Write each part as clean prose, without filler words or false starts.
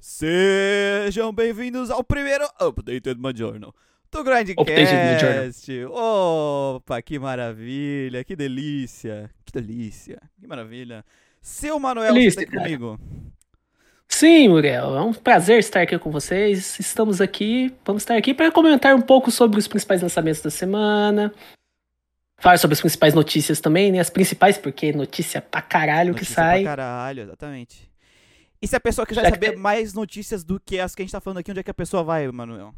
Sejam bem-vindos ao primeiro Updated My Journal do Grandcast. Opa, que maravilha, que delícia, que delícia, que maravilha. Seu Manuel, você tá aqui comigo? Sim, Muriel, é um prazer estar aqui com vocês. Estamos aqui, vamos estar aqui para comentar um pouco sobre os principais lançamentos da semana. Falar sobre as principais notícias também, né? As principais, porque notícia pra caralho que sai. Notícia pra caralho, exatamente. E se a pessoa quiser saber mais notícias do que as que a gente tá falando aqui, onde é que a pessoa vai, Manuel?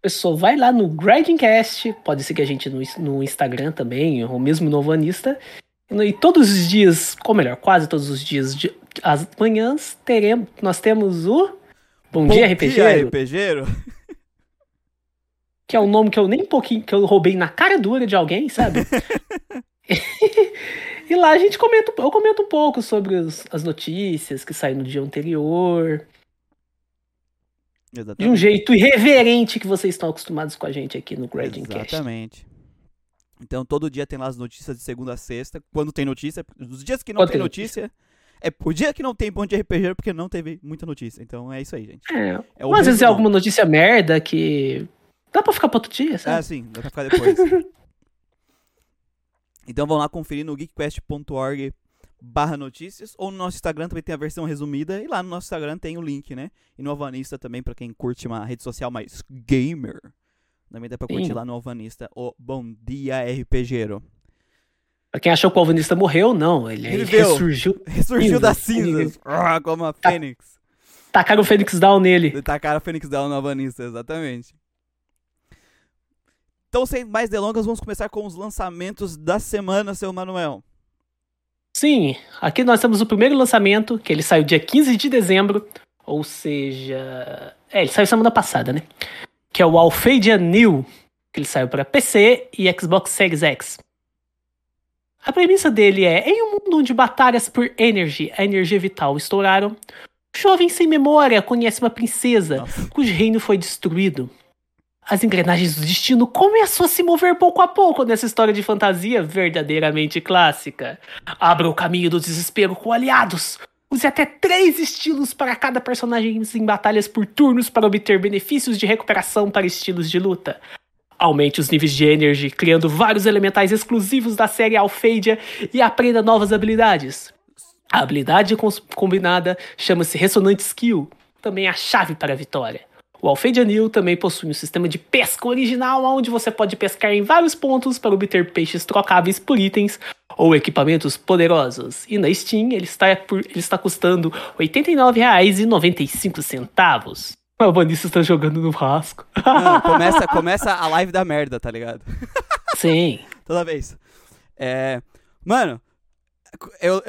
A pessoa vai lá no Grindcast, pode seguir a gente no Instagram também, o mesmo Novo Anista. E todos os dias, ou melhor, quase todos os dias, às manhãs, nós temos o Bom Dia RPGeiro. Que é um nome que eu nem um pouquinho, que eu roubei na cara dura de alguém, sabe? E lá a gente comento um pouco sobre as notícias que saem no dia anterior. Exatamente. De um jeito irreverente que vocês estão acostumados com a gente aqui no Grindcast. Exatamente. Então todo dia tem lá as notícias de segunda a sexta. Quando tem notícia, os dias que não tem notícia. É o dia que não tem bom de RPG é porque não teve muita notícia. Então é isso aí, gente. Mas às vezes é alguma notícia merda que dá pra ficar pra outro dia, sabe? Ah, sim, dá pra ficar depois. Então vão lá conferir no geekquest.org/notícias ou no nosso Instagram também tem a versão resumida e lá no nosso Instagram tem o link, né? E no Alvanista também, pra quem curte uma rede social mais gamer, também dá pra curtir lá no Alvanista o Bom Dia RPGeiro. Pra quem achou que o Alvanista morreu, não. Ele ressurgiu. Ressurgiu das cinzas. Como a Fênix. Tacaram o Fênix Down nele. Tacaram o Fênix Down no Alvanista, exatamente. Então, sem mais delongas, vamos começar com os lançamentos da semana, seu Manuel. Sim, aqui nós temos o primeiro lançamento, que ele saiu dia 15 de dezembro, ou seja... ele saiu semana passada, né? Que é o Alphadia New, que ele saiu para PC e Xbox Series X. A premissa dele é, em um mundo onde batalhas por a energia vital estouraram, um jovem sem memória conhece uma princesa, cujo reino foi destruído. As engrenagens do destino começam a se mover pouco a pouco nessa história de fantasia verdadeiramente clássica. Abra o caminho do desespero com aliados. Use até 3 estilos para cada personagem em batalhas por turnos para obter benefícios de recuperação para estilos de luta. Aumente os níveis de energy, criando vários elementais exclusivos da série Alphadia e aprenda novas habilidades. A habilidade combinada chama-se Resonant Skill, também a chave para a vitória. O Alphadia New também possui um sistema de pesca original, onde você pode pescar em vários pontos para obter peixes trocáveis por itens ou equipamentos poderosos. E na Steam, ele está custando R$ 89,95. O Vanissa está jogando no rasco. Não, começa a live da merda, tá ligado? Sim. Toda vez. Mano... Eu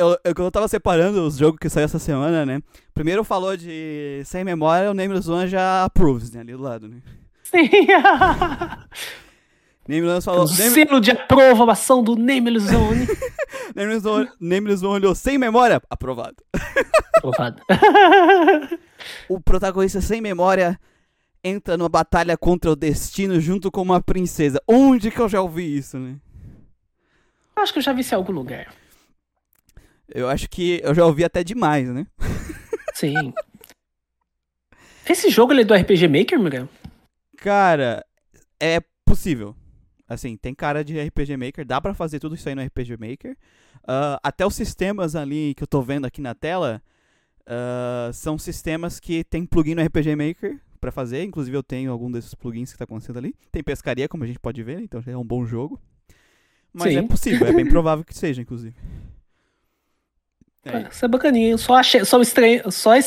tava separando os jogos que saiu essa semana, né? Primeiro falou de Sem Memória, o Nameless One já approves, né? Ali do lado, né? Sim! Nameless falou... selo de aprovação do Nameless One. Nameless One olhou Sem Memória, aprovado. Aprovado. O protagonista Sem Memória entra numa batalha contra o destino junto com uma princesa. Onde que eu já ouvi isso, né? Acho que eu já vi isso em algum lugar. Eu acho que eu já ouvi até demais, né? Sim. Esse jogo, ele é do RPG Maker, Miguel? Cara, é possível. Assim, tem cara de RPG Maker, dá pra fazer tudo isso aí no RPG Maker. Até os sistemas ali que eu tô vendo aqui na tela, são sistemas que tem plugin no RPG Maker pra fazer. Inclusive eu tenho algum desses plugins que tá acontecendo ali. Tem pescaria, como a gente pode ver, então é um bom jogo. Mas sim, é possível, é bem provável que seja, inclusive. Isso é bacaninha. Só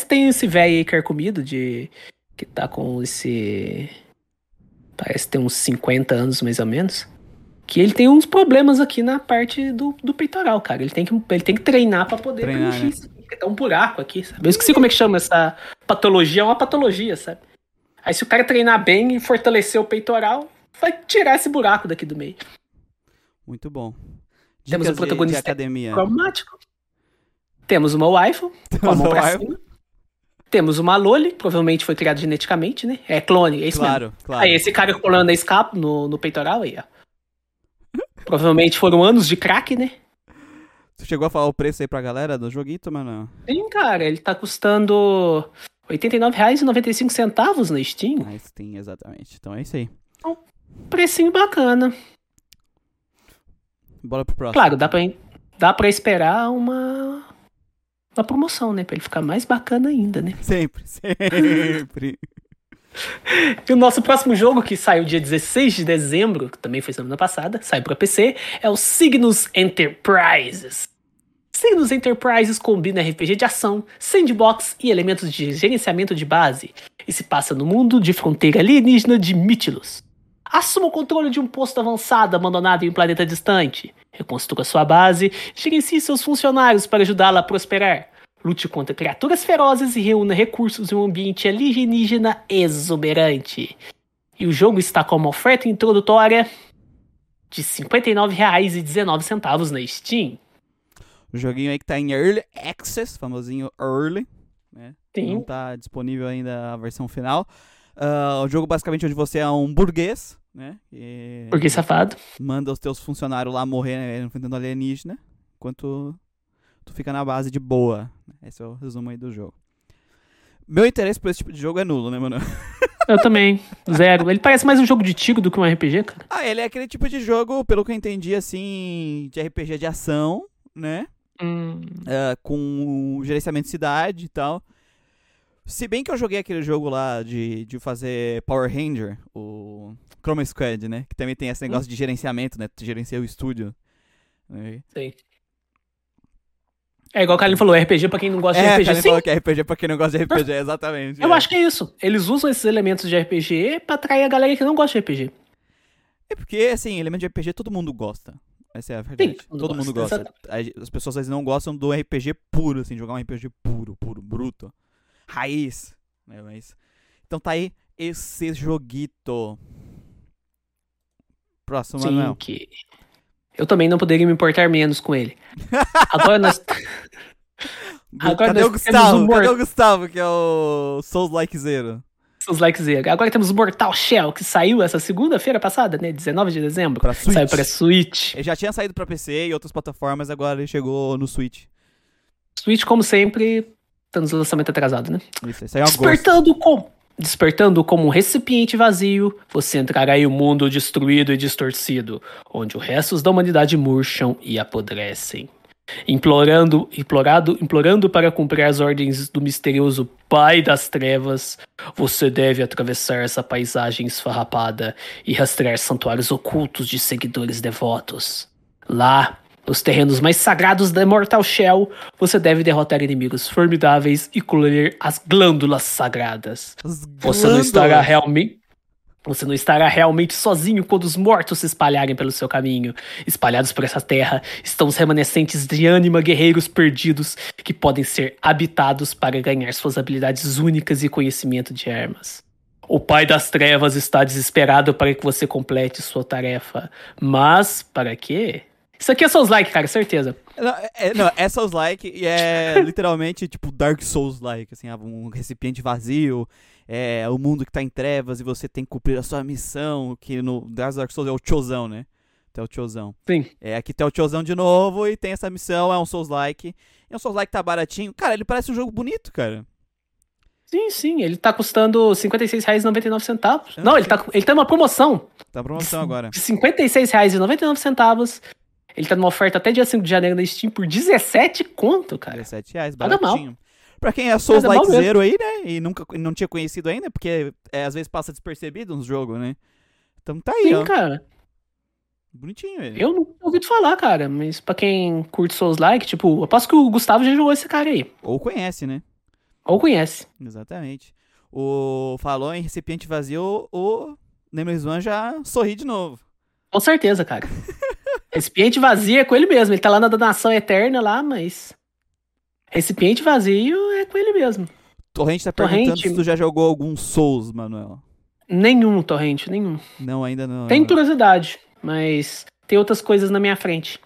tem esse velho aí que é comido de... que tá com esse... parece ter uns 50 anos, mais ou menos. Que ele tem uns problemas aqui na parte do peitoral, cara. Ele tem que treinar pra poder preencher isso. Porque tá um buraco aqui, sabe? Eu esqueci como é que chama essa patologia. É uma patologia, sabe? Aí se o cara treinar bem e fortalecer o peitoral, vai tirar esse buraco daqui do meio. Muito bom. Dicas temos um protagonista de academia traumático. Temos uma waifu, com a mão pra cima. Temos uma loli, provavelmente foi criada geneticamente, né? É clone, é isso claro, mesmo. Claro. Aí esse cara colando a escapa no peitoral aí, ó. Provavelmente foram anos de crack, né? Tu chegou a falar o preço aí pra galera do joguito, mano? Sim, cara, ele tá custando R$ 89,95 na Steam. Na Steam, exatamente. Então é isso aí. Um precinho bacana. Bora pro próximo. Claro, dá pra esperar uma promoção, né? Pra ele ficar mais bacana ainda, né? Sempre, sempre. E o nosso próximo jogo, que saiu dia 16 de dezembro, que também foi semana passada, saiu pra PC, é o Cygnus Enterprises. Cygnus Enterprises combina RPG de ação, sandbox e elementos de gerenciamento de base, e se passa no mundo de fronteira alienígena de Mytilus. Assuma o controle de um posto avançado abandonado em um planeta distante, reconstrua sua base, gerencie seus funcionários para ajudá-la a prosperar. Lute contra criaturas ferozes e reúna recursos em um ambiente alienígena exuberante. E o jogo está com uma oferta introdutória de R$ 59,19 na Steam. O joguinho aí que tá em Early Access, famosinho Early, né? Sim. Não tá disponível ainda a versão final. O jogo basicamente onde você é um burguês, né? E... burguês safado. Manda os teus funcionários lá morrer, né? Enfrentando alienígena, enquanto... tu fica na base de boa. Esse é o resumo aí do jogo. Meu interesse por esse tipo de jogo é nulo, né, mano? Eu também. Zero. Ele parece mais um jogo de tiro do que um RPG, cara. Ah, ele é aquele tipo de jogo, pelo que eu entendi, assim, de RPG de ação, né? Com gerenciamento de cidade e tal. Se bem que eu joguei aquele jogo lá de fazer Power Ranger, o Chroma Squad, né? Que também tem esse negócio de gerenciamento, né? Tu gerencia o estúdio. Né? Sei. É igual o Kalin falou, RPG pra quem não gosta de RPG. Kalin falou que é RPG pra quem não gosta de RPG, exatamente. Eu acho que é isso. Eles usam esses elementos de RPG pra atrair a galera que não gosta de RPG. É porque, assim, elemento de RPG todo mundo gosta. Essa é a verdade. Sim, todo mundo gosta. As pessoas às vezes não gostam do RPG puro, assim, jogar um RPG puro, bruto. Raiz. Né, mas... então tá aí esse joguito. Próximo, sim, Manuel. Que... eu também não poderia me importar menos com ele. Agora nós... Cadê o Gustavo, que é o Souls-likezeiro? Souls-likezeiro. Agora temos o Mortal Shell, que saiu essa segunda-feira passada, né? 19 de dezembro. Pra Switch. Saiu pra Switch. Ele já tinha saído pra PC e outras plataformas, agora ele chegou no Switch. Switch, como sempre, tá nos lançamentos atrasados, né? Isso, saiu em agosto. Despertando como um recipiente vazio, você entrará em um mundo destruído e distorcido, onde os restos da humanidade murcham e apodrecem. Implorando para cumprir as ordens do misterioso Pai das Trevas, você deve atravessar essa paisagem esfarrapada e rastrear santuários ocultos de seguidores devotos. Lá, nos terrenos mais sagrados da Mortal Shell, você deve derrotar inimigos formidáveis e colher as glândulas sagradas. Você não estará realmente sozinho quando os mortos se espalharem pelo seu caminho. Espalhados por essa terra estão os remanescentes de ânima guerreiros perdidos que podem ser habitados para ganhar suas habilidades únicas e conhecimento de armas. O Pai das Trevas está desesperado para que você complete sua tarefa. Mas, para quê? Isso aqui é Souls-like, cara, certeza. Não, é Souls-like e é literalmente tipo Dark Souls-like, assim, um recipiente vazio, é o mundo que tá em trevas e você tem que cumprir a sua missão, que no Dark Souls é o Chozão, né? Tem o Chozão. Sim. É, aqui tem o Chozão de novo e tem essa missão, é um Souls-like. E um Souls-like tá baratinho. Cara, ele parece um jogo bonito, cara. Sim, ele tá custando R$ 56,99. Não, ele tá numa promoção. Tá promoção agora. De R$ 56,99. Ele tá numa oferta até dia 5 de janeiro na Steam por 17 conto, cara. R$17, baratinho. Mal. Pra quem é Souls-like zero aí, né? E nunca não tinha conhecido ainda, porque às vezes passa despercebido nos jogos, né? Então tá aí, sim, ó. Sim, cara. Bonitinho ele. Eu não tinha ouvido falar, cara. Mas pra quem curte Souls-like, tipo... eu aposto que o Gustavo já jogou esse cara aí. Ou conhece, né? Exatamente. Falou em recipiente vazio, o Nemezuan já sorri de novo. Com certeza, cara. Recipiente vazio é com ele mesmo. Ele tá lá na donação eterna lá, mas... recipiente vazio é com ele mesmo. Torrente tá perguntando se tu já jogou algum Souls, Manuel. Nenhum, Torrente, nenhum. Não, ainda não. Tem curiosidade, mas tem outras coisas na minha frente.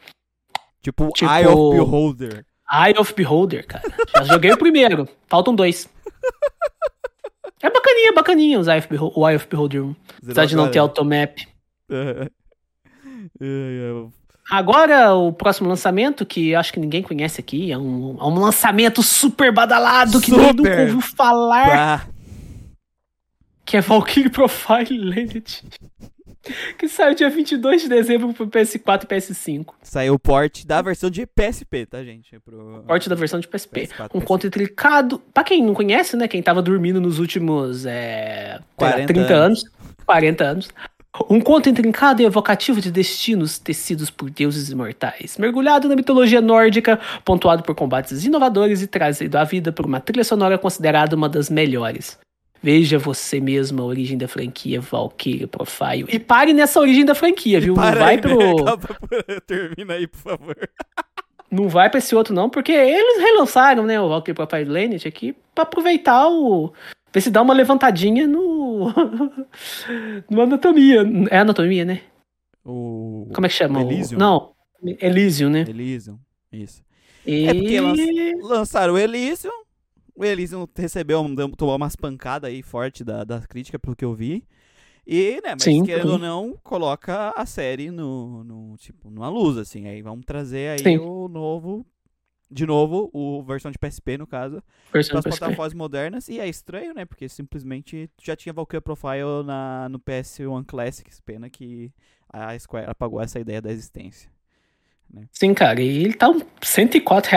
Tipo Eye of Beholder. Eye of Beholder, cara. Já joguei o primeiro. Faltam 2. É bacaninha os Eye of Beholder 1. Apesar de não ter automap. Agora, o próximo lançamento, que acho que ninguém conhece aqui, é um lançamento super badalado, que todo mundo ouviu falar, que é Valkyrie Profile Legend, que saiu dia 22 de dezembro pro PS4 e PS5. Saiu o port da versão de PSP, tá, gente? O port da versão de PSP. Com conto tricado. Pra quem não conhece, né? Quem tava dormindo nos últimos 40 anos. Um conto intrincado e evocativo de destinos tecidos por deuses imortais, mergulhado na mitologia nórdica, pontuado por combates inovadores e trazido à vida por uma trilha sonora considerada uma das melhores. Veja você mesmo a origem da franquia Valkyrie Profile. E pare nessa origem da franquia, viu? Não vai pro... Termina aí, por favor. Não vai pra esse outro não, porque eles relançaram, né, o Valkyrie Profile Lineage aqui pra aproveitar o... Ver se dá uma levantadinha no anatomia. É anatomia, né? Como é que chama? Elysium. Não, Elysium, né? Elysium, isso. É porque lançaram o Elysium. O Elysium tomou umas pancadas aí forte da crítica, pelo que eu vi. E, né, mas sim, querendo ou não, coloca a série numa luz, assim. Aí vamos trazer aí o novo... De novo, a versão de PSP, no caso, das plataformas modernas. E é estranho, né? Porque simplesmente já tinha Valkyrie Profile no PS1 Classics. Pena que a Square apagou essa ideia da existência. Né? Sim, cara. E ele tá R$104,90.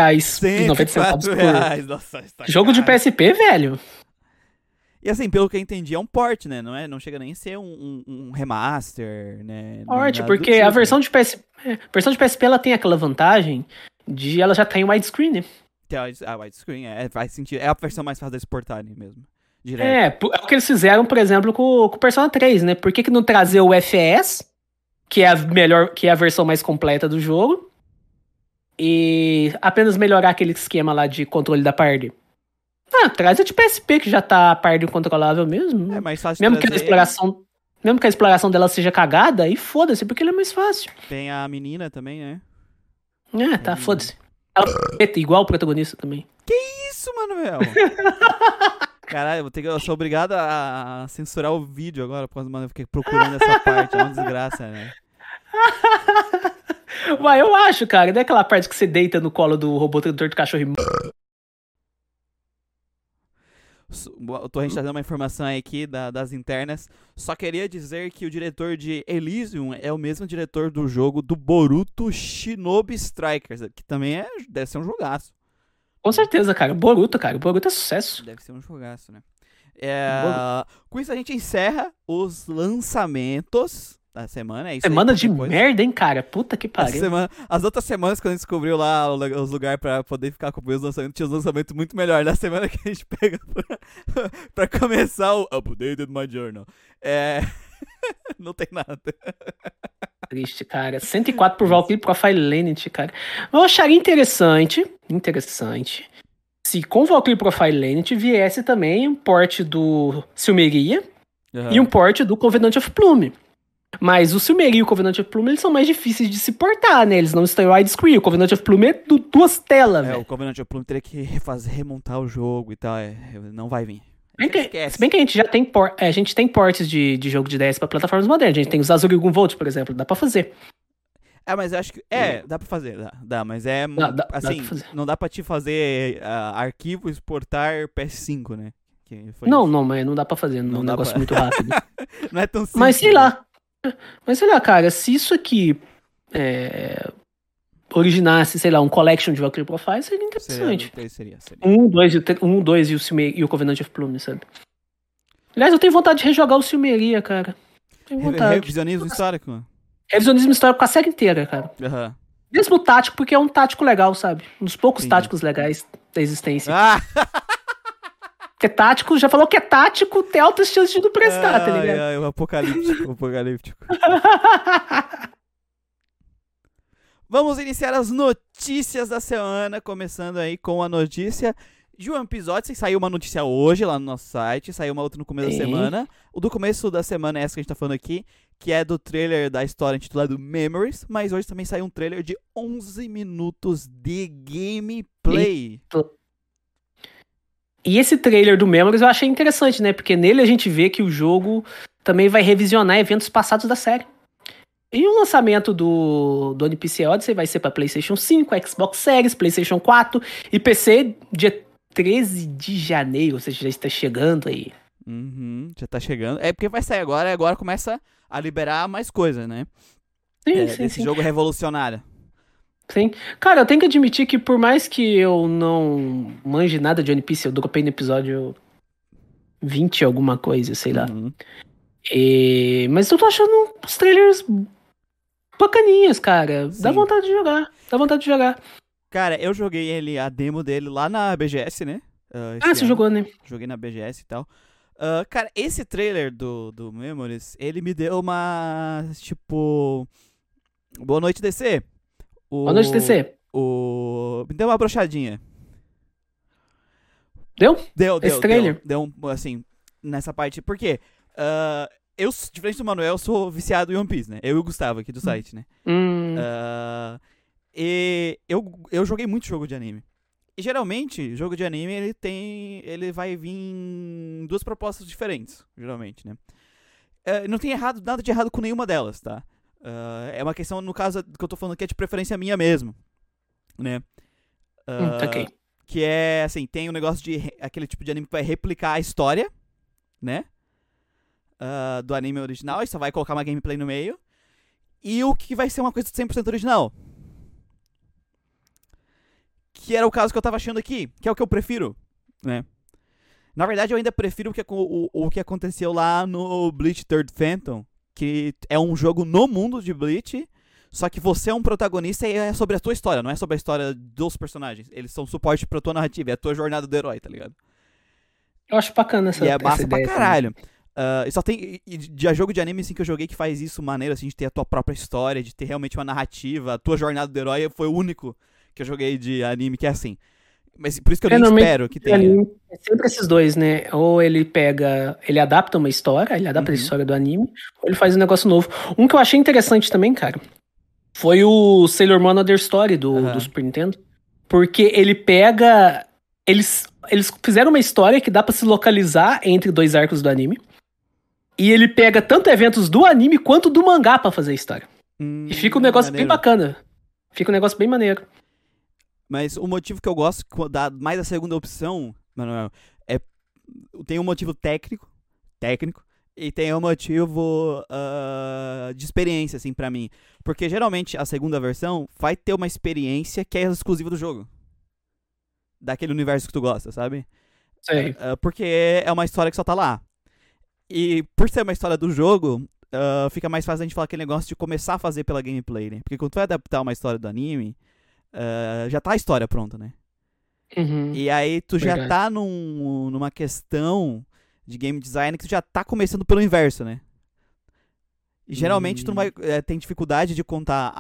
R$104,90. Nossa, está jogo caro. De PSP, velho. E assim, pelo que eu entendi, é um port, né? Não chega nem a ser um remaster, né? Port, porque tipo, a versão de PSP... A versão de PSP, ela tem aquela vantagem... Ela já tem widescreen, né? Ah, widescreen, faz sentido. É a versão mais fácil de exportar ali mesmo. Direto. É o que eles fizeram, por exemplo, com o Persona 3, né? Por que não trazer o FES, que é a versão mais completa do jogo, e apenas melhorar aquele esquema lá de controle da party? Traz a de PSP, que já tá a party incontrolável mesmo. É mais fácil mesmo trazer. Mesmo que a exploração dela seja cagada, aí foda-se, porque ele é mais fácil. Tem a menina também, né? Foda-se. Ela é igual o protagonista também. Que isso, Manuel? Caralho, eu sou obrigado a censurar o vídeo agora, por causa do Manuel. Fiquei procurando essa parte, é uma desgraça, né? Uai, eu acho, cara, não é aquela parte que você deita no colo do robô tradutor do cachorro O Torrent está dando uma informação aí aqui das internas. Só queria dizer que o diretor de Elysium é o mesmo diretor do jogo do Boruto Shinobi Strikers, que também deve ser um jogaço. Com certeza, cara. O Boruto é sucesso. Deve ser um jogaço, né? Com isso a gente encerra os lançamentos da semana. É isso. Semana aí, de merda, hein, cara? Puta que pariu. As outras semanas, quando a gente descobriu lá os lugares pra poder ficar acompanhando os lançamentos, tinha os lançamentos muito melhores. Na semana que a gente pega pra começar o Updated My Journal. Não tem nada. Triste, cara. 104 por Valkyrie Profile Lineage, cara. Eu acharia interessante, se com Valkyrie Profile Lineage viesse também um port do Silmeria e um port do Covenant of Plume. Mas o Silmeria e o Covenant of Plume, eles são mais difíceis de se portar, né? Eles não estão em widescreen. O Covenant of Plume é duas telas, velho. O Covenant of Plume teria que remontar o jogo e tal. Não vai vir. Se bem que a gente já tem portes de jogo de DS pra plataformas modernas. A gente tem os Azul e o Volt, por exemplo. Dá pra fazer. Mas eu acho que... dá pra fazer. Dá mas é... Dá, assim, dá não dá pra te fazer arquivo exportar PS5, né? Mas não dá pra fazer. Não é um negócio muito rápido. Não é tão simples. Mas sei lá, cara, se isso aqui originasse, sei lá, um collection de Valkyrie Profile, seria interessante. Seria. 1, 2 e o Covenant of Plume, sabe? Aliás, eu tenho vontade de rejogar o Silmeria, cara. Tenho vontade. Revisionismo histórico, mano. Revisionismo histórico com a série inteira, cara. Aham. Mesmo tático, porque é um tático legal, sabe? Um dos poucos táticos legais da existência. Porque tático, já falou que é tático, tem altas chances de não prestar, tá ligado? É um apocalíptico. Vamos iniciar as notícias da semana, começando aí com a notícia de One Piece Odyssey. Saiu uma notícia hoje lá no nosso site, saiu uma outra no começo da semana. O do começo da semana é essa que a gente tá falando aqui, que é do trailer da história intitulado Memories, mas hoje também saiu um trailer de 11 minutos de gameplay. E esse trailer do Memories eu achei interessante, né? Porque nele a gente vê que o jogo também vai revisionar eventos passados da série. E o lançamento do One Piece Odyssey vai ser para PlayStation 5, Xbox Series, PlayStation 4 e PC dia 13 de janeiro. Ou seja, já está chegando aí. Uhum, já tá chegando. É porque vai sair agora e agora começa a liberar mais coisa, né? Sim, sim, esse jogo revolucionário. Sim. Cara, eu tenho que admitir que por mais que eu não manje nada de One Piece, eu dropei no episódio 20 alguma coisa, sei lá. Uhum. Mas eu tô achando os trailers bacaninhas, cara. Sim. Dá vontade de jogar. Cara, eu joguei a demo dele lá na BGS, né? Você jogou, né? Joguei na BGS e tal. Cara, esse trailer do Memories, ele me deu uma, tipo... Boa noite, DC. Boa noite, DC. Me deu uma brochadinha. Deu. Esse trailer? Deu, assim, nessa parte. Por quê? Eu, diferente do Manuel, sou viciado em One Piece, né? Eu e o Gustavo aqui do site, né? E eu joguei muito jogo de anime. E geralmente, jogo de anime, ele vai vir em duas propostas diferentes, geralmente, né? Não tem nada de errado com nenhuma delas, tá? É uma questão, no caso, que eu tô falando que é de preferência minha mesmo, né? Ok. Que é, assim, tem um negócio de aquele tipo de anime que vai replicar a história, né? Do anime original, e só vai colocar uma gameplay no meio. E o que vai ser uma coisa 100% original. Que era o caso que eu tava achando aqui, que é o que eu prefiro, né? Na verdade, eu ainda prefiro o que aconteceu lá no Bleach Third Phantom, que é um jogo no mundo de Bleach, só que você é um protagonista e é sobre a tua história, não é sobre a história dos personagens. Eles são suporte pra tua narrativa, é a tua jornada do herói, tá ligado? Eu acho bacana essa ideia. E é massa pra caralho. Também. Só tem de jogo de anime assim, que eu joguei que faz isso maneiro, assim, de ter a tua própria história, de ter realmente uma narrativa, a tua jornada do herói foi o único que eu joguei de anime que é assim. Mas por isso que eu nem espero que tenha. Anime, é sempre esses dois, né? Ou ele adapta uma história, ele adapta a história do anime, ou ele faz um negócio novo. Um que eu achei interessante também, cara, foi o Sailor Moon Another Story do Super Nintendo, porque ele pega... Eles fizeram uma história que dá pra se localizar entre dois arcos do anime, e ele pega tanto eventos do anime quanto do mangá pra fazer a história. E fica um negócio maneiro. Bem bacana. Fica um negócio bem maneiro. Mas o motivo que eu gosto mais da segunda opção, Manuel, tem um motivo técnico e tem um motivo de experiência, assim, pra mim. Porque geralmente a segunda versão vai ter uma experiência que é exclusiva do jogo. Daquele universo que tu gosta, sabe? Sim. Porque é uma história que só tá lá. E por ser uma história do jogo, fica mais fácil a gente falar aquele negócio de começar a fazer pela gameplay, né? Porque quando tu vai adaptar uma história do anime... já tá a história pronta, né? E aí tu já tá numa questão de game design que tu já tá começando pelo inverso, né? E geralmente tu não vai ter dificuldade de contar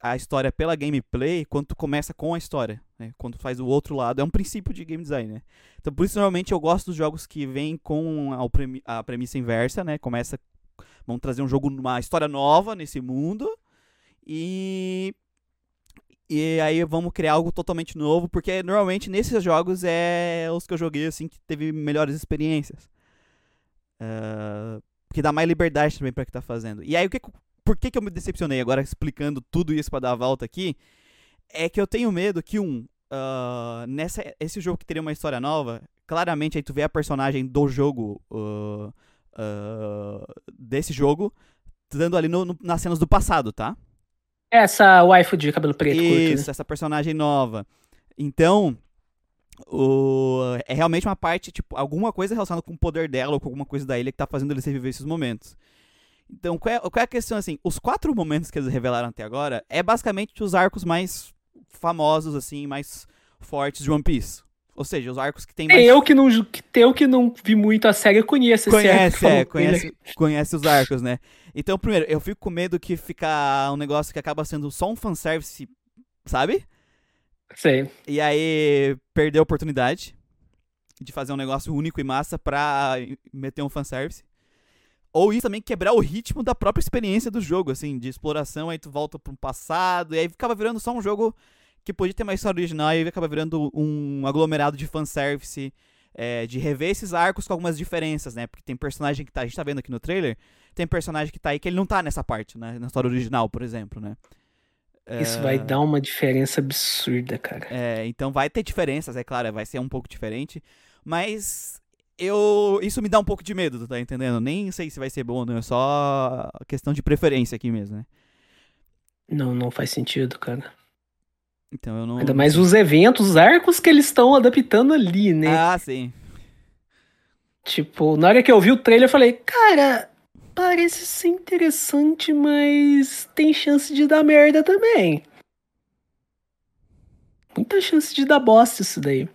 a história pela gameplay quando tu começa com a história, né? Quando tu faz o outro lado. É um princípio de game design, né? Então por isso normalmente eu gosto dos jogos que vêm com a premissa inversa, né? Vão trazer um jogo, uma história nova nesse mundo e aí vamos criar algo totalmente novo, porque normalmente nesses jogos os que eu joguei, assim, que teve melhores experiências. Que dá mais liberdade também pra quem tá fazendo. E aí, por que eu me decepcionei? Agora explicando tudo isso pra dar a volta aqui, é que eu tenho medo que esse jogo que teria uma história nova, claramente aí tu vê a personagem do jogo, desse jogo, dando ali nas cenas do passado, tá? Essa waifu de cabelo preto curto, né? Essa personagem nova. Então, é realmente uma parte, tipo, alguma coisa relacionada com o poder dela ou com alguma coisa da ilha que tá fazendo eles reviver esses momentos. Então, qual é a questão, assim? Os 4 momentos que eles revelaram até agora é basicamente os arcos mais famosos, assim, mais fortes de One Piece. Ou seja, os arcos que tem mais... Eu que não vi muito a série, eu conheço esse arco. Conhece os arcos, né? Então, primeiro, eu fico com medo que fica um negócio que acaba sendo só um fanservice, sabe? Sei. E aí, perder a oportunidade de fazer um negócio único e massa pra meter um fanservice. Ou isso também quebrar o ritmo da própria experiência do jogo, assim, de exploração, aí tu volta pro passado, e aí ficava virando só um jogo... que podia ter uma história original e acaba virando um aglomerado de fanservice de rever esses arcos com algumas diferenças, né? Porque tem personagem que tá, a gente tá vendo aqui no trailer, tem personagem que tá aí que ele não tá nessa parte, né? Na história original, por exemplo, né? Isso vai dar uma diferença absurda, cara. Então vai ter diferenças, é claro, vai ser um pouco diferente, mas isso me dá um pouco de medo, tá entendendo? Nem sei se vai ser bom ou não, é só questão de preferência aqui mesmo, né? Não faz sentido, cara. Então eu não... Ainda mais os eventos, os arcos que eles estão adaptando ali, né? Ah, sim. Tipo, na hora que eu vi o trailer eu falei, cara, parece ser interessante, mas tem chance de dar merda também. Muita chance de dar bosta isso daí.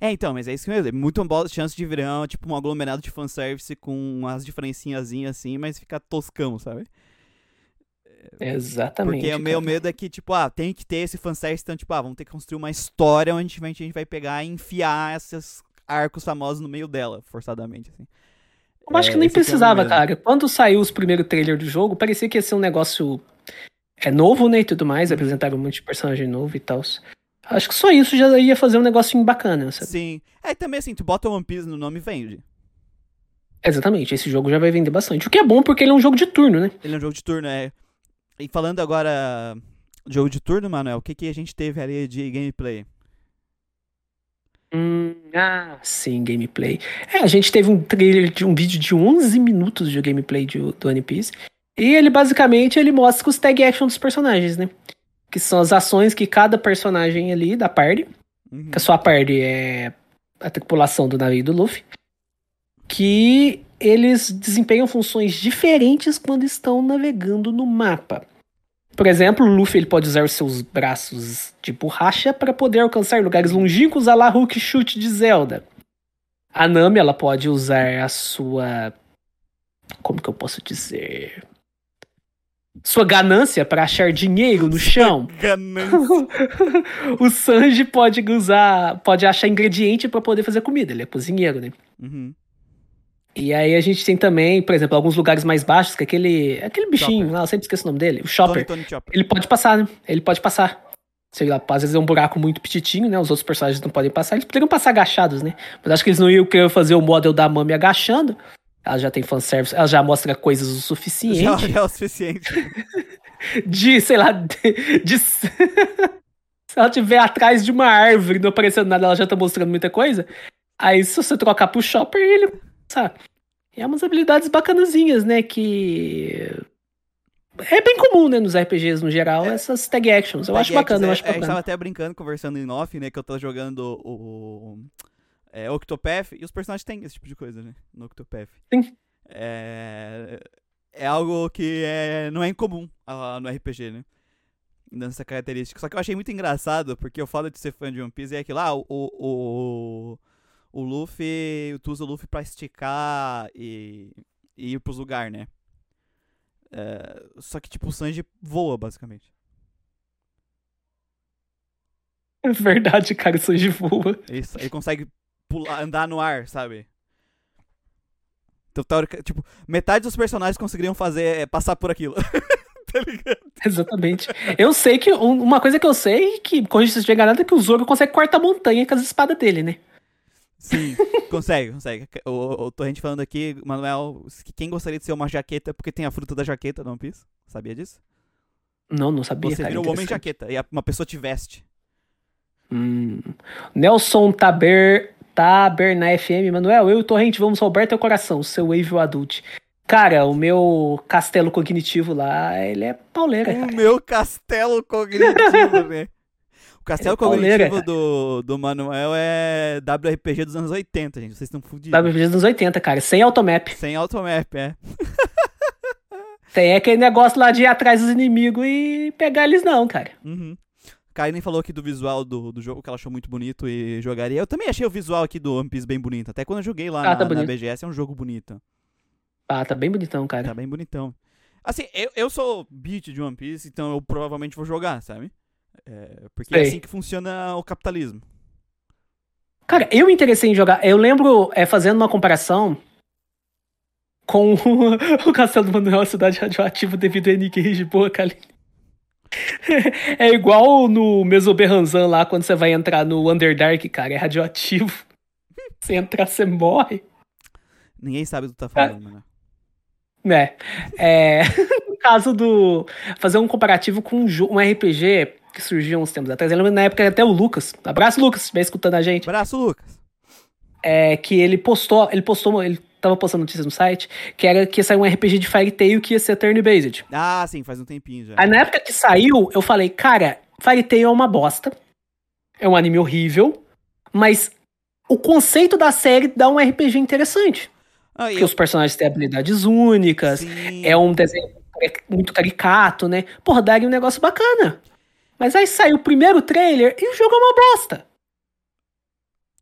Então, mas é isso mesmo, é muito boa chance de virar tipo um aglomerado de fanservice com umas diferencinhazinhas assim, mas fica toscão, sabe? Exatamente. Porque o meu medo é que, tipo, tem que ter esse fanservice, então, tipo, vamos ter que construir uma história onde a gente vai pegar e enfiar esses arcos famosos no meio dela, forçadamente, assim. Eu acho que nem precisava, cara. Quando saiu os primeiros trailers do jogo, parecia que ia ser um negócio novo, né, e tudo mais, apresentaram um monte de personagem novo e tal. Acho que só isso já ia fazer um negocinho bacana, sabe? Sim. E também, assim, tu bota One Piece no nome e vende. Exatamente, esse jogo já vai vender bastante. O que é bom, porque ele é um jogo de turno, né? Ele é um jogo de turno, E falando agora de jogo de turno, Manuel, o que a gente teve ali de gameplay? Sim, gameplay. A gente teve um trailer de um vídeo de 11 minutos de gameplay do One Piece. E ele basicamente mostra os tag action dos personagens, né? Que são as ações que cada personagem ali da party, que a sua party é a tripulação do navio do Luffy, que eles desempenham funções diferentes quando estão navegando no mapa. Por exemplo, o Luffy ele pode usar os seus braços de borracha para poder alcançar lugares longínquos à la Hulk Chute de Zelda. A Nami ela pode usar a sua... Como que eu posso dizer... Sua ganância para achar dinheiro no chão. O Sanji pode achar ingrediente para poder fazer comida. Ele é cozinheiro, né? E aí a gente tem também, por exemplo, alguns lugares mais baixos, que aquele bichinho Chopper. Lá, eu sempre esqueço o nome dele, o Chopper. Tony Chopper. Ele pode passar, né? Ele pode passar. Sei lá, às vezes é um buraco muito petitinho, né? Os outros personagens não podem passar. Eles poderiam passar agachados, né? Mas acho que eles não iam querer fazer o model da Mami agachando. Ela já tem fanservice, ela já mostra coisas o suficiente. Já é o suficiente. Se ela estiver atrás de uma árvore e não aparecendo nada, ela já tá mostrando muita coisa. Aí se você trocar pro Chopper, ele... Sabe? É umas habilidades bacanazinhas, né? Que... É bem comum, né? Nos RPGs, no geral, essas tag actions. Eu acho bacana. A gente tava até brincando, conversando em off, né? Que eu tô jogando o Octopath, e os personagens têm esse tipo de coisa, né? No Octopath. Sim. É algo que não é incomum no RPG, né? Nessa característica. Só que eu achei muito engraçado, porque eu falo de ser fã de One Piece, e é que lá o Luffy, tu usa o Luffy pra esticar e ir pros lugares, né? Só que, tipo, o Sanji voa, basicamente. É verdade, cara, o Sanji voa. Isso, ele consegue pular, andar no ar, sabe? Então, tipo, metade dos personagens conseguiriam fazer passar por aquilo. Tá ligado? Exatamente. Eu sei que, uma coisa que eu sei, que quando a gente chega nada, é que o Zoro consegue cortar a montanha com as espadas dele, né? Sim, consegue. Eu tô a gente falando aqui, Manuel, quem gostaria de ser uma jaqueta é porque tem a fruta da jaqueta, não, Piso? Sabia disso? Não sabia. Você vira o homem jaqueta e uma pessoa te veste. Nelson Taber na FM. Manuel, eu e o Torrente vamos roubar teu coração, seu evil adult. Cara, o meu castelo cognitivo lá, ele é pauleira, cara. O meu castelo cognitivo, velho. O castelo cognitivo do Manuel é WRPG dos anos 80, gente. Vocês estão fudidos. WRPG dos anos 80, cara. Sem automap. Sem automap, Tem aquele negócio lá de ir atrás dos inimigos e pegar eles não, cara. Karen falou aqui do visual do jogo, que ela achou muito bonito e jogaria. Eu também achei o visual aqui do One Piece bem bonito. Até quando eu joguei lá na BGS, é um jogo bonito. Tá bem bonitão, cara. Tá bem bonitão. Assim, eu sou beat de One Piece, então eu provavelmente vou jogar, sabe? Porque é assim que funciona o capitalismo. Cara, eu me interessei em jogar. Eu lembro fazendo uma comparação com o Castelo do Manuel, a cidade radioativa devido a N-Gage. Boa, Kaline. É igual no Mesoberranzan lá, quando você vai entrar no Underdark, cara. É radioativo. Se entrar, você morre. Ninguém sabe do que tá falando, né? Né? No caso do... Fazer um comparativo com um RPG que surgiu uns tempos atrás. Eu lembro na época até o Lucas. Abraço, Lucas. Vem escutando a gente. Abraço, Lucas. Que ele postou... Ele tava postando notícias no site, que era que ia sair um RPG de Fairy Tail que ia ser turn-based. Ah, sim. Faz um tempinho já. Aí na época que saiu, eu falei, cara, Fairy Tail é uma bosta. É um anime horrível. Mas... o conceito da série dá um RPG interessante. Porque os personagens têm habilidades únicas, sim. É um desenho muito caricato, né? Por darem um negócio bacana. Mas aí saiu o primeiro trailer e o jogo é uma bosta.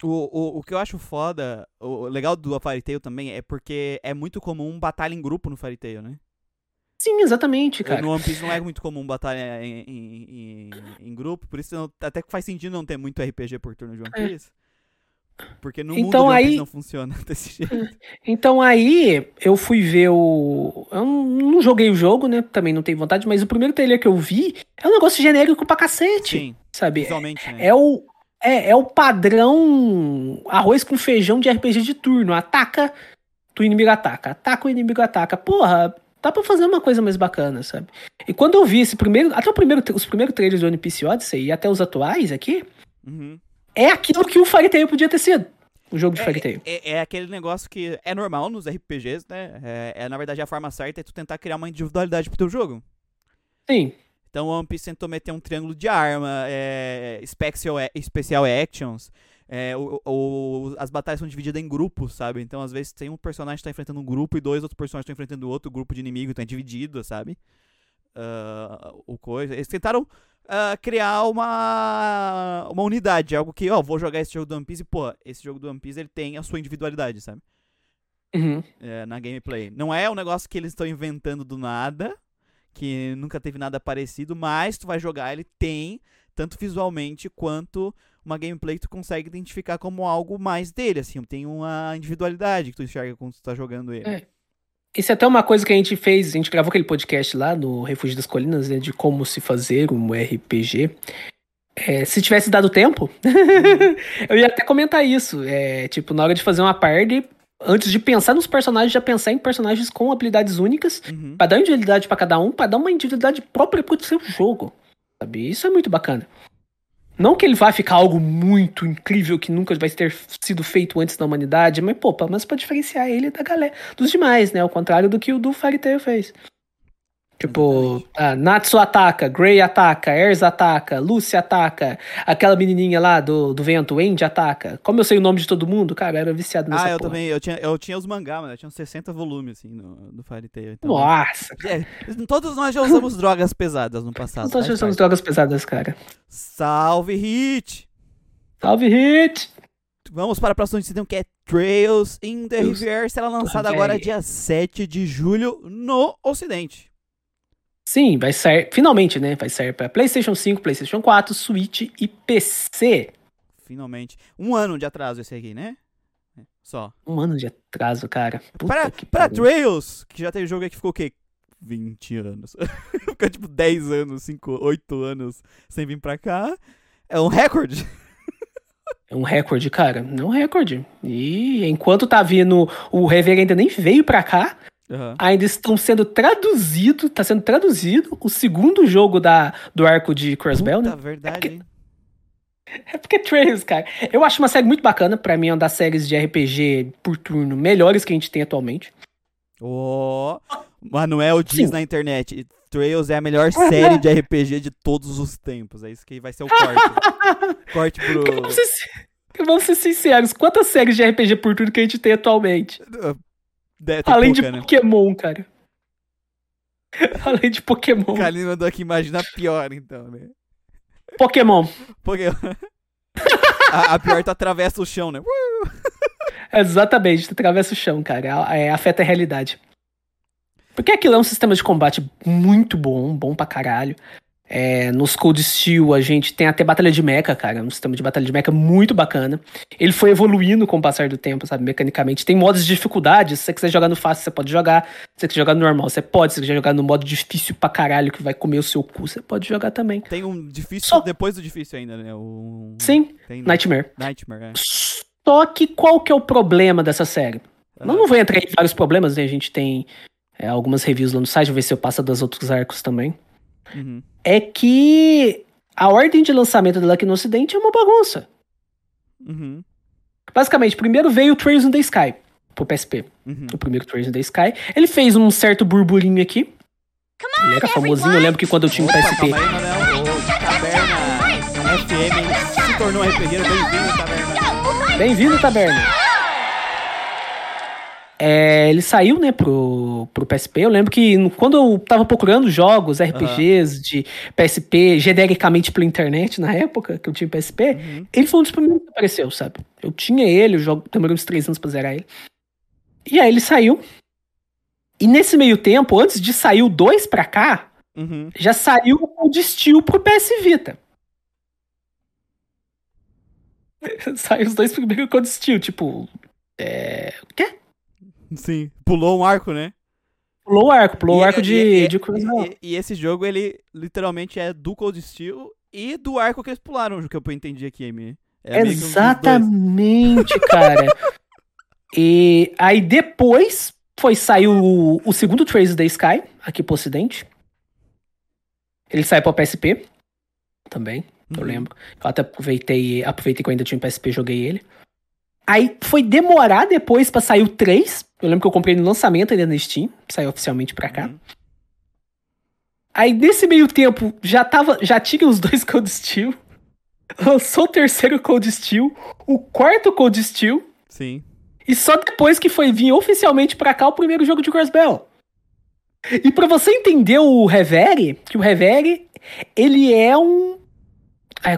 O que eu acho foda, o legal do Fairy Tail também, é porque é muito comum batalha em grupo no Fairy Tail, né? Sim, exatamente, cara. No One Piece não é muito comum batalha em grupo, por isso até que faz sentido não ter muito RPG por turno de One Piece. Porque no então, mundo aí, não funciona desse jeito. Então aí eu fui ver o... Eu não joguei o jogo, né? Também não tenho vontade, mas o primeiro trailer que eu vi é um negócio genérico pra cacete. Sim, sabe? Visualmente, né? É o padrão arroz com feijão de RPG de turno. Ataca, o inimigo ataca. Ataca, o inimigo ataca. Porra, dá pra fazer uma coisa mais bacana, sabe? E quando eu vi esse primeiro... Até os primeiros trailers do One Piece Odyssey e até os atuais aqui... Uhum. É aquilo que o Fairy Tail podia ter sido. O jogo de Fairy Tail. É aquele negócio que é normal nos RPGs, né? Na verdade, a forma certa é tu tentar criar uma individualidade pro teu jogo. Sim. Então o One Piece tentou meter um triângulo de arma, special actions, as batalhas são divididas em grupos, sabe? Então às vezes tem um personagem que tá enfrentando um grupo e dois outros personagens estão enfrentando outro grupo de inimigo, então é dividido, sabe? Eles tentaram... criar uma unidade, algo que, vou jogar esse jogo do One Piece e, esse jogo do One Piece, ele tem a sua individualidade, sabe? Uhum. Na gameplay. Não é um negócio que eles estão inventando do nada, que nunca teve nada parecido, mas tu vai jogar, ele tem, tanto visualmente quanto uma gameplay que tu consegue identificar como algo mais dele, assim, tem uma individualidade que tu enxerga quando tu tá jogando ele. Isso é até uma coisa que a gente fez, a gente gravou aquele podcast lá no Refúgio das Colinas, né, de como se fazer um RPG. Se tivesse dado tempo, eu ia até comentar isso. Na hora de fazer uma party, antes de pensar nos personagens, já pensar em personagens com habilidades únicas, pra dar individualidade pra cada um, pra dar uma individualidade própria pro seu jogo. Sabe? Isso é muito bacana. Não que ele vá ficar algo muito incrível que nunca vai ter sido feito antes na humanidade, mas, mas pra diferenciar ele da galera, dos demais, né? Ao contrário do que o do Fairy Tail fez. Tipo, Natsu ataca, Grey ataca, Erza ataca, Lucy ataca, aquela menininha lá do vento, Andy ataca. Como eu sei o nome de todo mundo, cara, eu era viciado nessa porra. Também, eu tinha os mangá, mas eu tinha 60 volumes, assim, do Fairy Tail. Então, nossa! Todos nós já usamos drogas pesadas no passado. Todos nós já usamos drogas pesadas, cara. Salve, Hit! Salve, Hit! Vamos para a próxima decisão, que é Trails in the Riviera, será lançada agora dia 7 de julho no Ocidente. Sim, vai sair, finalmente, né? Vai sair pra PlayStation 5, PlayStation 4, Switch e PC. Finalmente. 1 ano de atraso esse aqui, né? Só. 1 ano de atraso, cara. Pra Trails, que já teve jogo aí que ficou o quê? 20 anos. Ficou tipo 10 anos, 8 anos sem vir pra cá. É um recorde. É um recorde, cara. É um recorde. E enquanto tá vindo, o Reverie ainda nem veio pra cá. Uhum. Ainda estão sendo traduzido o segundo jogo do arco de Crossbell, né? Verdade, hein? É porque Trails, cara. Eu acho uma série muito bacana, pra mim é uma das séries de RPG por turno melhores que a gente tem atualmente. Manuel diz na internet, Trails é a melhor série de RPG de todos os tempos. É isso que vai ser o corte. Corte pro... Vamos ser sinceros, quantas séries de RPG por turno que a gente tem atualmente? Além pouca, de Pokémon, né? Cara. Além de Pokémon. O Kalin mandou aqui imaginar pior, então, né? Pokémon. A pior tu atravessa o chão, né? Exatamente, tu atravessa o chão, cara. Afeta a realidade. Porque aquilo é um sistema de combate muito bom pra caralho. Nos Cold Steel a gente tem até batalha de mecha, cara. Um sistema de batalha de mecha muito bacana. Ele foi evoluindo com o passar do tempo, sabe? Mecanicamente. Tem modos de dificuldade. Se você quiser jogar no fácil, você pode jogar. Se você quiser jogar no normal, você pode. Se você quiser jogar no modo difícil pra caralho, que vai comer o seu cu, você pode jogar também. Tem um difícil depois do difícil ainda, né? Sim, tem Nightmare. Só que qual que é o problema dessa série? Eu não vou entrar em vários problemas, né? A gente tem algumas reviews lá no site, vou ver se eu passo dos outros arcos também. Uhum. É que a ordem de lançamento dela aqui no Ocidente é uma bagunça. Uhum. Basicamente, primeiro veio o Trails in the Sky pro PSP. Uhum. O primeiro Trails in the Sky. Ele fez um certo burburinho aqui. Ele era famosinho, eu lembro que quando eu tinha um PSP... se tornou RPG, bem-vindo, Taberna. Bem-vindo, Taberna. Ele saiu, né, pro PSP. Eu lembro que quando eu tava procurando jogos, RPGs de PSP, genericamente pela internet, na época que eu tinha PSP, ele foi um dos primeiros que apareceu, sabe? Eu tinha ele, o jogo demorou uns 3 anos pra zerar ele. E aí ele saiu. E nesse meio tempo, antes de sair o 2 pra cá, já saiu o Cold Steel pro PS Vita. Saiu os 2 primeiros Cold Steel, tipo... O quê? Sim, pulou um arco, né? Pulou o arco de Crossbell. E esse jogo, ele literalmente é do Cold Steel e do arco que eles pularam, que eu entendi aqui, Amy. Exatamente, cara. E aí depois saiu o segundo Trails da Sky, aqui pro Ocidente. Ele saiu pra PSP também, eu lembro. Eu até aproveitei que eu ainda tinha um PSP, joguei ele. Aí foi demorar depois pra sair o 3. Eu lembro que eu comprei no lançamento ainda na Steam. Saiu oficialmente pra cá. Aí nesse meio tempo já tinha os 2 Cold Steel. Lançou o 3º Cold Steel. O 4º Cold Steel. Sim. E só depois que foi vir oficialmente pra cá o primeiro jogo de Crossbell. E pra você entender o Reverie, que o Reverie, ele é um...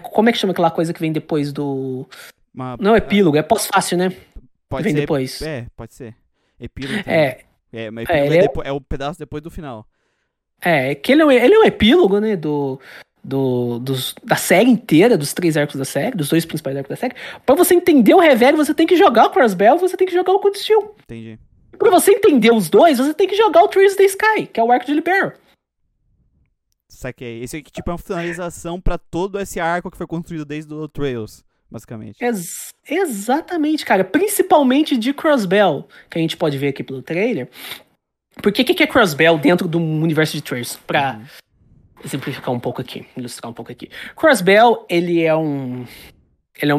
como é que chama aquela coisa que vem depois do... Não, epílogo, é pós-fácil, né? Pode vem ser. Depois. Pode ser. Epílogo. Então. Mas epílogo é o pedaço depois do final. Que ele é um epílogo, né? Da série inteira, dos 3 arcos da série, dos 2 principais arcos da série. Pra você entender o Reverie, você tem que jogar o Crossbell, você tem que jogar o Cold Steel. Entendi. Pra você entender os 2, você tem que jogar o Trails the Sky, que é o arco de Libero. Saquei. Esse aqui tipo, é uma finalização pra todo esse arco que foi construído desde o Trails. Basicamente. Exatamente, cara. Principalmente de Crossbell, que a gente pode ver aqui pelo trailer. Porque o que é Crossbell dentro do universo de Trails? Pra exemplificar um pouco aqui, ilustrar um pouco aqui. Crossbell, ele é uma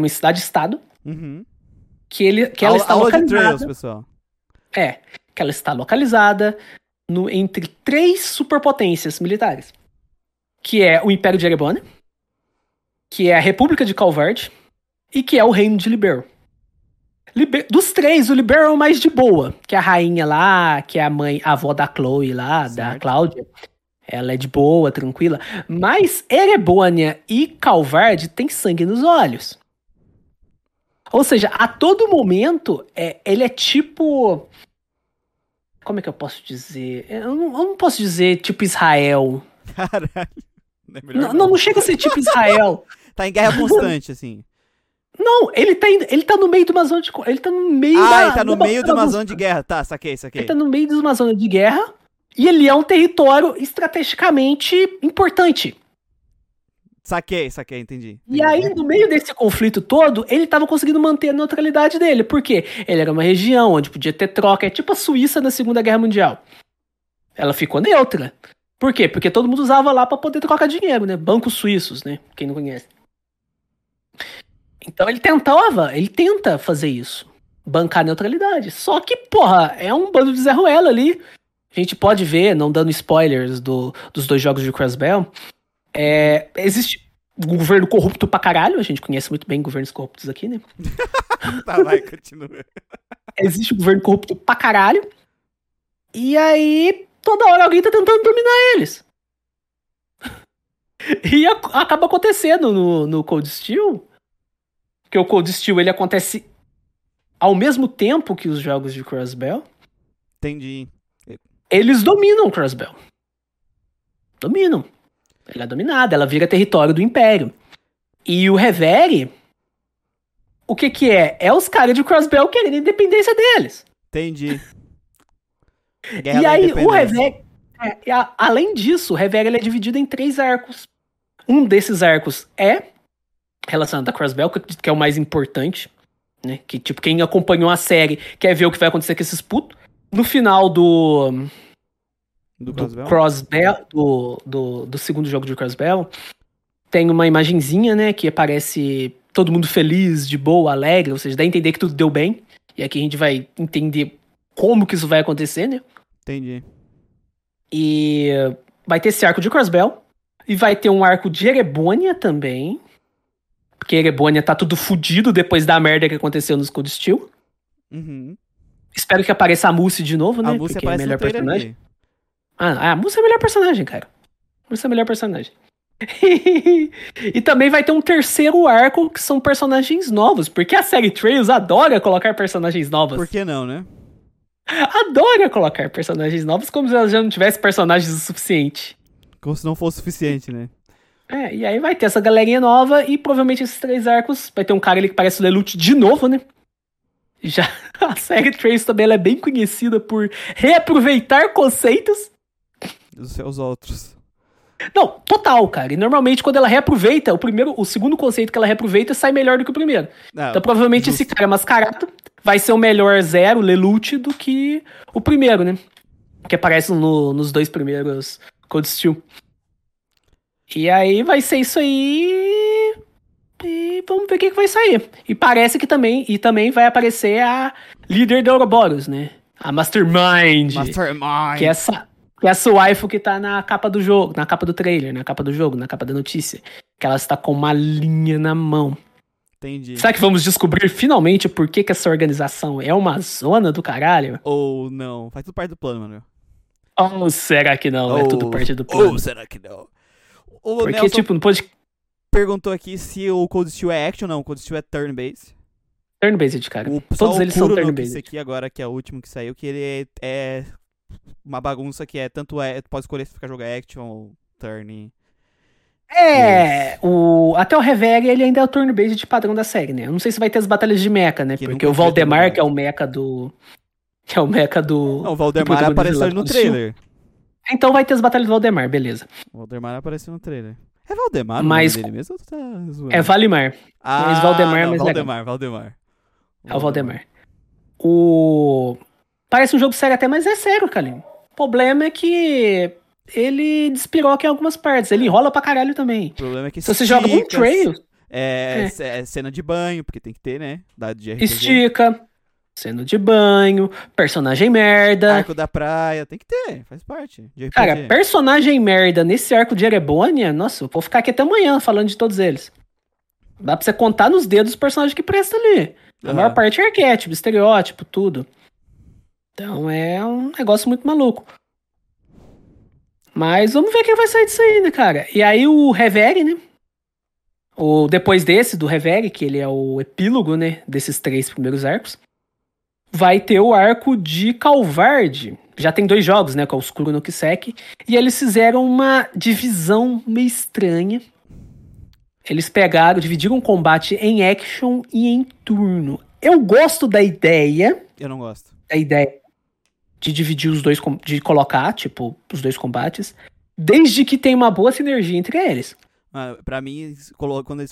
cidade-estado que ela está localizada... De Trails, pessoal. Que ela está localizada entre 3 superpotências militares. Que é o Império de Erebonia, que é a República de Calvard e que é o Reino de Libero. Dos 3, o Libero é o mais de boa, que é a rainha lá, que é a avó da Chloe lá, da Cláudia. Ela é de boa, tranquila. Mas Erebonia e Calvard têm sangue nos olhos. Ou seja, a todo momento, ele é tipo... Como é que eu posso dizer? Eu não posso dizer tipo Israel. Caralho. Não chega a ser tipo Israel. Tá em guerra constante, assim. Não, ele tá no meio de uma zona de... Ele tá no meio da... ele tá no meio de uma zona de guerra. Tá, saquei. Ele tá no meio de uma zona de guerra e ele é um território estrategicamente importante. Saquei, entendi. E aí, no meio desse conflito todo, ele tava conseguindo manter a neutralidade dele. Por quê? Ele era uma região onde podia ter troca. É tipo a Suíça na Segunda Guerra Mundial. Ela ficou neutra. Por quê? Porque todo mundo usava lá pra poder trocar dinheiro, né? Bancos suíços, né? Quem não conhece. Então ele tenta fazer isso. Bancar a neutralidade. Só que, porra, é um bando de Zé Ruela ali. A gente pode ver, não dando spoilers dos 2 jogos de Crossbell, existe um governo corrupto pra caralho. A gente conhece muito bem governos corruptos aqui, né? Tá, vai, continua. Existe um governo corrupto pra caralho. E aí... Toda hora alguém tá tentando dominar eles. E acaba acontecendo no Cold Steel. Porque o Cold Steel, ele acontece ao mesmo tempo que os jogos de Crossbell. Entendi. Eles dominam Crossbell. Dominam. Ela é dominada, ela vira território do Império. E o Reverie, o que é? É os caras de Crossbell querendo a independência deles. Entendi. Guerra e aí, o Reverie, além disso, o Reverie é dividido em 3 arcos. Um desses arcos é relacionado a Crossbell, que é o mais importante, né? Que, tipo, quem acompanhou a série quer ver o que vai acontecer com esses putos. No final do Crossbell, do segundo jogo de Crossbell, tem uma imagenzinha, né, que aparece todo mundo feliz, de boa, alegre, ou seja, dá a entender que tudo deu bem. E aqui a gente vai entender como que isso vai acontecer, né? Entendi. E vai ter esse arco de Crossbell, e vai ter um arco de Erebonia também, porque Erebonia tá tudo fudido depois da merda que aconteceu no Cold Steel. Uhum. Espero que apareça a Mousse de novo, né? A Mousse é melhor personagem. Ali. Ah, a Mousse é a melhor personagem, cara. A Mousse é a melhor personagem. E também vai ter um terceiro arco que são personagens novos, porque a série Trails adora colocar personagens novas. Por que não, né? Adora colocar personagens novos como se ela já não tivesse personagens o suficiente. Como se não fosse suficiente, né? É, e aí vai ter essa galerinha nova e provavelmente esses três arcos. Vai ter um cara ali que parece o Lelouch de novo, né? Já a série Trails também ela é bem conhecida por reaproveitar conceitos dos seus outros. Não, total, cara. E normalmente quando ela reaproveita, o segundo conceito que ela reaproveita sai melhor do que o primeiro. Ah, então provavelmente justo. Esse cara mascarado vai ser o melhor Zero, Lelouch, do que o primeiro, né? Que aparece nos dois primeiros Cold Steel. E aí vai ser isso aí. E vamos ver o que vai sair. E parece que também vai aparecer a líder da Ouroboros, né? A Mastermind. Que é essa waifu que tá na capa do jogo, na capa do trailer, na capa do jogo, na capa da notícia. Que ela está com uma linha na mão. Entendi. Será que vamos descobrir finalmente por que essa organização é uma zona do caralho? Ou não? Faz tudo parte do plano, mano. Ou será que não? É tudo parte do plano. Ou será que não? O porque, Nelson... tipo, não pode... perguntou aqui se o Cold Steel é action ou não. O Cold Steel é turn-based. Turn-based, cara. Todos eles são turn-based. Esse aqui agora, que é o último que saiu, que ele é uma bagunça que é tanto... tu pode escolher se ficar jogar action ou turn. É, até o Reverie ele ainda é o turn-based de padrão da série, né? Eu não sei se vai ter as batalhas de mecha, né? Porque o Valdemar, que é o mecha do... Não, o Valdemar apareceu no trailer. Então vai ter as batalhas do Valdemar, beleza. O Valdemar apareceu no trailer. É Valdemar, mas dele mesmo? Tá zoando? É Valimar. Ah, mas Valdemar é mais Valdemar. É o Valdemar. Parece um jogo sério até, mas é sério, Kalim. O problema é que ele despiroca em algumas partes. Ele enrola pra caralho também. O problema é que se você joga um trail... É cena de banho, porque tem que ter, né? De estica, cena de banho, personagem merda. Arco da praia, tem que ter, faz parte. Cara, personagem merda nesse arco de Erebonia, nossa, eu vou ficar aqui até amanhã falando de todos eles. Dá pra você contar nos dedos os personagens que prestam ali. A maior parte é arquétipo, estereótipo, tudo. Então é um negócio muito maluco. Mas vamos ver quem vai sair disso aí, né, cara? E aí o Reverie, né? Depois do Reverie, que ele é o epílogo, né, desses três primeiros arcos, vai ter o arco de Calvard. Já tem dois jogos, né? Que é o Oscuro no Kiseki. E eles fizeram uma divisão meio estranha. Eles dividiram o combate em action e em turno. Eu gosto da ideia. Eu não gosto. A ideia de dividir os dois, de colocar, tipo, os dois combates. Desde que tenha uma boa sinergia entre eles. Pra mim, quando eles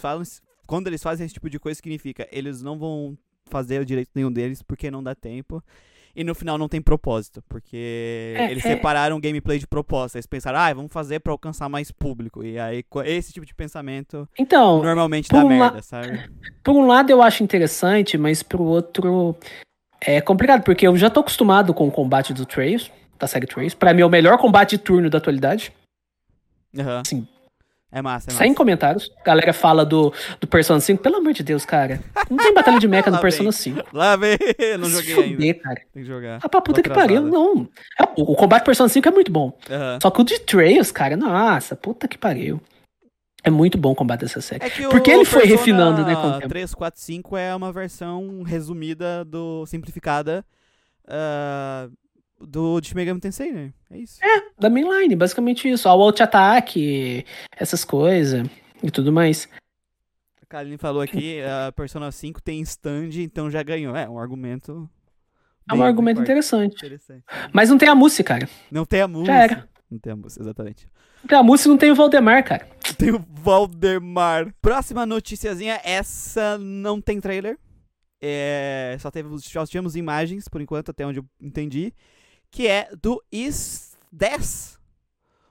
fazem esse tipo de coisa, significa eles não vão fazer o direito nenhum deles, porque não dá tempo. E no final não tem propósito, porque eles separaram o gameplay de proposta. Eles pensaram, vamos fazer pra alcançar mais público. E aí, esse tipo de pensamento então, normalmente dá merda, sabe? Por um lado eu acho interessante, mas pro outro é complicado, porque eu já tô acostumado com o combate do Trails, da série Trails. Pra mim é o melhor combate de turno da atualidade. Uhum. Sim. É massa. Sem comentários. A galera fala do Persona 5. Pelo amor de Deus, cara. Não tem batalha de mecha no Persona 5. Lá vem. Não joguei ainda. Cara. Tem que jogar. Ah, pra puta que pariu, não. O combate do Persona 5 é muito bom. Uhum. Só que o de Trails, cara, nossa, puta que pariu. É muito bom o combate dessa série. É que porque ele foi refinando, né? O 3, 4, 5 é uma versão resumida, simplificada, do Shin Megami Tensei, né? É isso. É, da mainline, basicamente isso. O auto-ataque, essas coisas e tudo mais. A Kaline falou aqui, a Persona 5 tem stand, então já ganhou. É um argumento... É um argumento interessante. Mas não tem a Mousse, cara. Não tem a Mousse. Já era. Não tem a Mousse, exatamente. Não tem a Mousse e não tem o Valdemar, cara. Tem o Valdemar. Próxima noticiazinha, essa não tem trailer. Só tivemos imagens, por enquanto, até onde eu entendi, que é do IS10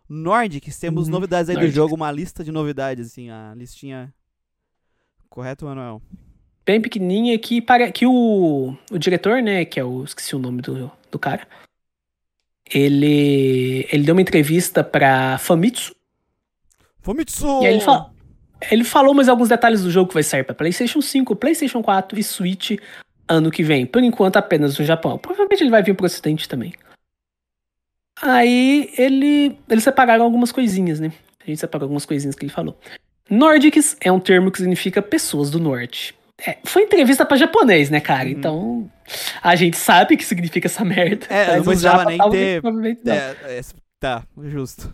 Nordic. Temos novidades aí Nordic. Do jogo, uma lista de novidades, assim, a listinha... Correto, Manuel? Bem pequenininha, que o diretor, né, que é o... Esqueci o nome do cara. Ele deu uma entrevista pra Famitsu! E aí ele falou mais alguns detalhes do jogo que vai sair pra PlayStation 5, PlayStation 4 e Switch ano que vem. Por enquanto, apenas no Japão. Provavelmente ele vai vir pro Ocidente também. Aí eles separaram algumas coisinhas, né? A gente separou algumas coisinhas que ele falou. Nordics é um termo que significa pessoas do norte. Foi entrevista pra japonês, né, cara? Então, a gente sabe o que significa essa merda. Eu não precisava nem ter... Provavelmente não. Tá, justo.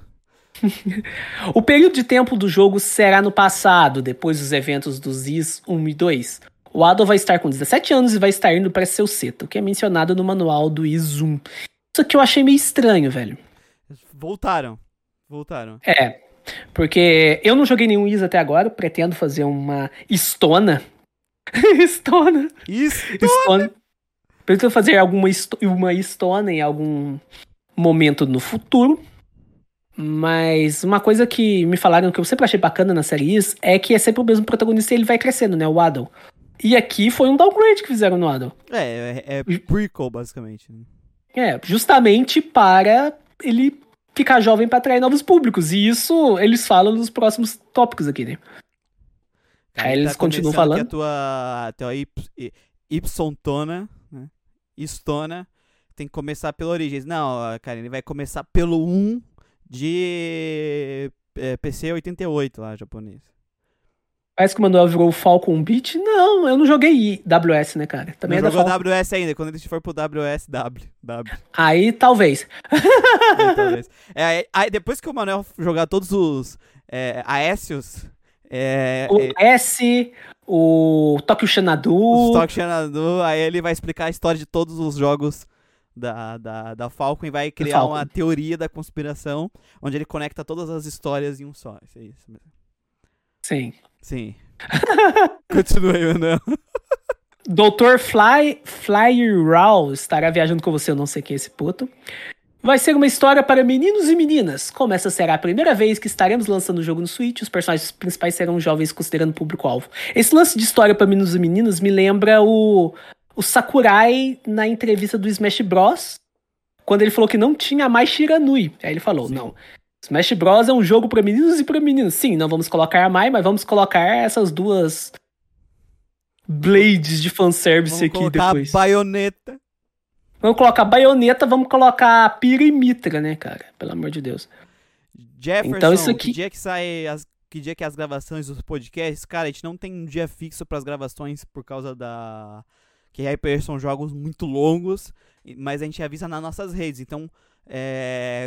O período de tempo do jogo será no passado, depois dos eventos dos IS 1 e 2. O Adol vai estar com 17 anos e vai estar indo pra seu seta, o que é mencionado no manual do IS 1. Isso aqui eu achei meio estranho, velho. Voltaram. Porque eu não joguei nenhum IS até agora, pretendo fazer uma estona. Estona. Pretendo fazer uma estona em algum momento no futuro. Mas uma coisa que me falaram que eu sempre achei bacana na série IS é que é sempre o mesmo protagonista e ele vai crescendo, né? O Adol. E aqui foi um downgrade que fizeram no Adol. É prequel, basicamente. Justamente para ele ficar jovem para atrair novos públicos. E isso eles falam nos próximos tópicos aqui, né? Aí eles continuam falando. Que a tua Ypsontona, né? Estona, tem que começar pela origem. Não, cara, ele vai começar pelo 1 de PC 88 lá, japonês. Parece que o Manuel virou o Falcon Beat. Não, eu não joguei WS, né, cara? Também não é jogou WS ainda. Quando a gente for pro WS, W. Aí, talvez. Aí, depois que o Manuel jogar todos os Aécios... o Tokyo Xanadu... Aí ele vai explicar a história de todos os jogos da Falcon e vai criar uma teoria da conspiração, onde ele conecta todas as histórias em um só. Isso é isso mesmo. Sim. Continue aí, Manuel. Dr. Fly Raw estará viajando com você, eu não sei quem é esse puto. Vai ser uma história para meninos e meninas. Como essa será a primeira vez que estaremos lançando o jogo no Switch, os personagens principais serão jovens, considerando o público-alvo. Esse lance de história para meninos e meninas me lembra o Sakurai na entrevista do Smash Bros, quando ele falou que não tinha mais Shiranui. Aí ele falou, Não, Smash Bros é um jogo para meninos e para meninas. Sim, não vamos colocar a Mai, mas vamos colocar essas duas blades de fanservice aqui depois. Vamos colocar a baioneta, vamos colocar a Pirimitra, né, cara? Pelo amor de Deus. Jefferson, então, isso aqui... que dia que as gravações dos podcasts? Cara, a gente não tem um dia fixo pras gravações por causa da... Que aí são jogos muito longos, mas a gente avisa nas nossas redes. Então,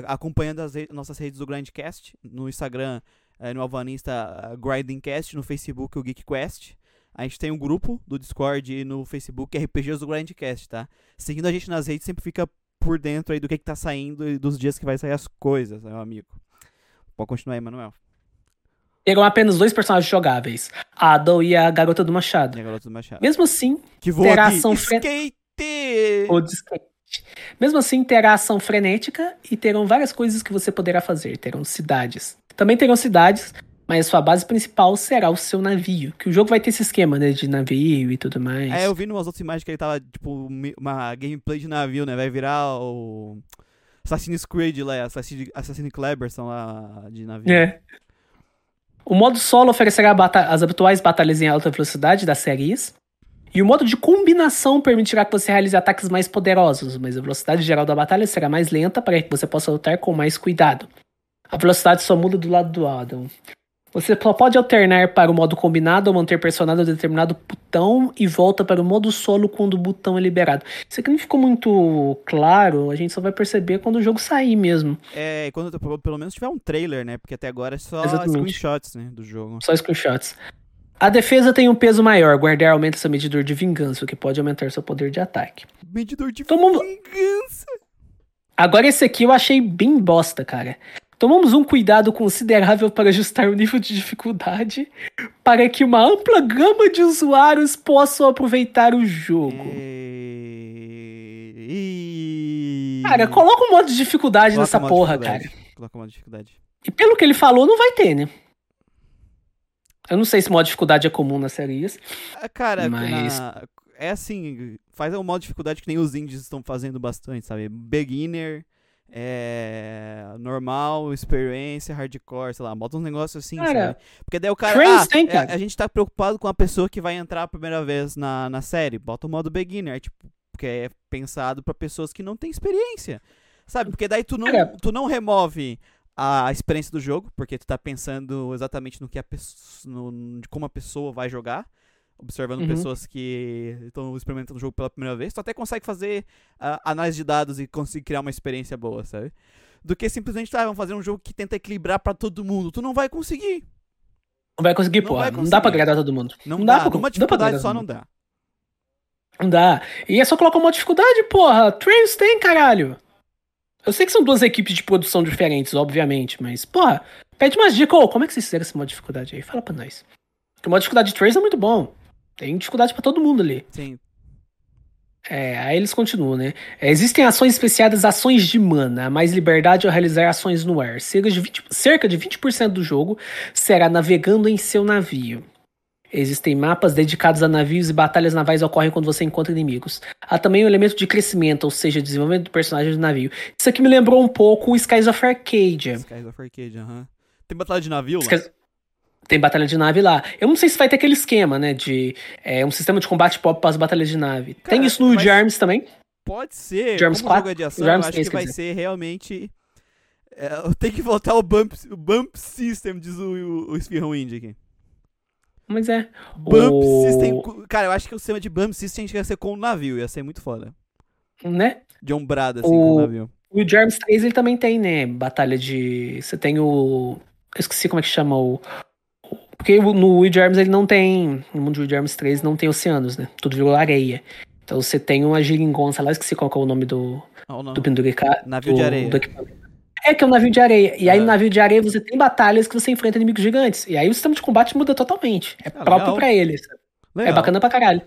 acompanhando as nossas redes do Grandcast, no Instagram, no Novo Anista, Grindingcast, no Facebook, o GeekQuest. A gente tem um grupo do Discord e no Facebook, RPGs do Grandcast, tá? Seguindo a gente nas redes, sempre fica por dentro aí do que tá saindo e dos dias que vai sair as coisas, meu amigo. Pode continuar aí, Manuel. Eram apenas 2 personagens jogáveis, a Adol e a Garota do Machado. Mesmo assim, terá ação frenética. Mesmo assim, terá ação frenética e terão várias coisas que você poderá fazer. Também terão cidades... Mas sua base principal será o seu navio. Que o jogo vai ter esse esquema, né? De navio e tudo mais. Eu vi umas outras imagens que ele tava, tipo, uma gameplay de navio, né? Vai virar o Assassin's Creed lá, Assassin's Cleberson lá de navio. O modo solo oferecerá as habituais batalhas em alta velocidade das séries. E o modo de combinação permitirá que você realize ataques mais poderosos. Mas a velocidade geral da batalha será mais lenta para que você possa lutar com mais cuidado. A velocidade só muda do lado do Adam. Você só pode alternar para o modo combinado ou manter pressionado determinado botão e volta para o modo solo quando o botão é liberado. Isso aqui não ficou muito claro, a gente só vai perceber quando o jogo sair mesmo. Quando pelo menos tiver um trailer, né? Porque até agora é só screenshots, né, do jogo. Só screenshots. A defesa tem um peso maior, guardar aumenta seu medidor de vingança, o que pode aumentar seu poder de ataque. Medidor de vingança? Agora esse aqui eu achei bem bosta, cara. Tomamos um cuidado considerável para ajustar o nível de dificuldade para que uma ampla gama de usuários possam aproveitar o jogo. Cara, coloca um modo de dificuldade nessa porra, cara. Coloca um modo de dificuldade. E pelo que ele falou, não vai ter, né? Eu não sei se modo de dificuldade é comum nas séries. Cara, mas... é assim, faz um modo de dificuldade que nem os indies estão fazendo bastante, sabe? Beginner... normal, experiência, hardcore, sei lá, bota uns negócios assim, cara, sabe? Porque daí o cara, a gente tá preocupado com a pessoa que vai entrar a primeira vez na série, bota o modo beginner, tipo, porque é pensado pra pessoas que não têm experiência, sabe? Porque daí tu não remove a experiência do jogo, porque tu tá pensando exatamente no que de como a pessoa vai jogar, observando pessoas que estão experimentando o jogo pela primeira vez, tu até consegue fazer análise de dados e conseguir criar uma experiência boa, sabe? Do que simplesmente, vamos fazer um jogo que tenta equilibrar pra todo mundo. Tu não vai conseguir. Não dá pra agradar todo mundo. Não dá pra agradar todo mundo. Não dá. E é só colocar uma dificuldade, porra. Trails tem, caralho. Eu sei que são duas equipes de produção diferentes, obviamente, mas, porra, pede umas dicas. Como é que vocês fizeram essa modo de dificuldade aí? Fala pra nós. Porque o modo de dificuldade de Trails é muito bom. Tem dificuldade pra todo mundo ali. Sim. Aí eles continuam, né? Existem ações especiadas, ações de mana, mais liberdade ao realizar ações no ar. Cerca de 20% do jogo será navegando em seu navio. Existem mapas dedicados a navios e batalhas navais ocorrem quando você encontra inimigos. Há também um elemento de crescimento, ou seja, desenvolvimento do personagem do navio. Isso aqui me lembrou um pouco o Skies of Arcadia. Skies of Arcadia, aham. Tem batalha de navio lá? Tem batalha de nave lá. Eu não sei se vai ter aquele esquema, né? De um sistema de combate pop para as batalhas de nave. Cara, tem isso no Jarms também? Pode ser. Jarms 4. De ação, Jarms eu acho que vai ser realmente... tem que voltar ao Bump System, diz o Espirrão Indie aqui. Mas é. Bump System... Cara, eu acho que o sistema de Bump System ia ser com o navio. Ia ser muito foda. Né? De ombrada, assim, com o navio. O Jarms 3, ele também tem, né? Batalha de... Você tem o... Eu esqueci como é que chama o... Porque no Wii Arms ele não tem... No mundo de Wii Arms 3 não tem oceanos, né? Tudo virou areia. Então você tem uma giringonça lá, esqueci qual que é o nome do penduricá. Navio de areia. Que é um navio de areia. E aí no navio de areia você tem batalhas que você enfrenta inimigos gigantes. E aí o sistema de combate muda totalmente. É próprio pra eles. É bacana pra caralho.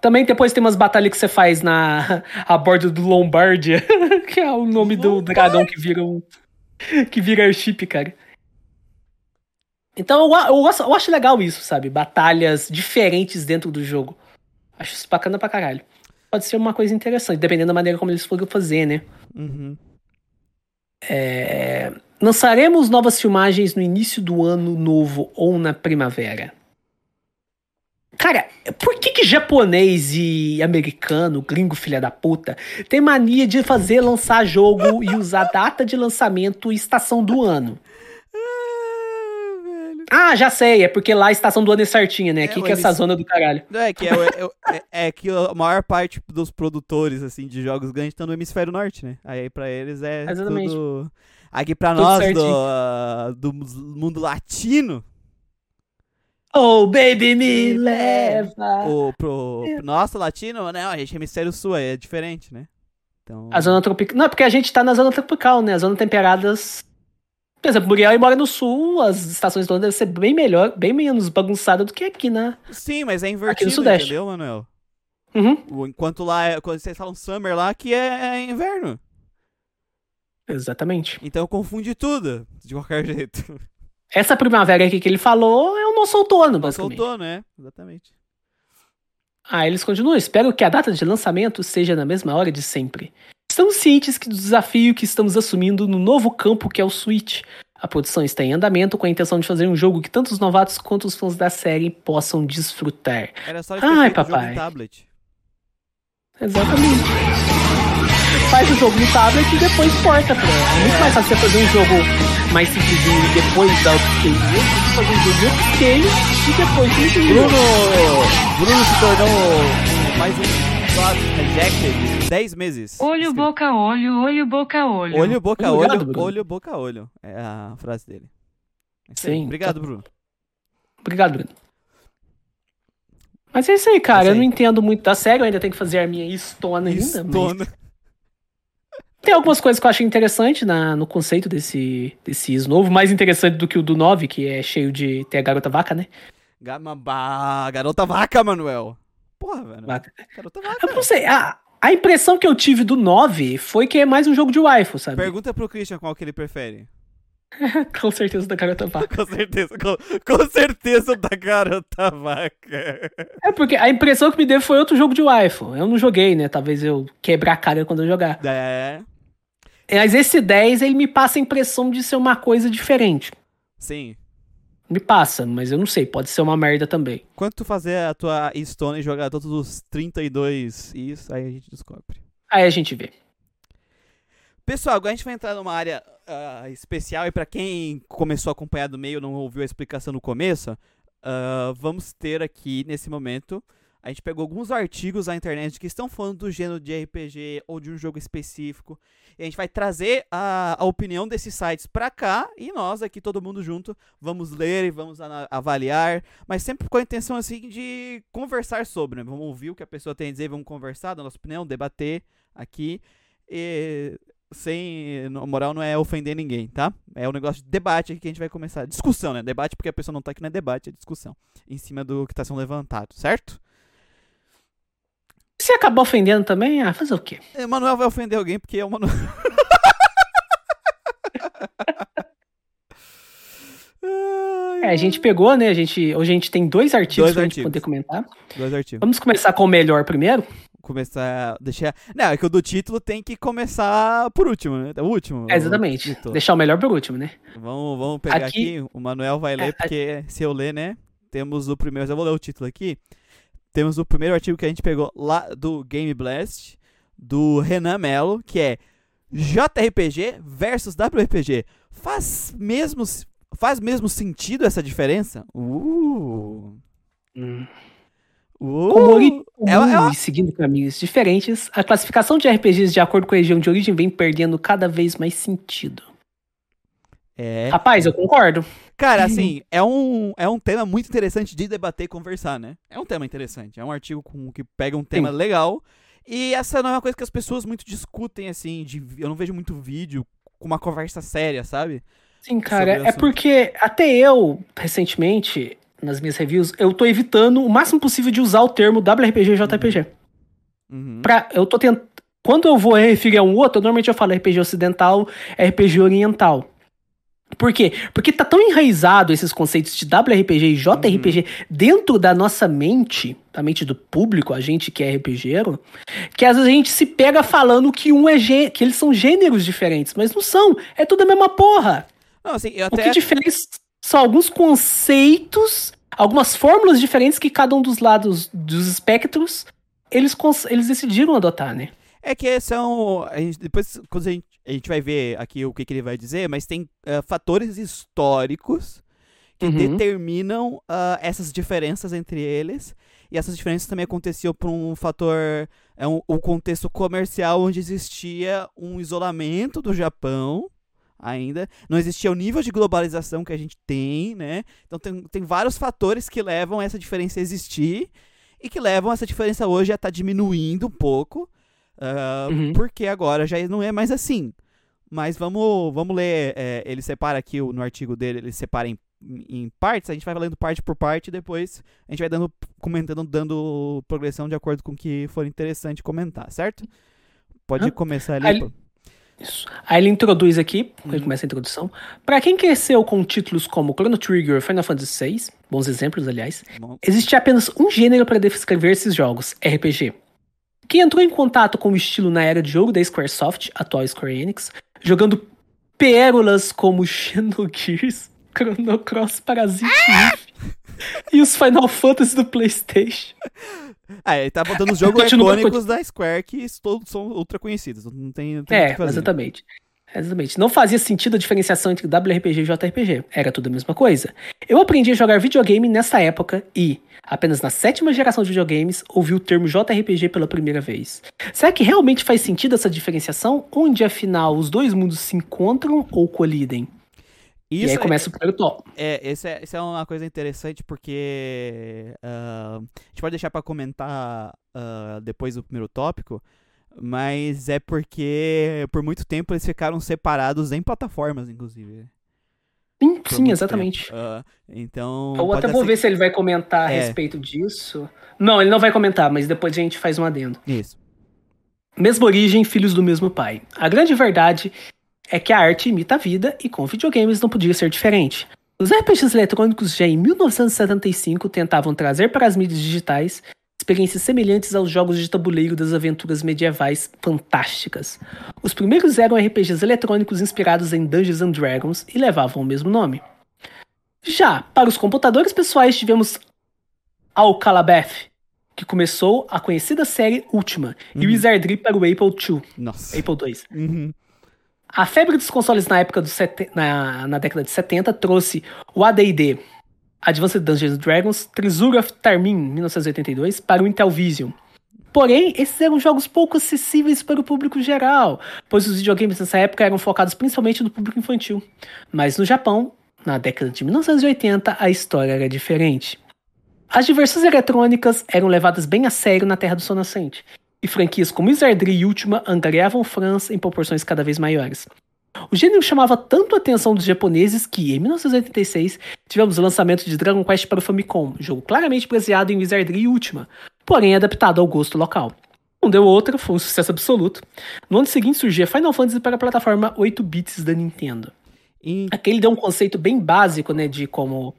Também depois tem umas batalhas que você faz a bordo do Lombardia, que é o nome do dragão que vira airship, cara. Então eu acho legal isso, sabe? Batalhas diferentes dentro do jogo. Acho isso bacana pra caralho. Pode ser uma coisa interessante, dependendo da maneira como eles forem fazer, né? Uhum. Lançaremos novas filmagens no início do ano novo ou na primavera. Cara, por que japonês e americano, gringo filha da puta, tem mania de lançar jogo e usar data de lançamento e estação do ano? Ah, já sei, é porque lá a estação do ano é certinha, né? Aqui que é essa zona do caralho. Que a maior parte dos produtores, assim, de jogos grandes estão no hemisfério norte, né? Aí pra eles é exatamente. Tudo... Aqui pra tudo nós, do mundo latino... Oh, baby, me leva! Pro nosso latino, né? A gente é hemisfério sul, é diferente, né? Então... A zona tropical... Não, porque a gente tá na zona tropical, né? A zona temperadas... Por exemplo, Muriel mora no sul, as estações do ano devem ser bem melhor, bem menos bagunçada do que aqui, né? Sim, mas é invertido, entendeu, Manuel? Uhum. Enquanto lá, quando vocês falam summer lá, aqui é inverno. Exatamente. Então confunde tudo, de qualquer jeito. Essa primavera aqui que ele falou é o nosso outono, basicamente. Outono, é, exatamente. Eles continuam. Espero que a data de lançamento seja na mesma hora de sempre. Estamos cientes do desafio que estamos assumindo no novo campo que é o Switch. A produção está em andamento com a intenção de fazer um jogo que tanto os novatos quanto os fãs da série possam desfrutar. Era só jogo no tablet. Exatamente. Faz o jogo no tablet e depois porta pra ela. É muito mais fácil você fazer um jogo mais simplesinho e depois dar o upscale. Fazer um jogo de upscale e depois de Bruno se tornou mais um... Rejected 10 meses. Olho, boca, olho, olho, boca, olho. Olho, boca, olho, olho, boca, olho. É a frase dele. Sim. Obrigado, Bruno. Obrigado, Bruno. Mas é isso aí, cara. Eu não entendo muito da série. Eu ainda tenho que fazer a minha estona ainda. Estona. Tem algumas coisas que eu achei interessante no conceito desse ISO novo. Mais interessante do que o do 9, que é cheio de... Tem a garota vaca, né? Garota vaca, Manuel. Porra, velho. Garota vaca. Eu não sei. A impressão que eu tive do 9 foi que é mais um jogo de waifu, sabe? Pergunta pro Christian qual que ele prefere. Com certeza da garota vaca. Com certeza da garota vaca. É porque a impressão que me deu foi outro jogo de waifu. Eu não joguei, né? Talvez eu quebrar a cara quando eu jogar. É. Mas esse 10, ele me passa a impressão de ser uma coisa diferente. Sim. Me passa, mas eu não sei. Pode ser uma merda também. Quando tu fazer a tua Stone e jogar todos os 32 isso, aí a gente descobre. Aí a gente vê. Pessoal, agora a gente vai entrar numa área especial, e pra quem começou a acompanhar do meio e não ouviu a explicação no começo, vamos ter aqui, nesse momento, a gente pegou alguns artigos na internet que estão falando do gênero de RPG ou de um jogo específico, e a gente vai trazer a opinião desses sites pra cá, e nós aqui, todo mundo junto, vamos ler e vamos avaliar, mas sempre com a intenção assim de conversar sobre, né? Vamos ouvir o que a pessoa tem a dizer, vamos conversar, dar nossa opinião, debater aqui, e... Sem, na moral, não é ofender ninguém, tá? É um negócio de debate aqui que a gente vai começar. Discussão, né? Debate, porque a pessoa não tá aqui, não é debate, é discussão. Em cima do que tá sendo levantado, certo? Se acabar ofendendo também, fazer o quê? O Manuel vai ofender alguém, porque é o Manuel... A gente pegou, né? Hoje a gente tem dois artigos pra gente poder comentar. Dois artigos. Vamos começar com o melhor primeiro? Não, é que o do título tem que começar por último, né? O último. Exatamente. O deixar o melhor por último, né? Vamos pegar aqui. O Manuel vai ler, porque se eu ler, né? Temos o primeiro... Eu vou ler o título aqui. Temos o primeiro artigo que a gente pegou lá do Game Blast, do Renan Mello, que é JRPG versus WRPG. Faz mesmo sentido essa diferença? Seguindo caminhos diferentes, a classificação de RPGs de acordo com a região de origem vem perdendo cada vez mais sentido. É. Rapaz, eu concordo. Cara, assim, é um tema muito interessante de debater e conversar, né? É um tema interessante, é um artigo que pega um tema legal, e essa não é uma coisa que as pessoas muito discutem, assim, eu não vejo muito vídeo com uma conversa séria, sabe? Sim, cara, é porque até eu, recentemente, nas minhas reviews, eu tô evitando o máximo possível de usar o termo WRPG e JRPG. Uhum. Eu tô tentando... Quando eu vou referir a um outro, normalmente eu falo RPG ocidental, RPG oriental. Por quê? Porque tá tão enraizado esses conceitos de WRPG e JRPG dentro da nossa mente, da mente do público, a gente que é RPGero, que às vezes a gente se pega falando que que eles são gêneros diferentes, mas não são, é tudo a mesma porra. Não, assim, o que diferencia são alguns conceitos, algumas fórmulas diferentes que cada um dos lados dos espectros, eles decidiram adotar, né? É que são... Depois, quando a gente vai ver aqui o que ele vai dizer, mas tem fatores históricos que determinam essas diferenças entre eles. E essas diferenças também aconteciam por um fator... um contexto comercial onde existia um isolamento do Japão. Ainda não existia o nível de globalização que a gente tem, né? Então tem vários fatores que levam essa diferença a existir e que levam essa diferença hoje a estar diminuindo um pouco, porque agora já não é mais assim. Mas vamos ler, ele separa aqui no artigo dele, ele separa em partes, a gente vai lendo parte por parte e depois a gente vai comentando, dando progressão de acordo com o que for interessante comentar, certo? Pode começar ali. Isso. Aí ele introduz aqui, ele começa a introdução. Pra quem cresceu com títulos como Chrono Trigger e Final Fantasy VI, bons exemplos, aliás, existe apenas um gênero para descrever esses jogos, RPG. Quem entrou em contato com o estilo na era de jogo da Squaresoft, atual Square Enix, jogando pérolas como Xenogears, Chrono Cross, Parasite e os Final Fantasy do PlayStation. Ele tá botando os jogos icônicos da Square que todos são ultra conhecidos. Não tem o que fazer. Exatamente. Não fazia sentido a diferenciação entre WRPG e JRPG. Era tudo a mesma coisa. Eu aprendi a jogar videogame nessa época e, apenas na 7ª geração de videogames, ouvi o termo JRPG pela primeira vez. Será que realmente faz sentido essa diferenciação? Onde, afinal, os dois mundos se encontram ou colidem? Isso, e aí começa o primeiro tom. Isso é uma coisa interessante porque a gente pode deixar pra comentar depois do primeiro tópico, Mas é porque por muito tempo eles ficaram separados em plataformas, inclusive. Sim, exatamente. Então, ou até vou ver se ele vai comentar a respeito disso. Não, ele não vai comentar, mas depois a gente faz um adendo. Isso. Mesma origem, filhos do mesmo pai. A grande verdade é que a arte imita a vida e com videogames não podia ser diferente. Os RPGs eletrônicos já em 1975 tentavam trazer para as mídias digitais experiências semelhantes aos jogos de tabuleiro das aventuras medievais fantásticas. Os primeiros eram RPGs eletrônicos inspirados em Dungeons and Dragons e levavam o mesmo nome. Já para os computadores pessoais tivemos Octopath, que começou a conhecida série Ultima, e Wizardry para o Apple II. Nossa. Apple II. Uhum. A febre dos consoles na época na década de 70 trouxe o AD&D, Advanced Dungeons and Dragons, Treasure of Tarmin, 1982, para o Intellivision. Porém, esses eram jogos pouco acessíveis para o público geral, pois os videogames nessa época eram focados principalmente no público infantil. Mas no Japão, na década de 1980, a história era diferente. As diversas eletrônicas eram levadas bem a sério na Terra do Sol Nascente, e franquias como Wizardry e Ultima angariavam fãs em proporções cada vez maiores. O gênero chamava tanto a atenção dos japoneses que, em 1986, tivemos o lançamento de Dragon Quest para o Famicom, jogo claramente baseado em Wizardry e Ultima, porém adaptado ao gosto local. Não deu outra, foi um sucesso absoluto. No ano seguinte surgia Final Fantasy para a plataforma 8-bits da Nintendo. Aqui ele deu um conceito bem básico, né, de como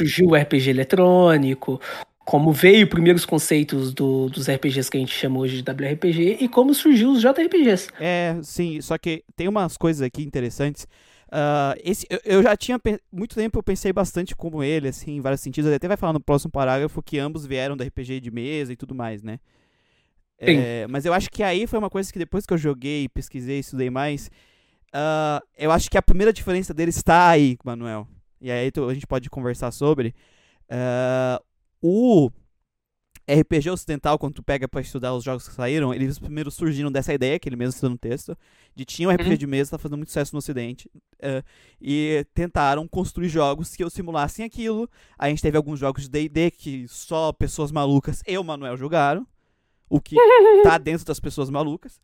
surgiu o RPG eletrônico, como veio primeiros conceitos dos RPGs que a gente chama hoje de WRPG e como surgiu os JRPGs. É, sim, só que tem umas coisas aqui interessantes. Eu já tinha muito tempo, eu pensei bastante como ele, assim, em vários sentidos. Ele até vai falar no próximo parágrafo que ambos vieram do RPG de mesa e tudo mais, né? Sim. Mas eu acho que aí foi uma coisa que depois que eu joguei, pesquisei, estudei mais, eu acho que a primeira diferença deles está aí, Manuel. E aí a gente pode conversar sobre... O RPG ocidental, quando tu pega pra estudar os jogos que saíram, eles primeiro surgiram dessa ideia, que ele mesmo está no texto, de tinha um RPG de mesa, tá fazendo muito sucesso no ocidente, e tentaram construir jogos que simulassem aquilo. A gente teve alguns jogos de D&D que só pessoas malucas e o Manuel jogaram, o que tá dentro das pessoas malucas,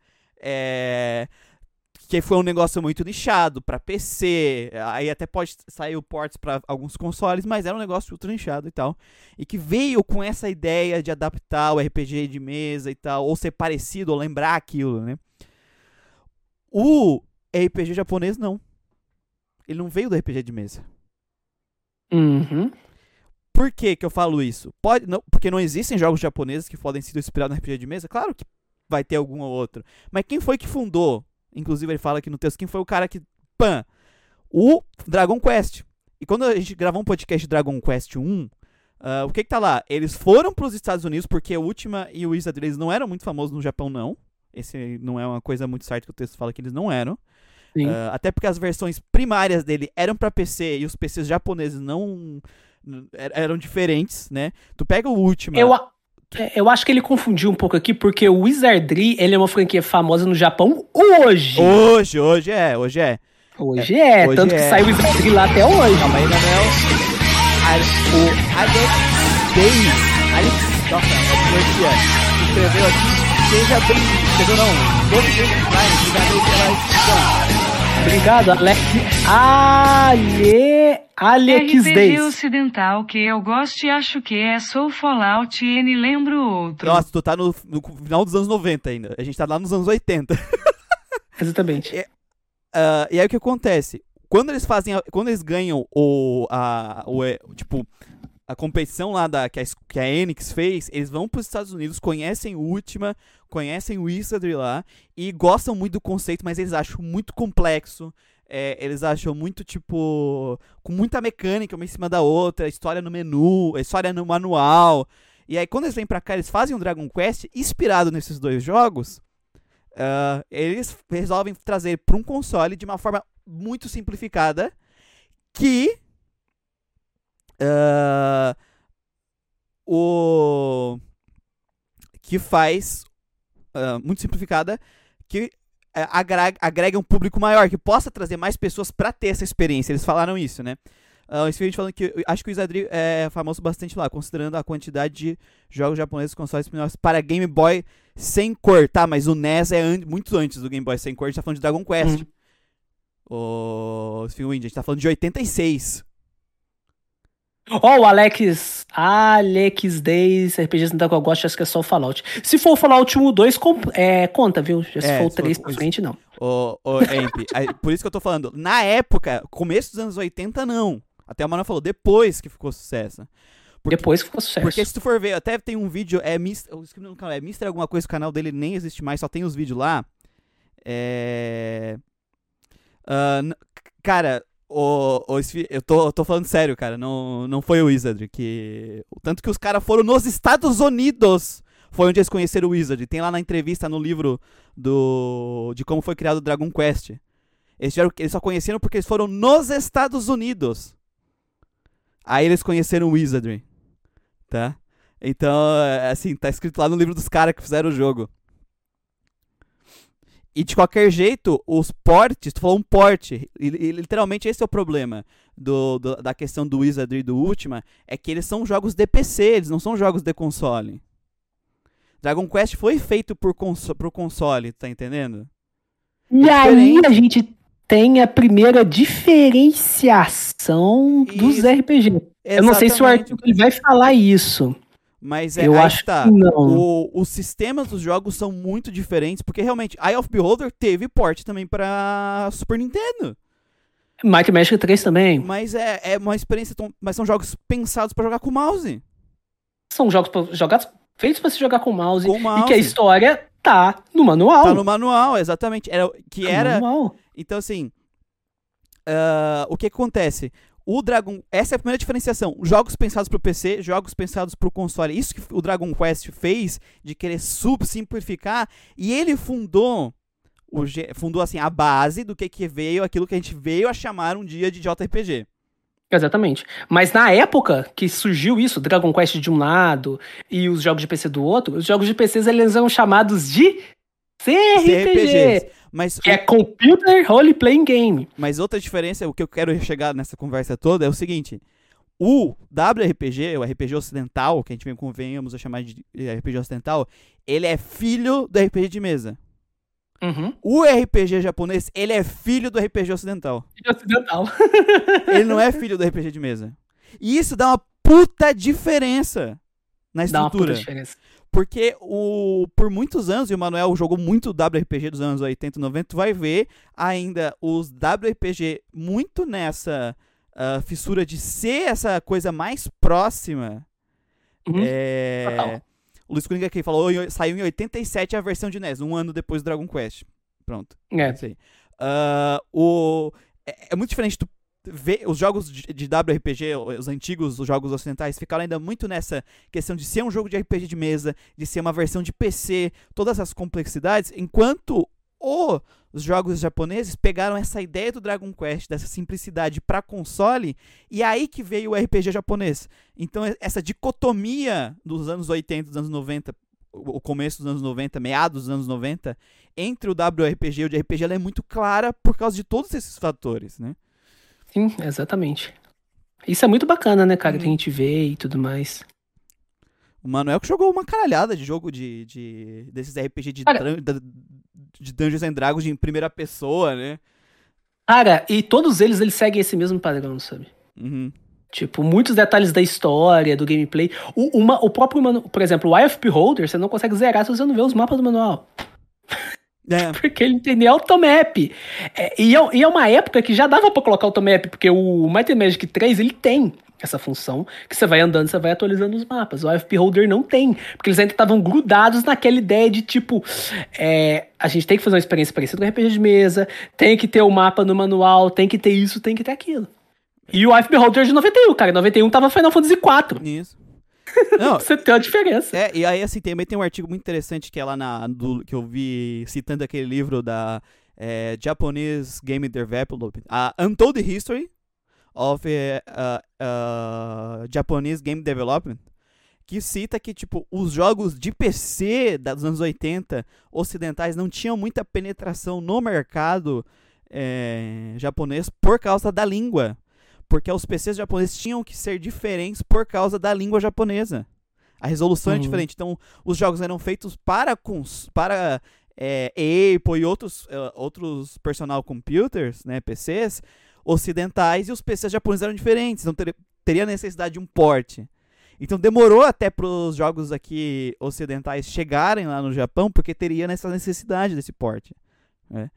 que foi um negócio muito nichado pra PC, aí até pode sair o ports pra alguns consoles, mas era um negócio ultra nichado e tal, e que veio com essa ideia de adaptar o RPG de mesa e tal, ou ser parecido, ou lembrar aquilo, né? O RPG japonês não. Ele não veio do RPG de mesa. Uhum. Por que que eu falo isso? Porque não existem jogos japoneses que podem ser inspirados no RPG de mesa? Claro que vai ter algum ou outro. Mas quem foi que fundou? Inclusive ele fala aqui no texto, quem foi o cara que... O Dragon Quest. E quando a gente gravou um podcast de Dragon Quest 1, o que tá lá? Eles foram pros Estados Unidos, porque o Ultima e o Wizardry, eles não eram muito famosos no Japão, não. Esse não é uma coisa muito certa que o texto fala que eles não eram. Até porque as versões primárias dele eram pra PC, e os PCs japoneses não... eram diferentes, né? Tu pega o Ultima... Eu acho que ele confundiu um pouco aqui, porque o Wizardry, ele é uma franquia famosa no Japão hoje. Hoje é. Hoje sai o Wizardry lá até hoje. Calma aí, Daniel. O Alex escreveu aqui, seja bem-vindo. Escreveu não, todo dia vai. Obrigado, Alex. RPG ocidental que eu gosto e acho que é Soul Fallout N, lembro outro. Nossa, tu tá no final dos anos 90 ainda. A gente tá lá nos anos 80. Exatamente. E aí o que acontece? Quando eles ganham a competição lá que a Enix fez, eles vão pros Estados Unidos, conhecem o Ultima, conhecem o Wizardry lá e gostam muito do conceito, mas eles acham muito complexo. Eles acham muito, com muita mecânica uma em cima da outra, história no menu, história no manual. E aí, quando eles vêm pra cá, eles fazem um Dragon Quest inspirado nesses dois jogos. Eles resolvem trazer pra um console de uma forma muito simplificada, que muito simplificada, que agrega um público maior, que possa trazer mais pessoas pra ter essa experiência. Eles falaram isso, né? Esse vídeo falando que acho que o Wizardry é famoso bastante lá, considerando a quantidade de jogos japoneses, consoles menores para Game Boy sem cor, tá? Mas o NES é muito antes do Game Boy sem cor, a gente tá falando de Dragon Quest. O Wind, a gente tá falando de 86. O Alex Days, RPGs da eu gosto, acho que é só o Fallout. Se for o Fallout 1 ou 2, conta, viu? Se for o 3, principalmente, não. Por isso que eu tô falando, na época, começo dos anos 80, não. Até o Mano falou, depois que ficou sucesso. Depois que ficou sucesso. Porque se tu for ver, até tem um vídeo, é Mister alguma coisa, o canal dele nem existe mais, só tem os vídeos lá. Cara... Eu tô falando sério, cara. Não foi o Wizardry que... Tanto que os caras foram nos Estados Unidos. Foi onde eles conheceram o Wizardry. Tem lá na entrevista no livro de como foi criado o Dragon Quest. Eles só conheceram porque eles foram nos Estados Unidos. Aí eles conheceram o Wizardry, tá? Então, assim, tá escrito lá no livro dos caras que fizeram o jogo. E de qualquer jeito, os portes, tu falou um porte, e literalmente esse é o problema da questão do Wizardry e do Ultima, é que eles são jogos de PC, eles não são jogos de console. Dragon Quest foi feito pro console, tá entendendo? E aí a gente tem a primeira diferenciação dos RPG. Eu não sei se o Arthur vai falar isso. Mas eu acho que tá. Os sistemas dos jogos são muito diferentes, porque realmente Eye of Beholder teve port também pra Super Nintendo. Might & Magic 3 também. Mas é uma experiência, mas são jogos pensados pra jogar com mouse. São jogos feitos pra se jogar com mouse, e que a história tá no manual. Tá no manual, exatamente. Manual. Então assim, o que acontece? O Dragon... Essa é a primeira diferenciação. Jogos pensados pro PC, jogos pensados pro console. Isso que o Dragon Quest fez, de querer simplificar. E ele fundou assim, a base do que veio, aquilo que a gente veio a chamar um dia de JRPG. Exatamente. Mas na época que surgiu isso, Dragon Quest de um lado e os jogos de PC do outro, os jogos de PCs eles eram chamados de CRPGs. Mas que é Computer Role Playing Game. Mas outra diferença, o que eu quero chegar nessa conversa toda é o seguinte: o WRPG, o RPG ocidental, que a gente convenhamos a chamar de RPG ocidental, ele é filho do RPG de mesa. Uhum. O RPG japonês, ele é filho do RPG ocidental. Ele não é filho do RPG de mesa. E isso dá uma puta diferença na estrutura. Dá uma puta diferença. Porque por muitos anos, e o Manuel jogou muito WRPG dos anos 80 e 90, tu vai ver ainda os WRPG muito nessa fissura de ser essa coisa mais próxima. O Luiz Cunha aqui falou, saiu em 87 a versão de NES, um ano depois do Dragon Quest. Pronto. É muito diferente tu ver os jogos de WRPG, os antigos, os jogos ocidentais, ficaram ainda muito nessa questão de ser um jogo de RPG de mesa, de ser uma versão de PC, todas essas complexidades, enquanto os jogos japoneses pegaram essa ideia do Dragon Quest, dessa simplicidade para console, e aí que veio o RPG japonês. Então essa dicotomia dos anos 80, dos anos 90, o começo dos anos 90, meados dos anos 90, entre o WRPG e o JRPG, ela é muito clara por causa de todos esses fatores, né? Sim, exatamente. Isso é muito bacana, né, cara, que a gente vê e tudo mais. O Manuel que jogou uma caralhada de jogo desses RPG de Dungeons and Dragons em primeira pessoa, né? Cara, e todos eles seguem esse mesmo padrão, sabe? Uhum. Tipo, muitos detalhes da história, do gameplay. O próprio manual, por exemplo, o Eye of Beholder, você não consegue zerar se você não vê os mapas do manual. Porque ele entendeu automap. E é uma época que já dava pra colocar automap, porque o Might & Magic 3, ele tem essa função, que você vai andando, você vai atualizando os mapas. O Eye of Beholder não tem, porque eles ainda estavam grudados naquela ideia de, tipo, a gente tem que fazer uma experiência parecida com RPG de mesa, tem que ter o mapa no manual, tem que ter isso, tem que ter aquilo. E o Eye of Beholder de 91, cara, 91 tava Final Fantasy IV. Isso. Não, você tem uma diferença. E aí assim, também tem um artigo muito interessante que é lá que eu vi citando aquele livro da Japanese Game Development, a Untold History of Japanese Game Development, que cita que tipo, os jogos de PC dos anos 80 ocidentais não tinham muita penetração no mercado japonês por causa da língua. Porque os PCs japoneses tinham que ser diferentes por causa da língua japonesa. A resolução é diferente. Então, os jogos eram feitos para Apple e outros personal computers, né, PCs ocidentais, e os PCs japoneses eram diferentes. Então, teria necessidade de um port. Então, demorou até para os jogos aqui ocidentais chegarem lá no Japão, porque teria essa necessidade desse port, né?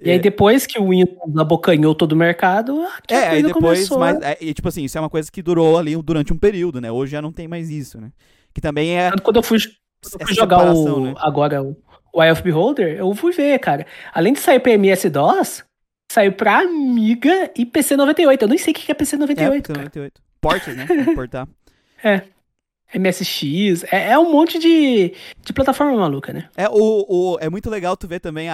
E aí depois que o Windows abocanhou todo o mercado, aí depois começou. Tipo assim, isso é uma coisa que durou ali durante um período, né? Hoje já não tem mais isso, né? Que também é... Quando eu fui jogar o Eye of Beholder, eu fui ver, cara. Além de sair pra MS-DOS, saiu pra Amiga e PC-98. Eu nem sei o que é PC-98, cara. Portes, né? Portar. É. MSX, é um monte de plataforma maluca, né? É muito legal tu ver também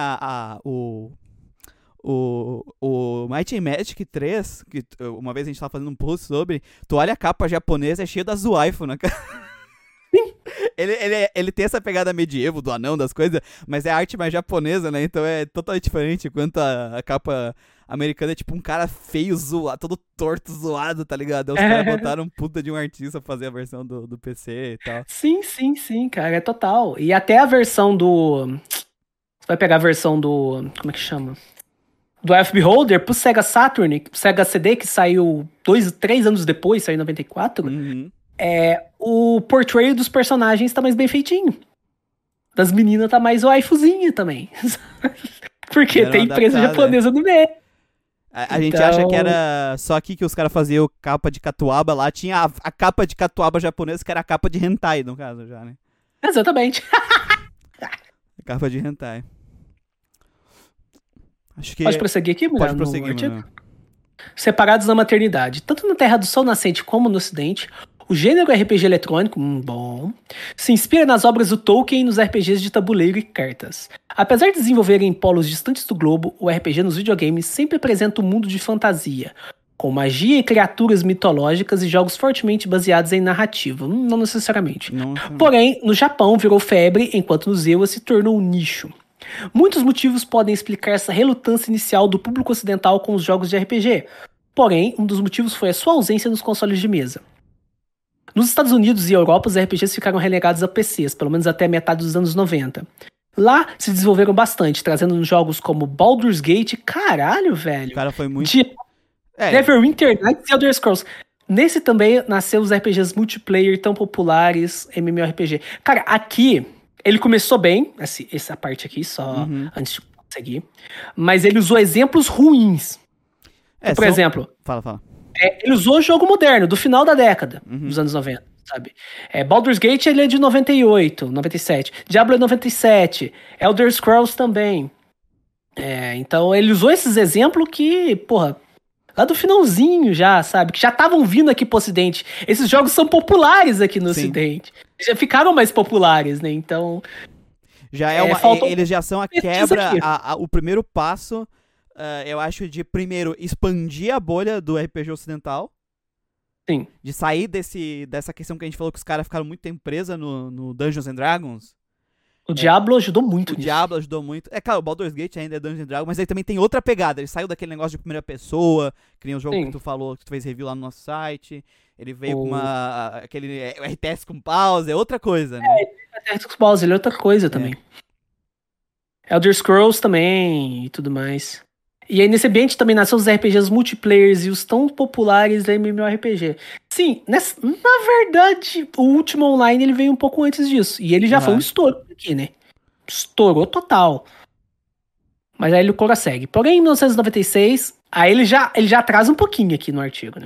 o Might and Magic 3, que uma vez a gente tava fazendo um post sobre, tu olha a capa japonesa, é cheia das waifu, né, cara? Ele tem essa pegada medieval do anão, das coisas, mas é arte mais japonesa, né? Então é totalmente diferente, enquanto a capa americana é tipo um cara feio, zoado, todo torto, zoado, tá ligado? Os caras botaram puta de um artista fazer a versão do PC e tal. Sim, cara, é total. E até a versão do... Você vai pegar a versão do... Como é que chama? Do Eye of Beholder pro Sega Saturn, Sega CD, que saiu 2-3 anos depois, saiu em 94. O portrait dos personagens tá mais bem feitinho. Das meninas tá mais waifuzinha também. Porque tem empresa japonesa no meio. A gente acha que era só aqui que os caras faziam capa de catuaba lá. Tinha a capa de catuaba japonesa, que era a capa de hentai, no caso, já, né? Exatamente. A capa de hentai. Acho que... Pode prosseguir aqui, mulher? Pode prosseguir, mano. Separados na maternidade. Tanto na Terra do Sol Nascente como no Ocidente, o gênero RPG eletrônico, se inspira nas obras do Tolkien e nos RPGs de tabuleiro e cartas. Apesar de desenvolverem em polos distantes do globo, o RPG nos videogames sempre apresenta um mundo de fantasia, com magia e criaturas mitológicas e jogos fortemente baseados em narrativa. Não necessariamente. Nossa. Porém, no Japão virou febre, enquanto no EUA se tornou um nicho. Muitos motivos podem explicar essa relutância inicial do público ocidental com os jogos de RPG. Porém, um dos motivos foi a sua ausência nos consoles de mesa. Nos Estados Unidos e Europa, os RPGs ficaram relegados a PCs, pelo menos até metade dos anos 90. Lá, se desenvolveram bastante, trazendo jogos como Baldur's Gate, caralho, velho. O cara foi muito... Neverwinter Nights e Elder Scrolls. Nesse também nasceu os RPGs multiplayer tão populares, MMORPG. Cara, aqui, ele começou bem, essa parte aqui, só antes de seguir. Mas ele usou exemplos ruins. Por exemplo... Fala. Ele usou jogo moderno, do final da década, dos anos 90, sabe? Baldur's Gate, ele é de 98, 97. Diablo é 97. Elder Scrolls também. Então, ele usou esses exemplos que, lá do finalzinho já, sabe? Que já estavam vindo aqui pro Ocidente. Esses jogos são populares aqui no Ocidente. Já ficaram mais populares, né? Então... já eles já são a quebra, o primeiro passo... eu acho de, primeiro, expandir a bolha do RPG ocidental. Sim. De sair dessa questão que a gente falou, que os caras ficaram muito tempo presos no Dungeons and Dragons. O Diablo ajudou muito nisso. O Diablo ajudou muito. Claro, o Baldur's Gate ainda é Dungeons and Dragons, mas aí também tem outra pegada. Ele saiu daquele negócio de primeira pessoa, que nem o jogo que tu falou, que tu fez review lá no nosso site. Ele veio com aquele RTS com pause, é outra coisa, né? RTS com pause, ele é outra coisa também. Elder Scrolls também e tudo mais. E aí nesse ambiente também nasceu os RPGs multiplayers e os tão populares da MMORPG. Sim, na verdade, o Ultima Online ele veio um pouco antes disso. E ele já foi um estouro aqui, né? Estourou total. Mas aí o Cora segue. Porém, em 1996, aí ele já atrasa um pouquinho aqui no artigo, né?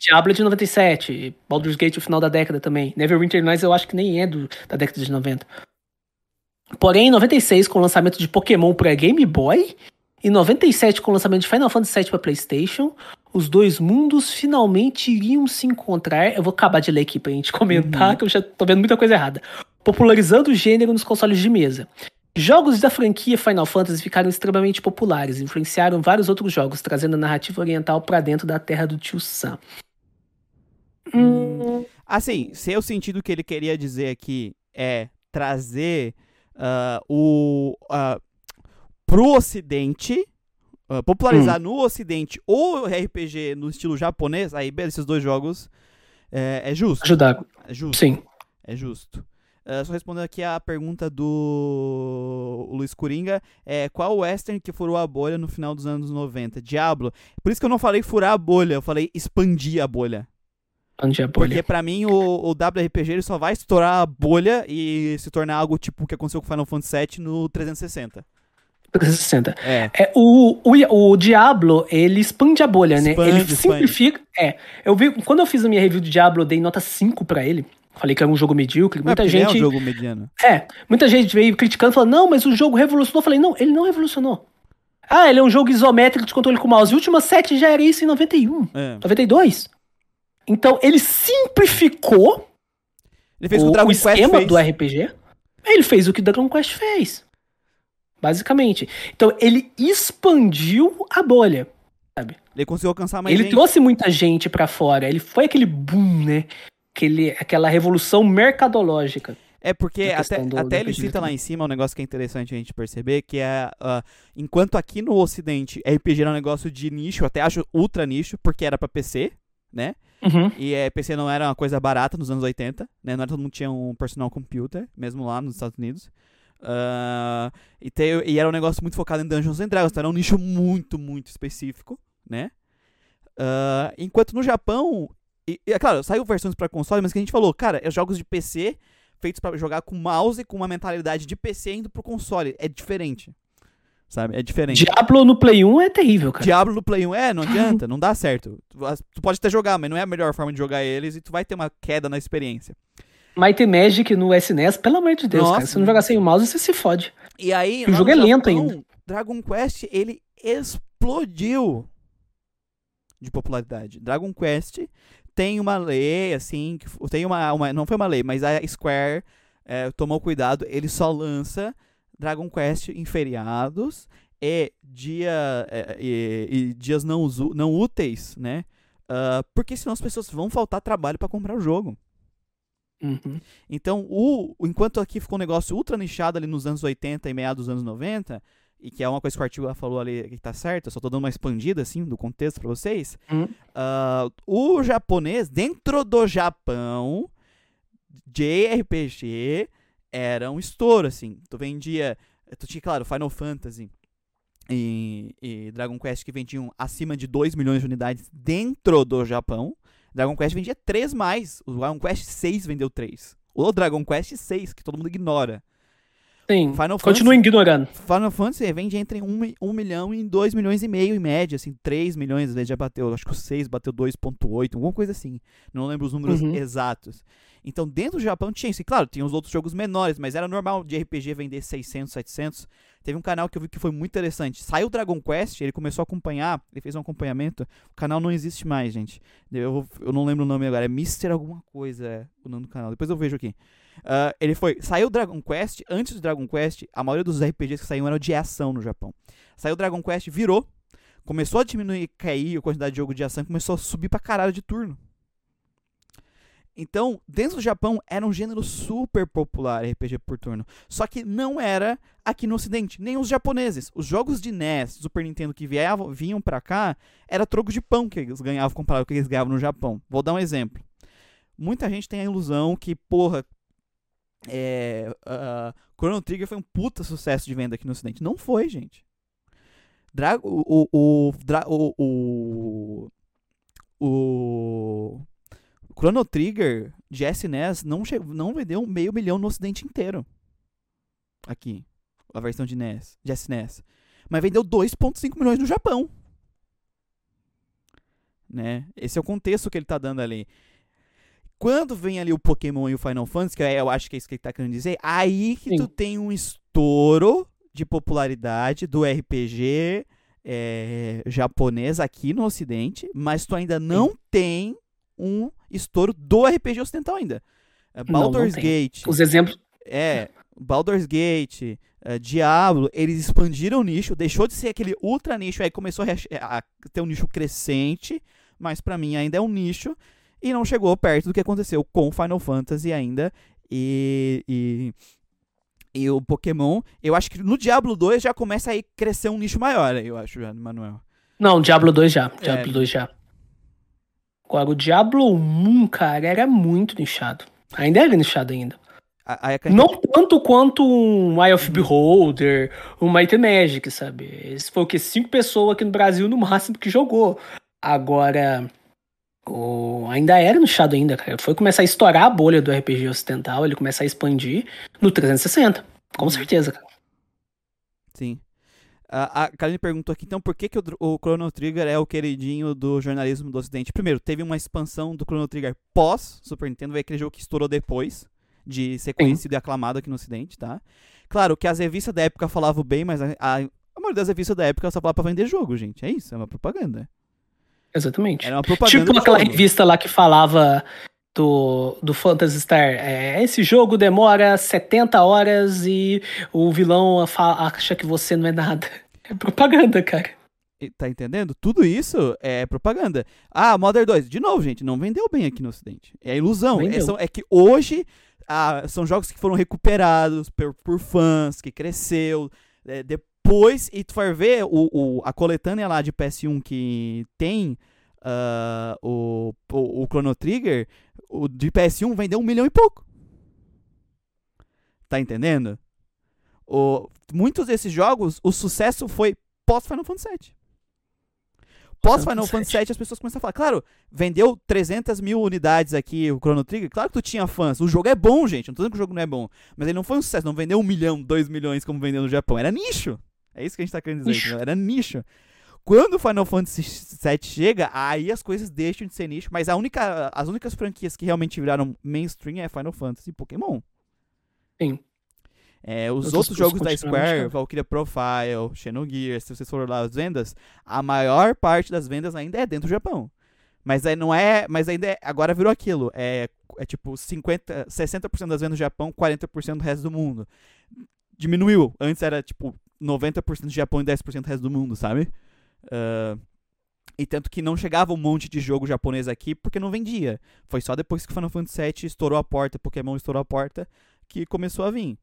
Diablo é de 97, Baldur's Gate o final da década também. Neverwinter Nights eu acho que nem é da década de 90. Porém, em 96, com o lançamento de Pokémon pra Game Boy... Em 97, com o lançamento de Final Fantasy VII para PlayStation, os dois mundos finalmente iriam se encontrar. Eu vou acabar de ler aqui pra gente comentar, que eu já tô vendo muita coisa errada. Popularizando o gênero nos consoles de mesa. Jogos da franquia Final Fantasy ficaram extremamente populares, influenciaram vários outros jogos, trazendo a narrativa oriental pra dentro da terra do Tio Sam. Assim, se o sentido que ele queria dizer aqui é trazer pro Ocidente popularizar no Ocidente ou RPG no estilo japonês, aí, beleza, esses dois jogos é justo. Ajudar. É justo. Sim. É justo. Só respondendo aqui a pergunta do Luiz Coringa, qual western que furou a bolha no final dos anos 90? Diablo. Por isso que eu não falei furar a bolha, eu falei expandir a bolha. Expandir a bolha. Porque pra mim o WRPG ele só vai estourar a bolha e se tornar algo tipo o que aconteceu com Final Fantasy VII no 360. 360. O Diablo, ele expande a bolha, expande, né? Ele simplifica. Eu vi, quando eu fiz a minha review de Diablo, eu dei nota 5 pra ele. Falei que era um jogo medíocre. Muita gente. É um jogo mediano. Muita gente veio criticando, falando, não, mas o jogo revolucionou. Eu falei, não, ele não revolucionou. Ah, ele é um jogo isométrico de controle com o mouse. E o Ultima 7 já era isso em 91, 92. Então, ele simplificou. Ele fez o Dragon Quest esquema fez. Do RPG. Ele fez o que o Dragon Quest fez. Basicamente. Então, ele expandiu a bolha, sabe? Ele conseguiu alcançar mais gente. Ele trouxe muita gente pra fora. Ele foi aquele boom, né? Aquela revolução mercadológica. Porque até ele cita lá em cima um negócio que é interessante a gente perceber, que é, enquanto aqui no Ocidente RPG era um negócio de nicho, até acho ultra nicho, porque era pra PC, né? Uhum. E PC não era uma coisa barata nos anos 80, né? Não era todo mundo tinha um personal computer, mesmo lá nos Estados Unidos. E era um negócio muito focado em Dungeons and Dragons, então era um nicho muito, muito específico, né? Enquanto no Japão, é claro, saiu versões pra console, mas que a gente falou, cara, é jogos de PC feitos pra jogar com mouse, com uma mentalidade de PC indo pro console, é diferente, sabe, é diferente. Diablo no Play 1 é terrível, cara. Diablo no Play 1, não adianta, não dá certo. Tu pode até jogar, mas não é a melhor forma de jogar eles e tu vai ter uma queda na experiência. Might and Magic no SNES, pelo amor de Deus, Nossa. Cara, se não jogar sem o mouse, você se fode. E aí, o jogo é lento ainda. Dragon Quest, ele explodiu de popularidade. Dragon Quest tem uma lei, assim, tem uma não foi uma lei, mas a Square tomou cuidado, ele só lança Dragon Quest em feriados e dias não úteis, né? Porque senão as pessoas vão faltar trabalho pra comprar o jogo. Uhum. Então, enquanto aqui ficou um negócio ultra nichado ali nos anos 80 e meados dos anos 90, e que é uma coisa que o artigo falou ali que tá certo, eu só tô dando uma expandida assim do contexto pra vocês. O japonês, dentro do Japão, JRPG era um estouro, assim. Tu tinha, claro, Final Fantasy e Dragon Quest que vendiam acima de 2 milhões de unidades dentro do Japão. Dragon Quest vendia 3 mais. O Dragon Quest 6 vendeu 3. O Dragon Quest 6, que todo mundo ignora. Sim, continua ignorando. Final Fantasy vende entre 1 milhão e 2 milhões e meio, em média. Assim, 3 milhões, às vezes já bateu. Acho que o 6 bateu 2,8, alguma coisa assim. Não lembro os números exatos. Então, dentro do Japão tinha isso. E, claro, tinha os outros jogos menores, mas era normal de RPG vender 600, 700. Teve um canal que eu vi que foi muito interessante. Saiu o Dragon Quest, ele começou a acompanhar, ele fez um acompanhamento. O canal não existe mais, gente. Eu não lembro o nome agora, é Mr. alguma coisa o nome do canal. Depois eu vejo aqui. Saiu o Dragon Quest, antes do Dragon Quest, a maioria dos RPGs que saíam eram de ação no Japão. Saiu o Dragon Quest, virou, começou a diminuir, cair a quantidade de jogo de ação, começou a subir pra caralho de turno. Então, dentro do Japão, era um gênero super popular, RPG por turno. Só que não era aqui no Ocidente, nem os japoneses. Os jogos de NES, Super Nintendo, que vinham pra cá, era troco de pão que eles ganhavam comparado com o que eles ganhavam no Japão. Vou dar um exemplo. Muita gente tem a ilusão que, Chrono Trigger foi um puta sucesso de venda aqui no Ocidente. Não foi, gente. Chrono Trigger de SNES não vendeu meio milhão no Ocidente inteiro. Aqui. A versão de NES, de SNES. Mas vendeu 2,5 milhões no Japão. Né? Esse é o contexto que ele tá dando ali. Quando vem ali o Pokémon e o Final Fantasy, que eu acho que é isso que ele tá querendo dizer, aí que tu tem um estouro de popularidade do RPG japonês aqui no Ocidente, mas tu ainda não tem um estouro do RPG ocidental ainda. Baldur's Gate. Os exemplos. Baldur's Gate, Diablo, eles expandiram o nicho, deixou de ser aquele ultra nicho, aí começou a ter um nicho crescente, mas pra mim ainda é um nicho, e não chegou perto do que aconteceu com Final Fantasy ainda, e e o Pokémon, eu acho que no Diablo 2 já começa a crescer um nicho maior, eu acho, Manuel. Não, Diablo 2 já, Diablo 2 já. Agora, o Diablo 1, cara, era muito nichado. Ainda era nichado ainda. Não tanto quanto um Eye of Beholder, um Might and Magic, sabe? Esse foi o que? 5 pessoas aqui no Brasil, no máximo, que jogou. Agora, ainda era nichado ainda, cara. Foi começar a estourar a bolha do RPG ocidental, ele começar a expandir no 360. Com certeza, cara. Sim. A Karine perguntou aqui, então, por que o Chrono Trigger é o queridinho do jornalismo do Ocidente? Primeiro, teve uma expansão do Chrono Trigger pós-Super Nintendo, é aquele jogo que estourou depois de ser conhecido e aclamado aqui no Ocidente, tá? Claro que as revistas da época falavam bem, mas a maioria das revistas da época só falava pra vender jogo, gente. É isso, é uma propaganda. Exatamente. Era uma propaganda. Tipo aquela revista lá que falava do Phantasy Star. Esse jogo demora 70 horas e o vilão acha que você não é nada. É propaganda, cara. Tá entendendo? Tudo isso é propaganda. Ah, Modern 2. De novo, gente, não vendeu bem aqui no Ocidente. É ilusão. É que hoje são jogos que foram recuperados por fãs, que cresceu. Depois, e tu vai ver a coletânea lá de PS1 que tem o Chrono Trigger, o de PS1 vendeu 1 milhão e pouco. Tá entendendo? Muitos desses jogos, o sucesso foi pós-Final Fantasy VII. Pós-Final Fantasy VII, as pessoas começam a falar, claro, vendeu 300 mil unidades aqui o Chrono Trigger, claro que tu tinha fãs, o jogo é bom, gente, não tô dizendo que o jogo não é bom, mas ele não foi um sucesso, não vendeu 1 milhão, 2 milhões como vendeu no Japão, era nicho, é isso que a gente tá querendo dizer, nicho. Era nicho. Quando o Final Fantasy VII chega, aí as coisas deixam de ser nicho, mas as únicas franquias que realmente viraram mainstream é Final Fantasy e Pokémon. Sim. Os outros jogos da Square, Valkyrie Profile, Xenogears, se vocês forem lá as vendas, a maior parte das vendas ainda é dentro do Japão. Mas aí não é. Mas ainda é, agora virou aquilo. É tipo 60% das vendas do Japão, 40% do resto do mundo. Diminuiu. Antes era tipo 90% do Japão e 10% do resto do mundo, sabe? E tanto que não chegava um monte de jogo japonês aqui porque não vendia. Foi só depois que o Final Fantasy VII estourou a porta, Pokémon estourou a porta, que começou a vir.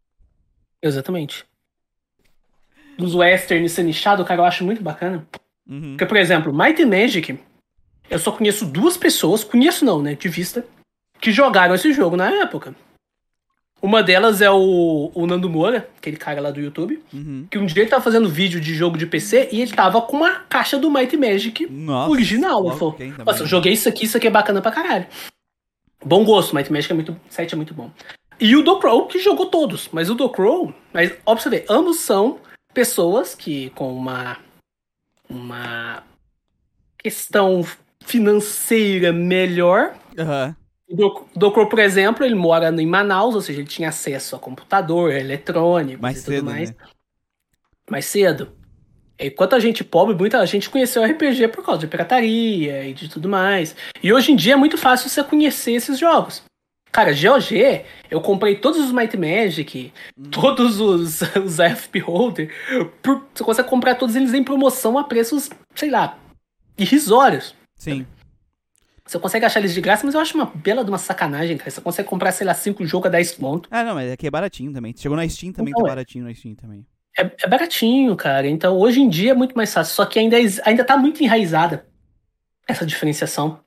Exatamente. Dos westerns ser nichado, cara, eu acho muito bacana. Uhum. Porque, por exemplo, Might and Magic, eu só conheço 2 pessoas, conheço não, né, de vista, que jogaram esse jogo na época. Uma delas é o Nando Moura, aquele cara lá do YouTube, que um dia ele tava fazendo vídeo de jogo de PC e ele tava com uma caixa do Might and Magic original. Ele falou, nossa, eu joguei isso aqui é bacana pra caralho. Bom gosto, Might and Magic site é muito bom. E o Do Crow, que jogou todos. Mas o Do Crow, mas ó, pra você ver, ambos são pessoas que com uma questão financeira melhor. O Do Crow, por exemplo, ele mora em Manaus, ou seja, ele tinha acesso a computador, eletrônicos mais e cedo, tudo mais. Né? Mais cedo. Enquanto a gente pobre, muita gente conheceu RPG por causa de pirataria e de tudo mais. E hoje em dia é muito fácil você conhecer esses jogos. Cara, GOG, eu comprei todos os Might Magic, todos os AFP Holder, você consegue comprar todos eles em promoção a preços, sei lá, irrisórios. Sim. Você consegue achar eles de graça, mas eu acho uma bela de uma sacanagem, cara. Você consegue comprar, sei lá, 5 jogos a 10 pontos. Ah, não, mas aqui é baratinho também. Chegou na Steam também, então, tá baratinho na Steam também. É baratinho, cara. Então, hoje em dia é muito mais fácil. Só que ainda tá muito enraizada essa diferenciação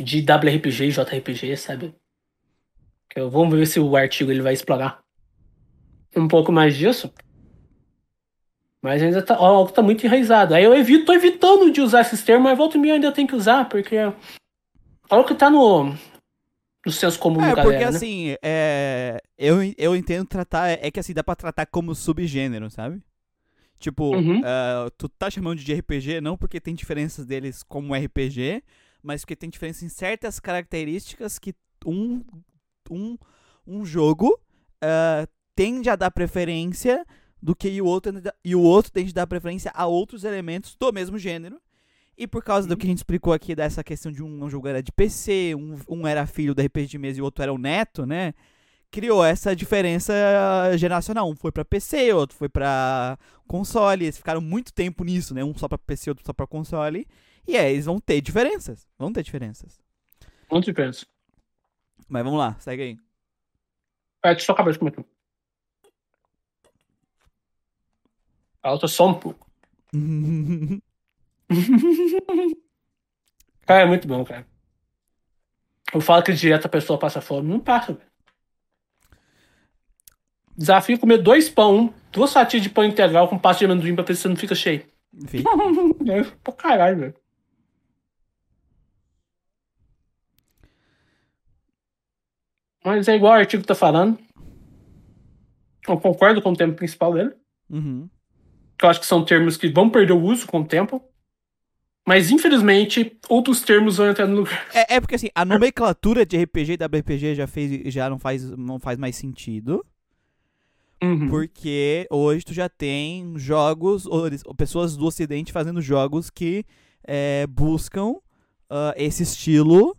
de WRPG e JRPG, sabe? Vamos ver se o artigo ele vai explorar um pouco mais disso. Mas ainda tá, algo tá muito enraizado. Aí eu tô evitando de usar esses termos, mas volta e meia eu ainda tenho que usar, porque é algo que tá no senso comum da galera, porque, né? Assim, eu entendo tratar... É que assim, dá pra tratar como subgênero, sabe? Tipo, tu tá chamando de RPG não porque tem diferenças deles como RPG, mas porque tem diferença em certas características que um jogo tende a dar preferência do que o outro, e o outro tende a dar preferência a outros elementos do mesmo gênero. E por causa do que a gente explicou aqui, dessa questão de um jogo era de PC, um era filho da RPG de mesa e o outro era o neto, né? Criou essa diferença geracional. Um foi pra PC, outro foi pra console. Eles ficaram muito tempo nisso, né? Um só pra PC, outro só pra console. E eles vão ter diferenças. Mas vamos lá, segue aí. Tu só acabou de comentar. Alta só um pouco. Cara, é muito bom, cara. Eu falo que direto a pessoa passa fome. Não passa, velho. Desafio é comer 2 pão, 2 fatias de pão integral com pasta de amendoim pra ver se você não fica cheio. Enfim. É pra caralho, velho. Mas é igual o artigo tá falando. Eu concordo com o tema principal dele. Uhum. Eu acho que são termos que vão perder o uso com o tempo. Mas, infelizmente, outros termos vão entrar no lugar. É porque, assim, a nomenclatura de RPG e WRPG já não faz mais sentido. Uhum. Porque hoje tu já tem jogos, ou pessoas do Ocidente fazendo jogos que buscam esse estilo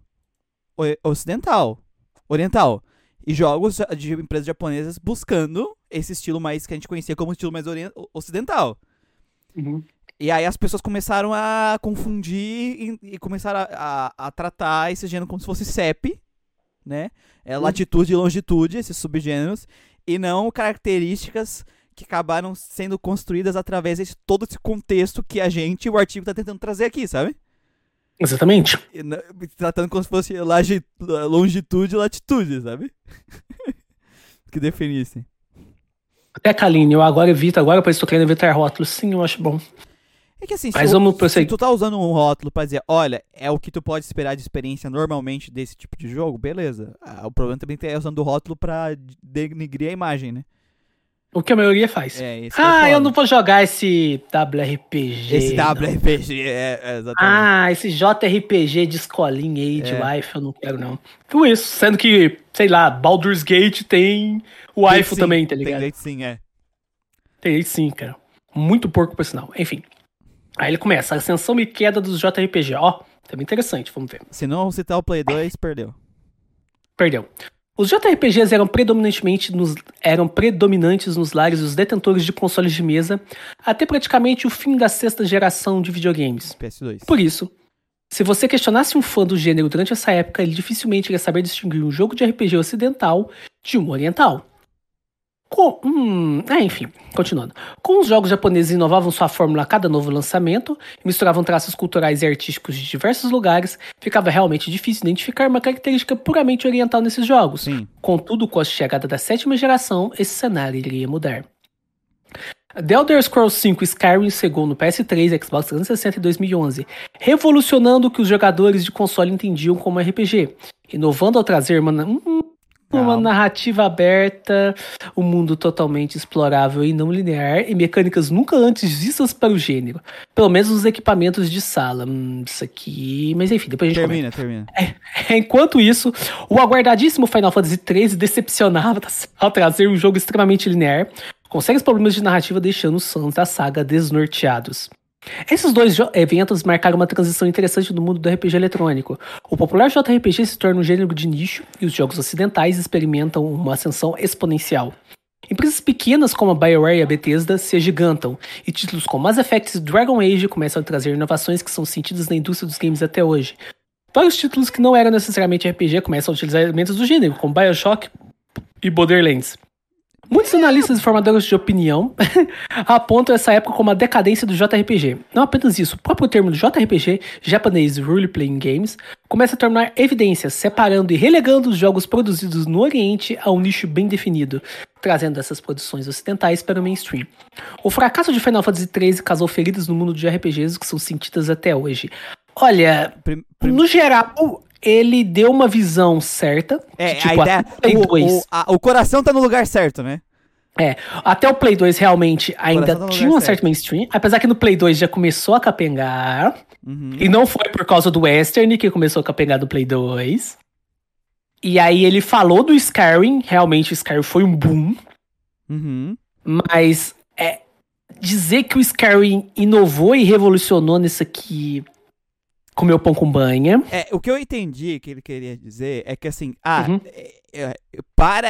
oriental. E jogos de empresas japonesas buscando esse estilo mais que a gente conhecia como estilo mais ocidental. Uhum. E aí as pessoas começaram a confundir e começaram a tratar esse gênero como se fosse CEP, né? Latitude e longitude, esses subgêneros, e não características que acabaram sendo construídas através de todo esse contexto que a gente, o artigo, tá tentando trazer aqui, sabe? Exatamente. Tratando como se fosse longitude e latitude, sabe? Que definissem. Até Kaline, eu agora evito, parece que tô querendo evitar rótulos. Sim, eu acho bom. É que assim, se tu tá usando um rótulo pra dizer, olha, é o que tu pode esperar de experiência normalmente desse tipo de jogo, beleza. O problema também é usando o rótulo pra denigrir a imagem, né? O que a maioria faz. Eu não vou jogar esse WRPG. Esse não. WRPG, exatamente. Esse JRPG de escolinha aí, de wife, eu não quero, não. Tudo isso, sendo que, sei lá, Baldur's Gate tem o wife também, tá ligado? Tem jeito sim, Tem jeito sim, cara. Muito porco, por sinal. Enfim. Aí ele começa, a ascensão e queda dos JRPG. Ó, também interessante, vamos ver. Se não citar o Play 2, perdeu. Os JRPGs eram predominantes nos lares dos detentores de consoles de mesa até praticamente o fim da 6ª geração de videogames. PS2. Por isso, se você questionasse um fã do gênero durante essa época, ele dificilmente iria saber distinguir um jogo de RPG ocidental de um oriental. Continuando. Com os jogos japoneses inovavam sua fórmula a cada novo lançamento, misturavam traços culturais e artísticos de diversos lugares, ficava realmente difícil identificar uma característica puramente oriental nesses jogos. Sim. Contudo, com a chegada da 7ª geração, esse cenário iria mudar. The Elder Scrolls 5 Skyrim chegou no PS3, Xbox 360 em 2011, revolucionando o que os jogadores de console entendiam como RPG, inovando ao trazer uma narrativa aberta, um mundo totalmente explorável e não linear, e mecânicas nunca antes vistas para o gênero. Pelo menos nos equipamentos de sala. Isso aqui... Mas enfim, depois a gente comenta. Enquanto isso, o aguardadíssimo Final Fantasy XIII decepcionava ao trazer um jogo extremamente linear, com sérios problemas de narrativa deixando os fãs da saga desnorteados. Esses dois eventos marcaram uma transição interessante no mundo do RPG eletrônico. O popular JRPG se torna um gênero de nicho e os jogos ocidentais experimentam uma ascensão exponencial. Empresas pequenas como a BioWare e a Bethesda se agigantam, e títulos como Mass Effect e Dragon Age começam a trazer inovações que são sentidas na indústria dos games até hoje. Vários títulos que não eram necessariamente RPG começam a utilizar elementos do gênero, como BioShock e Borderlands. Muitos analistas e formadores de opinião apontam essa época como a decadência do JRPG. Não apenas isso, o próprio termo do JRPG, Japanese Role Playing Games, começa a tornar evidências, separando e relegando os jogos produzidos no Oriente a um nicho bem definido, trazendo essas produções ocidentais para o mainstream. O fracasso de Final Fantasy XIII causou feridas no mundo de RPGs que são sentidas até hoje. Olha, no geral... Ele deu uma visão certa. A ideia, o coração tá no lugar certo, né? Até o Play 2 realmente ainda tinha um certo mainstream. Apesar que no Play 2 já começou a capengar. Uhum. E não foi por causa do Western que começou a capengar do Play 2. E aí ele falou do Skyrim. Realmente o Skyrim foi um boom. Uhum. Mas dizer que o Skyrim inovou e revolucionou nisso aqui... Comeu pão com banha. O que eu entendi que ele queria dizer é que assim...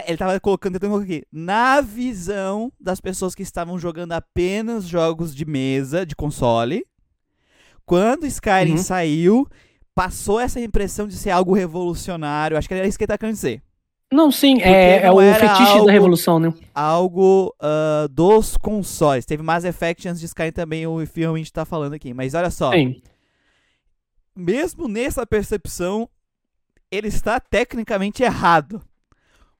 ele tava tentando aqui. Na visão das pessoas que estavam jogando apenas jogos de mesa, de console, quando Skyrim saiu, passou essa impressão de ser algo revolucionário. Acho que era isso que ele tá querendo dizer. Não, sim, é o fetiche da revolução, né? Algo dos consoles. Teve Mass Effect antes de Skyrim também, o filme a gente tá falando aqui. Mas olha só. Sim. Mesmo nessa percepção, ele está tecnicamente errado.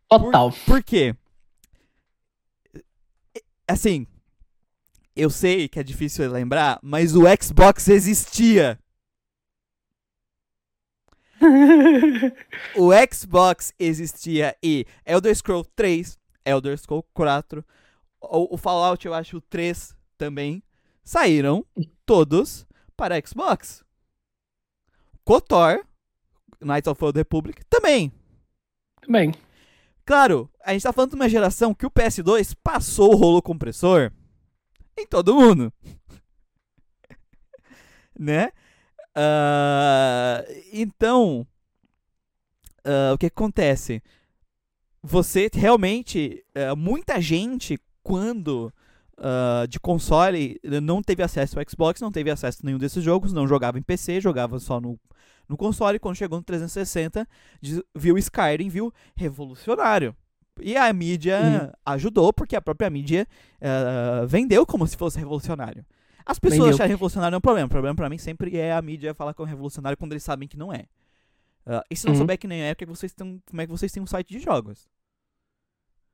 Total. Por quê? Assim, eu sei que é difícil lembrar, mas o Xbox existia. O Xbox existia e Elder Scrolls 3, Elder Scrolls 4, o Fallout, eu acho, o 3 também, saíram todos para Xbox. KOTOR, Knights of the Old Republic, também. Bem. Claro, a gente tá falando de uma geração que o PS2 passou o rolo compressor em todo mundo. Né? Então, o que acontece? Você realmente, muita gente, quando de console, não teve acesso ao Xbox, não teve acesso a nenhum desses jogos, não jogava em PC, jogava só no console. Quando chegou no 360, viu Skyrim, viu revolucionário. E a mídia ajudou, porque a própria mídia vendeu como se fosse revolucionário. As pessoas acharem revolucionário é um problema. O problema pra mim sempre é a mídia falar que é um revolucionário quando eles sabem que não é. E se não souber que nem é, como é que vocês têm um site de jogos?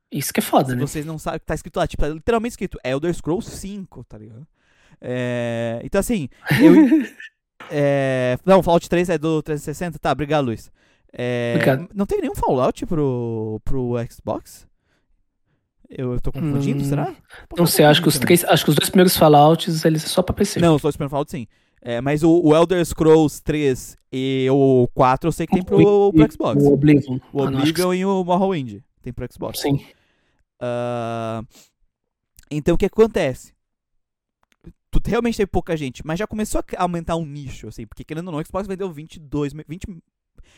Isso que é foda, se né? Vocês não sabem, tá escrito lá, tipo, tá literalmente escrito Elder Scrolls 5, tá ligado? Então assim, não, Fallout 3 é do 360? Tá, obrigado, Luiz. Não tem nenhum Fallout pro Xbox? Eu tô confundindo, será? Não sei, acho que os dois primeiros Fallouts, eles só pra PC. Não, os dois primeiros Fallouts, sim. Mas o Elder Scrolls 3 e o 4 eu sei que tem pro Xbox. O Oblivion. O Oblivion e o Morrowind tem pro Xbox. Sim. Então, o que acontece? Tu realmente teve pouca gente, mas já começou a aumentar um nicho, assim, porque querendo ou não, o Xbox vendeu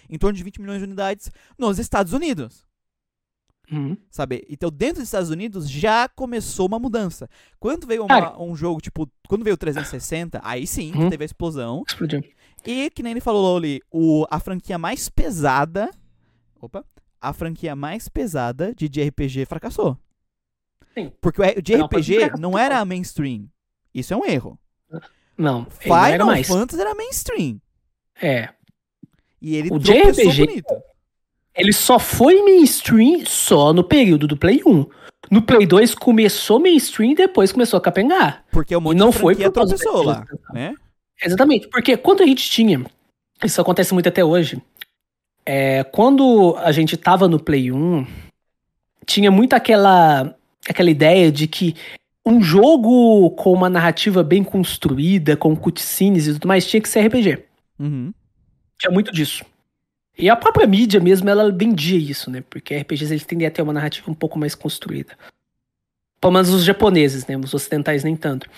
em torno de 20 milhões de unidades nos Estados Unidos. Sabe? Então, dentro dos Estados Unidos já começou uma mudança. Quando veio um jogo, tipo, quando veio o 360, aí sim, teve a explosão. Explodiu. E, que nem ele falou ali, a franquia mais pesada de RPG fracassou. Sim. Porque o JRPG não era mainstream. Isso é um erro. Não, Final Fantasy era mainstream. É. E ele tropeçou bonito. Ele só foi mainstream só no período do Play 1. No Play 2 começou mainstream e depois começou a capengar. Porque um monte de franquia tropeçou lá, né? Exatamente, porque quando a gente tinha... Isso acontece muito até hoje. Quando a gente tava no Play 1, tinha muito aquela ideia de que um jogo com uma narrativa bem construída, com cutscenes e tudo mais, tinha que ser RPG. Tinha muito disso. E a própria mídia mesmo, ela vendia isso, né? Porque RPGs, eles tendem a ter uma narrativa um pouco mais construída. Pelo menos os japoneses, né? Os ocidentais nem tanto.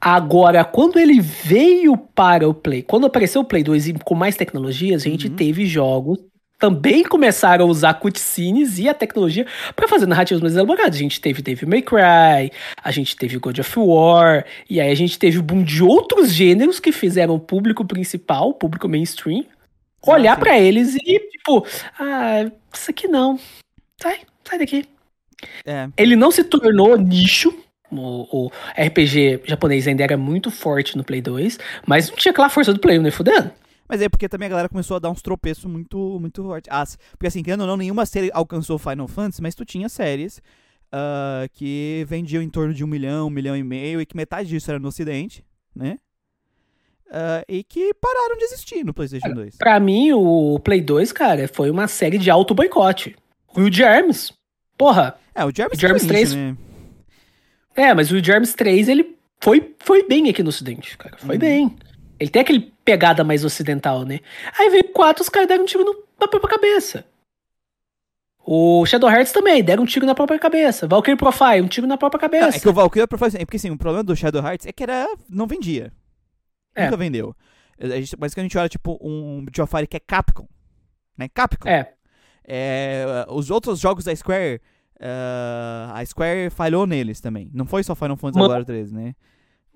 Agora, quando ele veio para o Play... Quando apareceu o Play 2 e com mais tecnologias, a gente teve jogos... Também começaram a usar cutscenes e a tecnologia para fazer narrativas mais elaboradas. A gente teve Devil May Cry, a gente teve God of War, e aí a gente teve um boom de outros gêneros que fizeram o público principal, o público mainstream, olhar pra eles e, tipo, isso aqui não. Sai daqui. Ele não se tornou nicho. O RPG japonês ainda era muito forte no Play 2, mas não tinha aquela força do Play, não é fudendo? Mas é porque também a galera começou a dar uns tropeços muito, muito fortes. Porque assim, querendo ou não, nenhuma série alcançou Final Fantasy, mas tu tinha séries que vendiam em torno de 1 milhão, 1,5 milhão, e que metade disso era no Ocidente, né? E que pararam de existir no PlayStation 2. Pra mim, o Play 2, cara, foi uma série de auto-boicote. E o Germs, porra. O Germs 3... Isso, né? Mas o Germs 3, ele foi bem aqui no Ocidente, cara. Foi bem. Ele tem aquele pegada mais ocidental, né? Aí veio 4, os caras deram um tiro na própria cabeça. O Shadow Hearts também, deram um tiro na própria cabeça. Valkyrie Profile, um tiro na própria cabeça. Não, é que o Valkyrie Profile... Porque sim, o problema do Shadow Hearts é que não vendia. Nunca vendeu. Mas que a gente olha, tipo, um Geofire que é Capcom. Né? Capcom. Os outros jogos da Square... a Square falhou neles também. Não foi só Final Fantasy agora 13, né?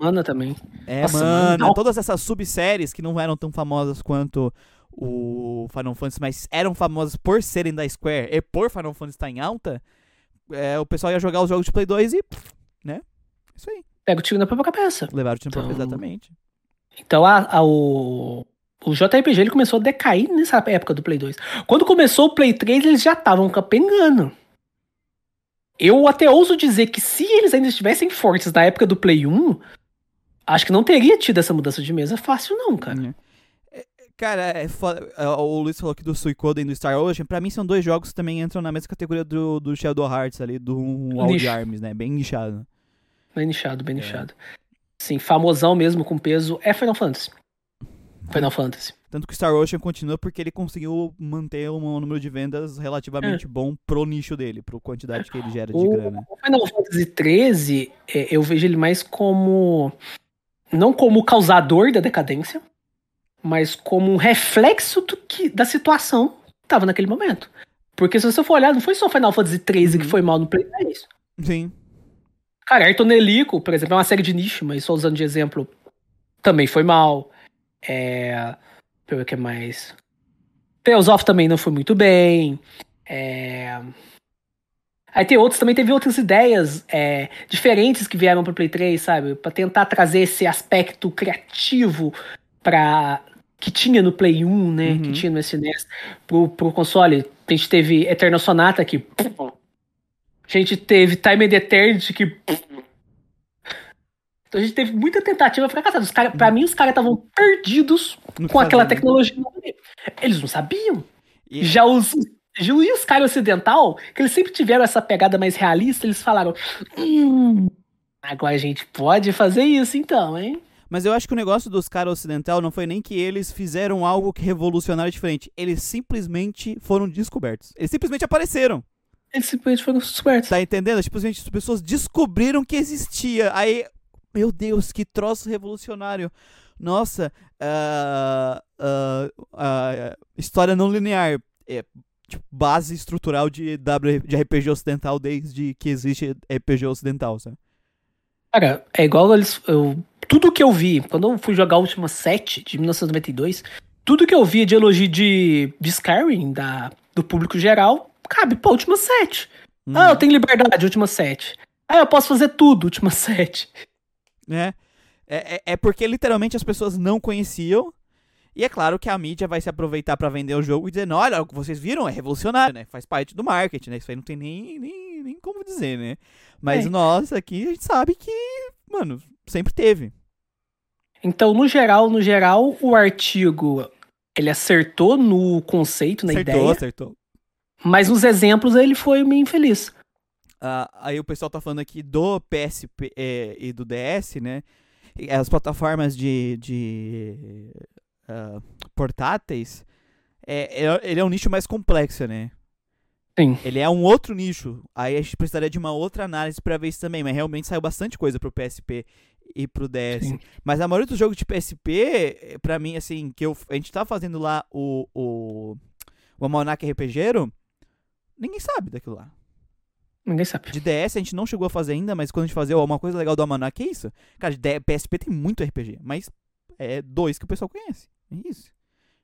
Mana também. Nossa, Mana. Todas essas subséries que não eram tão famosas quanto o Final Fantasy, mas eram famosas por serem da Square e por Final Fantasy estar em alta, o pessoal ia jogar os jogos de Play 2 e... né? Isso aí. Pega o tiro na própria cabeça. Levaram o tiro na própria, exatamente. Então, o JRPG ele começou a decair nessa época do Play 2. Quando começou o Play 3, eles já estavam capengando. Eu até ouso dizer que se eles ainda estivessem fortes na época do Play 1, acho que não teria tido essa mudança de mesa fácil não, cara. O Luiz falou aqui do Suicoden e do Star Ocean. Pra mim são dois jogos que também entram na mesma categoria do Shadow Hearts ali, do Wild Arms, né? Bem nichado. Bem nichado. Sim, famosão mesmo, com peso, é Final Fantasy. Tanto que o Star Ocean continua porque ele conseguiu manter um número de vendas relativamente bom pro nicho dele, pro quantidade que ele gera de grana. O Final Fantasy XIII, eu vejo ele mais como... não como causador da decadência, mas como um reflexo da situação que tava naquele momento. Porque se você for olhar, não foi só o Final Fantasy XIII que foi mal no Play 10. Sim. Cara, Ayrton Elico, por exemplo, é uma série de nicho, mas só usando de exemplo, também foi mal. O que mais? Tales of também não foi muito bem. Aí tem outros, também teve outras ideias diferentes que vieram pro Play 3, sabe? Pra tentar trazer esse aspecto criativo que tinha no Play 1, né? Uhum. Que tinha no SNES pro console. A gente teve Eternal Sonata que... a gente teve Time and Eternity que... Então a gente teve muita tentativa fracassada. Pra mim, os caras estavam perdidos com aquela tecnologia. Eles não sabiam. Yeah. E os caras ocidental, que eles sempre tiveram essa pegada mais realista, eles falaram... agora a gente pode fazer isso então, hein? Mas eu acho que o negócio dos caras ocidental não foi nem que eles fizeram algo que revolucionário diferente. Eles simplesmente foram descobertos. Eles simplesmente apareceram. Eles simplesmente foram descobertos. Tá entendendo? Tipo, gente, as pessoas descobriram que existia. Aí, meu Deus, que troço revolucionário. Nossa, história não linear. Tipo, base estrutural de RPG ocidental desde que existe RPG ocidental, sabe? Cara, é igual tudo que eu vi, quando eu fui jogar a Ultima 7 de 1992, tudo que eu vi de elogio de Skyrim, do público geral, cabe pra Ultima 7. Eu tenho liberdade, Ultima 7. Eu posso fazer tudo, Ultima 7. É porque literalmente as pessoas não conheciam. E é claro que a mídia vai se aproveitar pra vender o jogo e dizer, olha, vocês viram, é revolucionário, né? Faz parte do marketing, né? Isso aí não tem nem como dizer, né? Mas nós aqui, a gente sabe que, mano, sempre teve. Então, no geral, o artigo, ele acertou no conceito, na ideia. Acertou. Mas nos exemplos ele foi meio infeliz. Aí o pessoal tá falando aqui do PSP e do DS, né? As plataformas de portáteis, ele é um nicho mais complexo, né? Sim. Ele é um outro nicho. Aí a gente precisaria de uma outra análise pra ver isso também, mas realmente saiu bastante coisa pro PSP e pro DS. Sim. Mas a maioria dos jogos de PSP, pra mim, assim, a gente tá fazendo lá o Almanac RPGero, ninguém sabe daquilo lá. Ninguém sabe. De DS a gente não chegou a fazer ainda, mas quando a gente fazer uma coisa legal do Almanac, é isso. Cara, de PSP tem muito RPG, mas é dois que o pessoal conhece. É isso.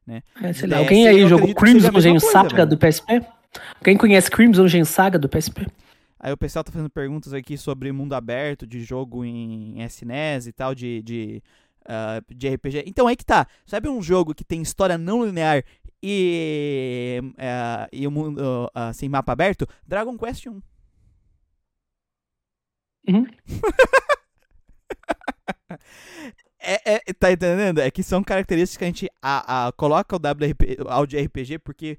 Né? DS, alguém aí jogou Crimson Gen Saga do PSP? Alguém conhece Crimson Gen Saga do PSP? Aí o pessoal tá fazendo perguntas aqui sobre mundo aberto, de jogo em SNES e tal, de RPG. Então aí que tá. Sabe um jogo que tem história não linear e o mundo assim, mapa aberto? Dragon Quest 1. Uhum. Tá entendendo? É que são características que a gente coloca ao de RPG porque,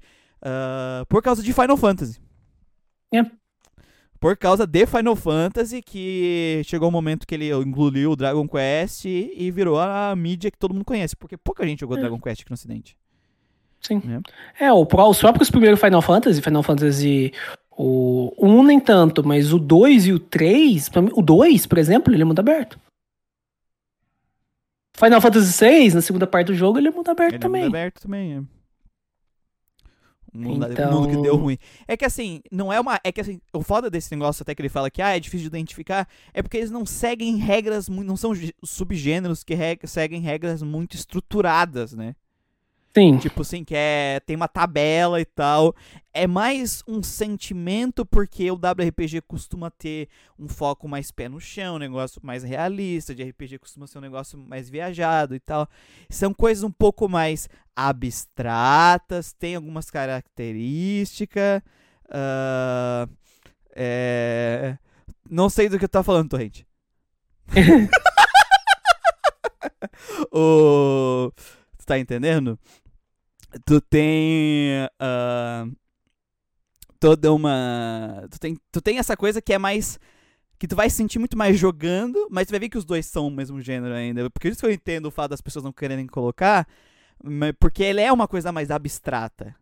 por causa de Final Fantasy. É. Por causa de Final Fantasy que chegou o momento que ele engoliu o Dragon Quest e virou a mídia que todo mundo conhece. Porque pouca gente jogou Dragon Quest aqui no Ocidente. Sim. Os próprios primeiros Final Fantasy, o 1 nem tanto, mas o 2 e o 3, o 2, por exemplo, ele é mundo aberto. Final Fantasy VI, na segunda parte do jogo, ele é mundo aberto também. Ele é mundo aberto também, mundo que deu ruim. É que assim, não é uma... É que assim, o foda desse negócio até que ele fala que é difícil de identificar, é porque eles não seguem regras, não são subgêneros que seguem regras muito estruturadas, né? Sim. Tipo assim, que é, tem uma tabela e tal. É mais um sentimento, porque o WRPG costuma ter um foco mais pé no chão, um negócio mais realista, de RPG costuma ser um negócio mais viajado e tal. São coisas um pouco mais abstratas, tem algumas características. Não sei do que eu tava falando, Torrente. Tu tá entendendo? Tu tem toda uma... Tu tem essa coisa que é mais... Que tu vai sentir muito mais jogando, mas tu vai ver que os dois são o mesmo gênero ainda. Porque isso que eu entendo o fato das pessoas não quererem colocar, porque ele é uma coisa mais abstrata.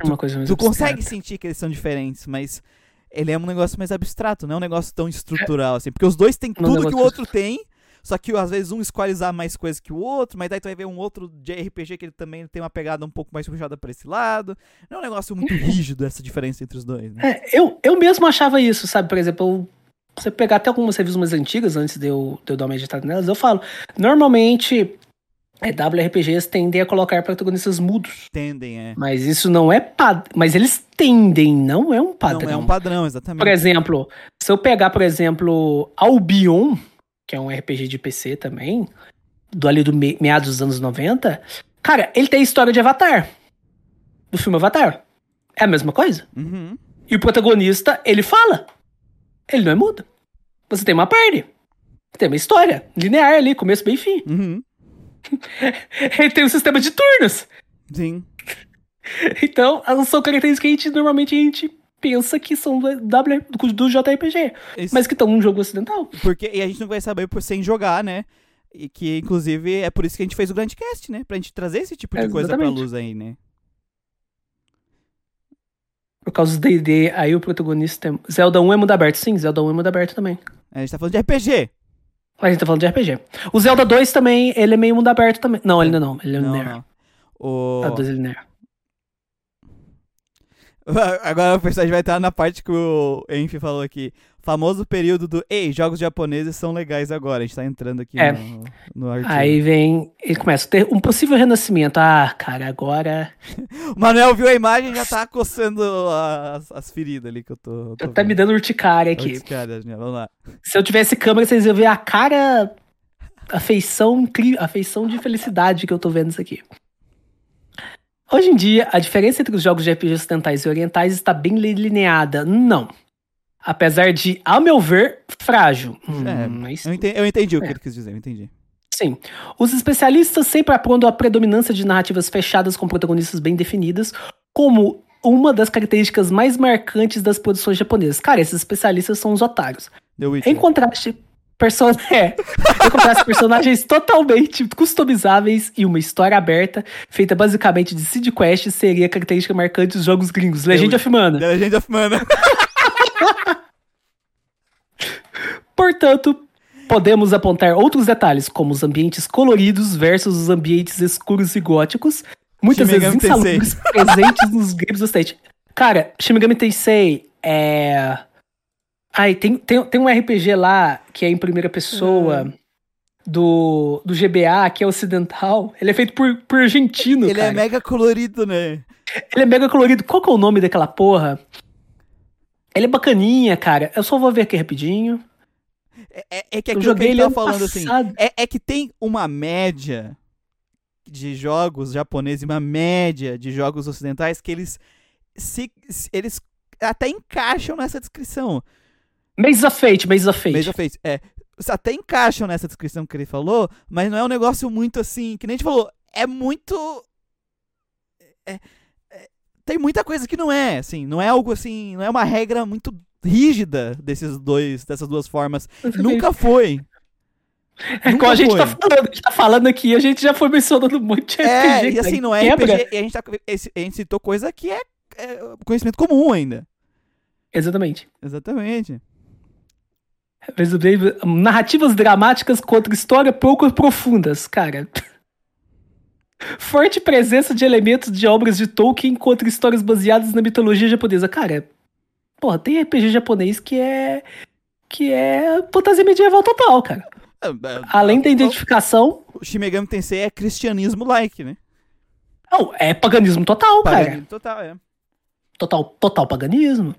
É uma coisa mais abstrata. Tu consegue sentir que eles são diferentes, mas... Ele é um negócio mais abstrato, não é um negócio tão estrutural, assim. Porque os dois têm tudo que o outro tem, só que às vezes um escolhe usar mais coisas que o outro, mas daí tu vai ver um outro de RPG que ele também tem uma pegada um pouco mais puxada pra esse lado. Não é um negócio muito rígido essa diferença entre os dois, né? Eu mesmo achava isso, sabe? Por exemplo, você pegar até algumas revistas mais antigas, antes de eu dar uma editada nelas, eu falo, normalmente... WRPGs tendem a colocar protagonistas mudos. Tendem, é. Mas isso não é padrão. Mas eles tendem, não é um padrão. Não é um padrão, exatamente. Por exemplo, se eu pegar, por exemplo, Albion, que é um RPG de PC também, do meados dos anos 90, cara, ele tem a história de Avatar. Do filme Avatar. É a mesma coisa. Uhum. E o protagonista, ele fala. Ele não é mudo. Você tem uma party. Tem uma história linear ali, começo, meio e fim. Uhum. Ele tem um sistema de turnos. Sim. Então, são características que normalmente a gente pensa que são do JRPG. Isso. Mas que estão num jogo ocidental. E a gente não vai saber sem jogar, né? E que, inclusive, é por isso que a gente fez o Grandcast, né? Pra gente trazer esse tipo de coisa pra luz aí, né? Por causa do D&D, aí o protagonista... Zelda 1 é mundo aberto. Sim, Zelda 1 é mundo aberto também. A gente tá falando de RPG. A gente tá falando de RPG. O Zelda 2 também, ele é meio mundo aberto também. Não, ele não. Ele é linear. O Zelda 2 é linear. Agora o personagem vai estar na parte que o Enfi falou aqui. Famoso período do... Ei, jogos japoneses são legais agora. A gente tá entrando aqui no artigo. Aí vem... Ele começa a ter um possível renascimento. Ah, cara, agora... O Manuel viu a imagem e já tá coçando as feridas ali que eu tô tá me dando urticária aqui. Urticária, vamos lá. Se eu tivesse câmera, vocês iam ver a cara... A feição de felicidade que eu tô vendo isso aqui. Hoje em dia, a diferença entre os jogos de RPG ocidentais e orientais está bem delineada. Não. Apesar de, ao meu ver, frágil. Eu entendi o que ele quis dizer, eu entendi. Sim. Os especialistas sempre apontam a predominância de narrativas fechadas com protagonistas bem definidas como uma das características mais marcantes das produções japonesas. Cara, esses especialistas são os otários. Em contraste, personagens totalmente customizáveis e uma história aberta, feita basicamente de side quests, seria a característica marcante dos jogos gringos. Legend of Mana. Portanto, podemos apontar outros detalhes, como os ambientes coloridos versus os ambientes escuros e góticos, muitas vezes insalubres, presentes nos games do stage. Cara, Shin Megami Tensei é... Ai, tem um RPG lá, que é em primeira pessoa, do GBA, que é ocidental. Ele é feito por argentino, Ele é mega colorido, né? Ele é mega colorido. Qual que é o nome daquela porra? Ele é bacaninha, cara. Eu só vou ver aqui rapidinho. É que aquilo joguei que ele tava falando passado. Assim... É que tem uma média de jogos japoneses, uma média de jogos ocidentais que eles até encaixam nessa descrição. Maze of Fate, é. Até encaixam nessa descrição que ele falou, mas não é um negócio muito assim... Que nem a gente falou, é muito... Tem muita coisa que não é, assim, não é algo assim, não é uma regra muito rígida dessas duas formas. Nunca foi. É como a gente tá falando, aqui, a gente já foi mencionando um monte de RPG. E assim, não é RPG, e a gente citou coisa que é conhecimento comum ainda. Exatamente. Narrativas dramáticas contra história pouco profundas, cara. Forte presença de elementos de obras de Tolkien contra histórias baseadas na mitologia japonesa. Cara, porra, tem RPG japonês que é fantasia medieval total, cara. Além da identificação... O Shin Megami Tensei é cristianismo-like, né? Não, é paganismo total, paganismo, cara. Paganismo total, é. Total paganismo.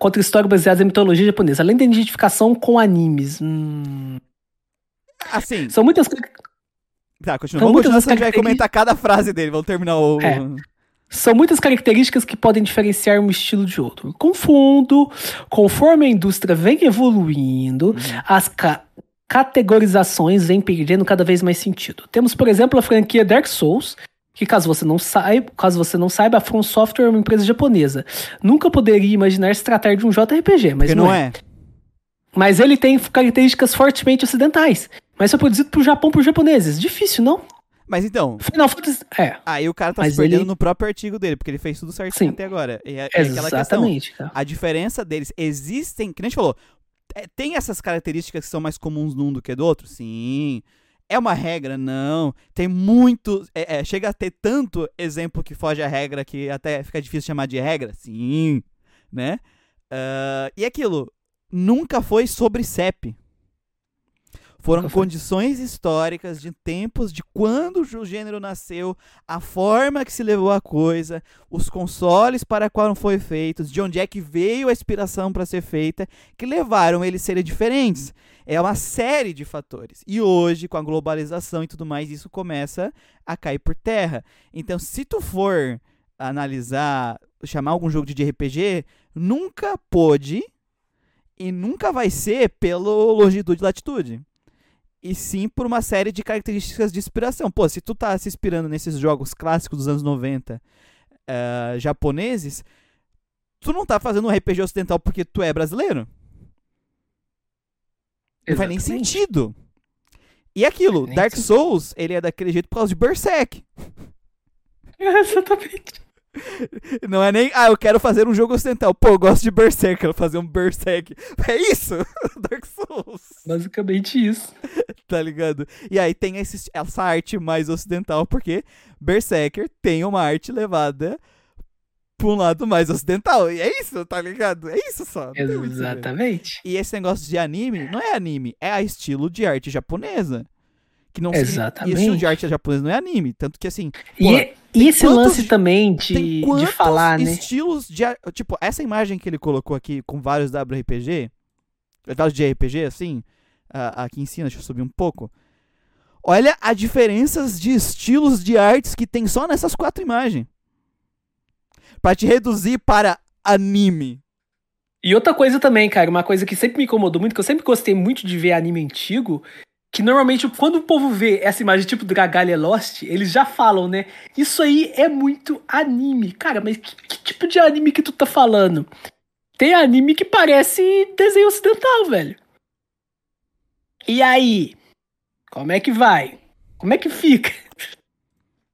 Contra história baseada em mitologia japonesa. Além da identificação com animes. Assim. São muitas. Tá, continua. Vamos continuar, senão a gente vai comentar cada frase dele. Vamos terminar o. É. São muitas características que podem diferenciar um estilo de outro. Conforme a indústria vem evoluindo, as categorizações vêm perdendo cada vez mais sentido. Temos, por exemplo, a franquia Dark Souls, que caso você não saiba, a From Software é uma empresa japonesa. Nunca poderia imaginar se tratar de um JRPG, mas não é. Mas ele tem características fortemente ocidentais, mas foi produzido pro Japão por japoneses. Difícil, não? Mas então... Final Fantasy... Aí o cara tá se perdendo no próprio artigo dele, porque ele fez tudo certinho até agora. E é aquela questão. Tá. A diferença deles... Existem... Que nem a gente falou. Tem essas características que são mais comuns num do que do outro? Sim. É uma regra? Não. Tem muito... chega a ter tanto exemplo que foge à regra que até fica difícil chamar de regra? Sim. Né? E aquilo... Nunca foi sobre CEP. Foram condições históricas de tempos, de quando o gênero nasceu, a forma que se levou a coisa, os consoles para qual foi feitos, de onde é que veio a inspiração para ser feita, que levaram eles a serem diferentes. É uma série de fatores. E hoje, com a globalização e tudo mais, isso começa a cair por terra. Então, se tu for analisar, chamar algum jogo de RPG, nunca pôde e nunca vai ser pelo longitude e latitude. E sim por uma série de características de inspiração. Pô, se tu tá se inspirando nesses jogos clássicos dos anos 90 japoneses, tu não tá fazendo um RPG ocidental porque tu é brasileiro. Exatamente. Não faz nem sentido. E aquilo, Dark Souls, ele é daquele jeito por causa de Berserk. Exatamente. Não é nem, eu quero fazer um jogo ocidental. Pô, eu gosto de Berserk, eu quero fazer um Berserk. É isso, Dark Souls. Basicamente isso. Tá ligado? E aí tem essa arte mais ocidental, porque Berserker tem uma arte levada pra um lado mais ocidental. E é isso, tá ligado? É isso só. Exatamente. E esse negócio de anime, não é anime, é estilo de arte japonesa. Que não Exatamente. E estilo de arte japonesa não é anime. Tanto que assim... E esse lance também de falar, né? Estilos de... Tipo, essa imagem que ele colocou aqui com vários WRPG, vários de RPG, assim, aqui em cima, deixa eu subir um pouco. Olha as diferenças de estilos de artes que tem só nessas 4 imagens. Pra te reduzir para anime. E outra coisa também, cara, uma coisa que sempre me incomodou muito, que eu sempre gostei muito de ver anime antigo... Que normalmente quando o povo vê essa imagem tipo Dragalia Lost, eles já falam, né? Isso aí é muito anime. Cara, mas que tipo de anime que tu tá falando? Tem anime que parece desenho ocidental, velho. E aí? Como é que vai? Como é que fica?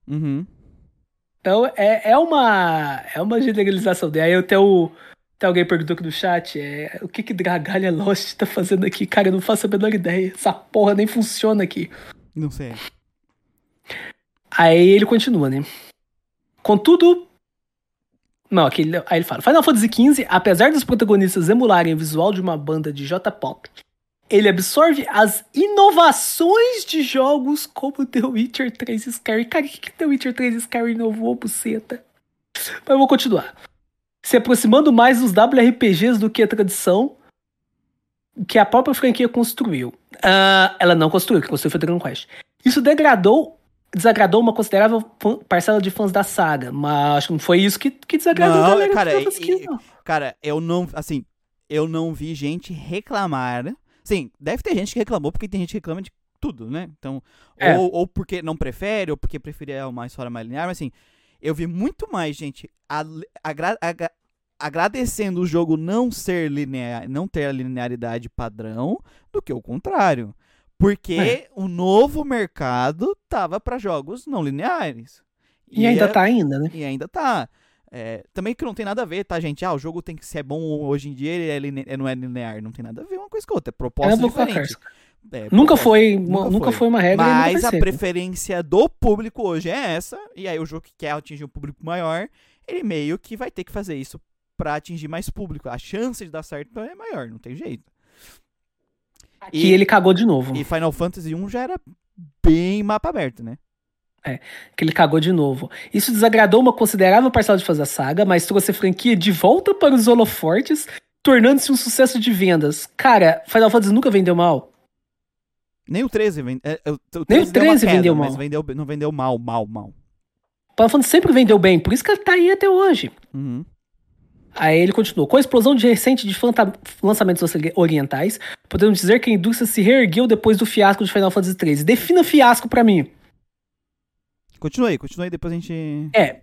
Uhum. Então é uma generalização. Daí eu tenho... Até alguém perguntou aqui no chat, o que Dragalia Lost tá fazendo aqui? Cara, eu não faço a menor ideia. Essa porra nem funciona aqui. Não sei. Aí ele continua, né? Contudo... Não, aqui, aí ele fala. Final Fantasy XV, apesar dos protagonistas emularem o visual de uma banda de J-pop, ele absorve as inovações de jogos como The Witcher 3 e Skyrim. Cara, o que The Witcher 3 e Skyrim inovou, buceta? Mas eu vou continuar. Se aproximando mais dos WRPGs do que a tradição que a própria franquia construiu. Ela não construiu, que construiu foi Dragon Quest. Isso desagradou uma considerável parcela de fãs da saga, mas acho que não foi isso que desagradou a galera. Cara, eu não vi gente reclamar. Sim, deve ter gente que reclamou, porque tem gente que reclama de tudo, né? Então, ou porque não prefere, ou porque preferia uma história mais linear, mas assim... Eu vi muito mais gente agradecendo o jogo não ter a linearidade padrão do que o contrário. Porque o novo mercado tava para jogos não lineares. E ainda tá ainda, né? E ainda tá. Também que não tem nada a ver, tá, gente? O jogo tem que ser bom hoje em dia, ele não é linear. Não tem nada a ver uma coisa com a outra. É proposta diferente. Nunca foi uma regra. Mas a preferência do público hoje é essa. E aí o jogo que quer atingir um público maior, ele meio que vai ter que fazer isso pra atingir mais público. A chance de dar certo é maior, não tem jeito. Aqui ele cagou de novo. E Final Fantasy 1 já era bem mapa aberto, né? É, que ele cagou de novo. Isso desagradou uma considerável parcela de fãs da saga, mas trouxe a franquia de volta para os holofortes, tornando-se um sucesso de vendas. Cara, Final Fantasy nunca vendeu mal. Nem o 13 vendeu. Nem o 13 vendeu mal. Mas não vendeu mal. Final Fantasy sempre vendeu bem, por isso que ele tá aí até hoje. Uhum. Aí ele continuou. Com a explosão de recente de lançamentos orientais, podemos dizer que a indústria se reergueu depois do fiasco de Final Fantasy XIII. Defina fiasco pra mim. Continua aí, depois a gente... É,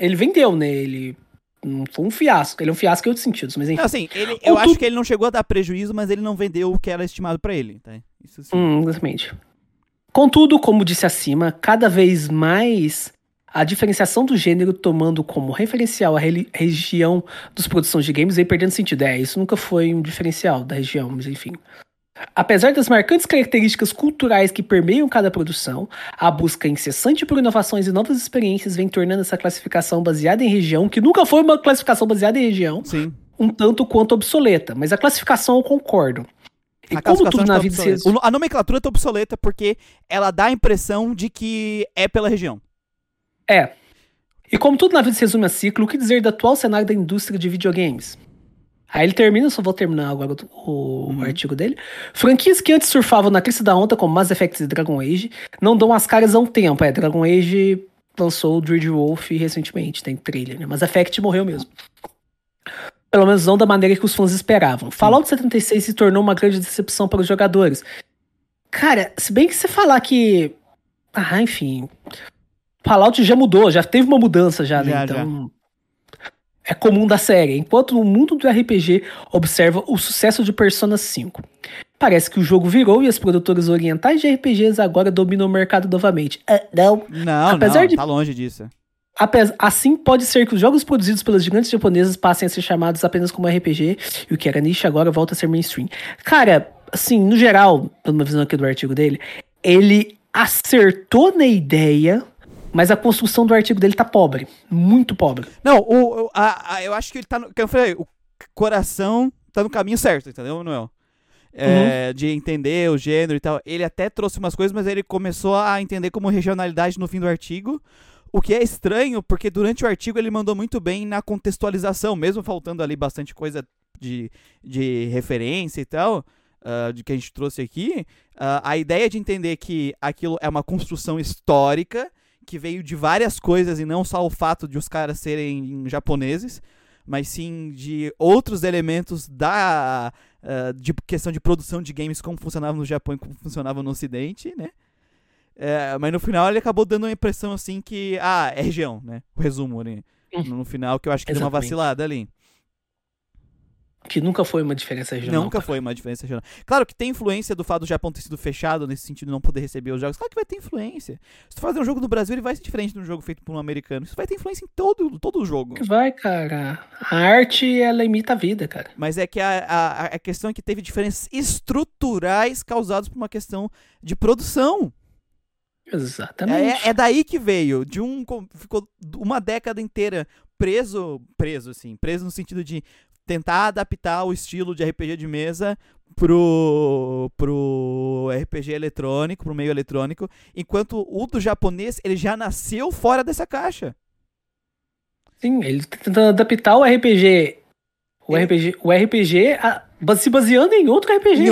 ele vendeu, né? Ele não foi um fiasco. Ele é um fiasco em outros sentidos, mas enfim. Assim, acho que ele não chegou a dar prejuízo, mas ele não vendeu o que era estimado pra ele, tá? Isso sim. Exatamente. Contudo, como disse acima, cada vez mais... A diferenciação do gênero, tomando como referencial a região dos produções de games, vem perdendo sentido. É, isso nunca foi um diferencial da região, mas enfim. Apesar das marcantes características culturais que permeiam cada produção, a busca incessante por inovações e novas experiências vem tornando essa classificação baseada em região, que nunca foi uma classificação baseada em região, sim, um tanto quanto obsoleta. Mas a classificação eu concordo. E a como tudo na vida... A nomenclatura está obsoleta porque ela dá a impressão de que é pela região. É. E como tudo na vida se resume a ciclo, o que dizer do atual cenário da indústria de videogames? Aí ele termina, eu só vou terminar agora o artigo dele. Franquias que antes surfavam na crista da onda, como Mass Effect e Dragon Age, não dão as caras há um tempo. É, Dragon Age lançou o Dreadwolf recentemente, tem trailer, né? Mass Effect morreu mesmo. Pelo menos não da maneira que os fãs esperavam. Fallout 76 se tornou uma grande decepção para os jogadores. Cara, se bem que você falar que... Ah, enfim... Fallout já mudou, já teve uma mudança já, né? Então, é comum da série. Enquanto o mundo do RPG observa o sucesso de Persona 5. Parece que o jogo virou e as produtoras orientais de RPGs agora dominam o mercado novamente. Não, tá longe disso. Assim, pode ser que os jogos produzidos pelas gigantes japonesas passem a ser chamados apenas como RPG, e o que era nicho agora volta a ser mainstream. Cara, assim, no geral, dando uma visão aqui do artigo dele, ele acertou na ideia... Mas a construção do artigo dele tá pobre. Muito pobre. Não, eu acho que ele tá no... Como eu falei, o coração tá no caminho certo, entendeu, Noel? De entender o gênero e tal. Ele até trouxe umas coisas, mas ele começou a entender como regionalidade no fim do artigo. O que é estranho, porque durante o artigo ele mandou muito bem na contextualização, mesmo faltando ali bastante coisa de referência e tal... de que a gente trouxe aqui. A ideia de entender que aquilo é uma construção histórica... que veio de várias coisas e não só o fato de os caras serem japoneses, mas sim de outros elementos de questão de produção de games, como funcionava no Japão e como funcionava no Ocidente, né? Mas no final ele acabou dando a impressão assim que, é região, né? O resumo ali, no final, que eu acho que deu uma vacilada ali. Que nunca foi uma diferença regional. Foi uma diferença regional. Claro que tem influência do fato do Japão ter sido fechado nesse sentido de não poder receber os jogos. Claro que vai ter influência. Se tu fazer um jogo do Brasil, ele vai ser diferente de um jogo feito por um americano. Isso vai ter influência em todo o jogo. Vai, cara. A arte, ela imita a vida, cara. Mas é que a questão é que teve diferenças estruturais causadas por uma questão de produção. Exatamente. É daí que veio. Ficou uma década inteira preso no sentido de tentar adaptar o estilo de RPG de mesa pro RPG eletrônico, pro meio eletrônico, enquanto o do japonês, ele já nasceu fora dessa caixa. Sim, ele tá tentando adaptar o RPG. Se baseando em outro RPG. Em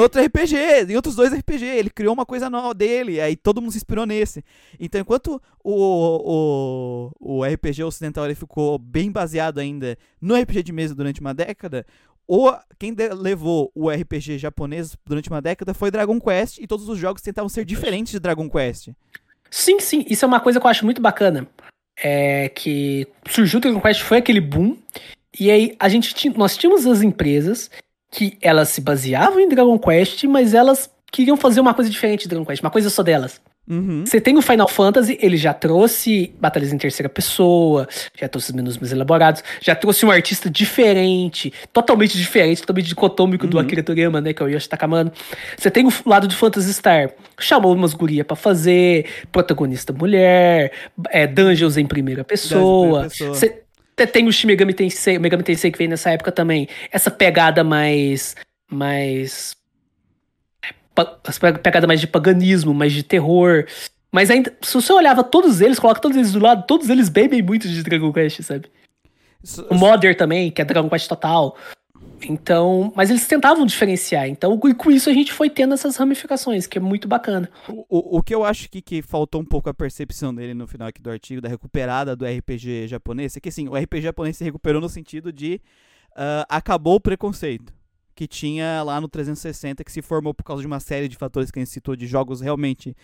outros dois RPG. Ele criou uma coisa nova dele, aí todo mundo se inspirou nesse. Então, enquanto o RPG ocidental ele ficou bem baseado ainda no RPG de mesa durante uma década, quem levou o RPG japonês durante uma década foi Dragon Quest, e todos os jogos tentavam ser diferentes de Dragon Quest. Sim. Isso é uma coisa que eu acho muito bacana. É que surgiu o Dragon Quest, foi aquele boom, e aí nós tínhamos as empresas... que elas se baseavam em Dragon Quest, mas elas queriam fazer uma coisa diferente de Dragon Quest, uma coisa só delas. Você tem o Final Fantasy, ele já trouxe batalhas em terceira pessoa, já trouxe menus mais elaborados, já trouxe um artista diferente, totalmente dicotômico do Akira Toriyama, né, que é o Yoshi Takamano. Você tem o lado de Phantasy Star, chamou umas gurias pra fazer, protagonista mulher, dungeons em primeira pessoa. Tem o Shin Megami Tensei que veio nessa época também. Essa pegada mais de paganismo, mais de terror. Mas ainda, se você olhava todos eles, coloca todos eles do lado, todos eles bebem muito de Dragon Quest, sabe? O Modern também, que é Dragon Quest total. Então, mas eles tentavam diferenciar. Então, e com isso a gente foi tendo essas ramificações, que é muito bacana. O que eu acho que faltou um pouco a percepção dele no final aqui do artigo, da recuperada do RPG japonês, é que assim, o RPG japonês se recuperou no sentido de acabou o preconceito que tinha lá no 360, que se formou por causa de uma série de fatores que a gente citou, de jogos realmente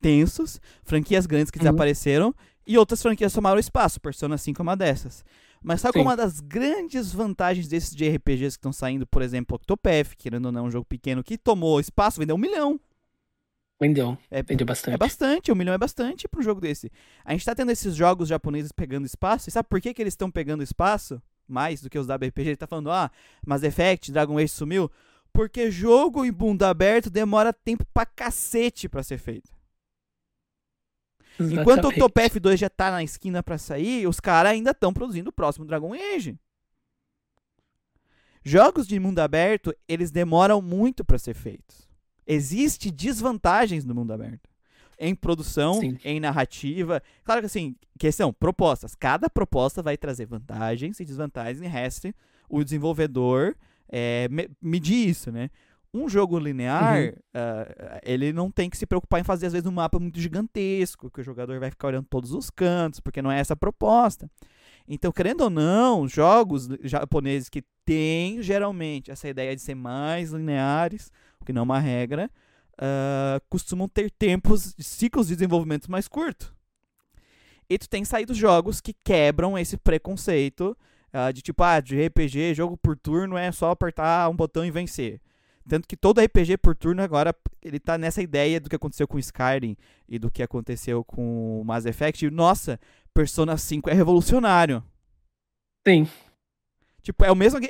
tensos, franquias grandes que desapareceram, e outras franquias tomaram espaço. Persona 5 é uma dessas. Mas sabe como uma das grandes vantagens desses de RPGs que estão saindo, por exemplo, Octopath, querendo ou não, um jogo pequeno que tomou espaço, vendeu 1 milhão. Vendeu bastante. É bastante, 1 milhão é bastante para um jogo desse. A gente tá tendo esses jogos japoneses pegando espaço, e sabe por que eles estão pegando espaço mais do que os WRPG? Ele tá falando, Mass Effect, Dragon Age sumiu, porque jogo em mundo aberto demora tempo pra cacete pra ser feito. Exatamente. Enquanto o Octopath 2 já tá na esquina pra sair, os caras ainda estão produzindo o próximo Dragon Age. Jogos de mundo aberto, eles demoram muito pra ser feitos. Existem desvantagens no mundo aberto. Em produção, em narrativa. Claro que assim, questão, propostas. Cada proposta vai trazer vantagens e desvantagens, e resta o desenvolvedor medir isso, né? Um jogo linear, ele não tem que se preocupar em fazer, às vezes, um mapa muito gigantesco, que o jogador vai ficar olhando todos os cantos, porque não é essa a proposta. Então, querendo ou não, jogos japoneses que têm, geralmente, essa ideia de ser mais lineares, o que não é uma regra, costumam ter ciclos de desenvolvimento mais curtos. E tu tem saído jogos que quebram esse preconceito de tipo, de RPG, jogo por turno é só apertar um botão e vencer. Tanto que todo RPG por turno agora, ele tá nessa ideia do que aconteceu com Skyrim e do que aconteceu com o Mass Effect. E, nossa, Persona 5 é revolucionário. Sim. Tipo, é o mesmo...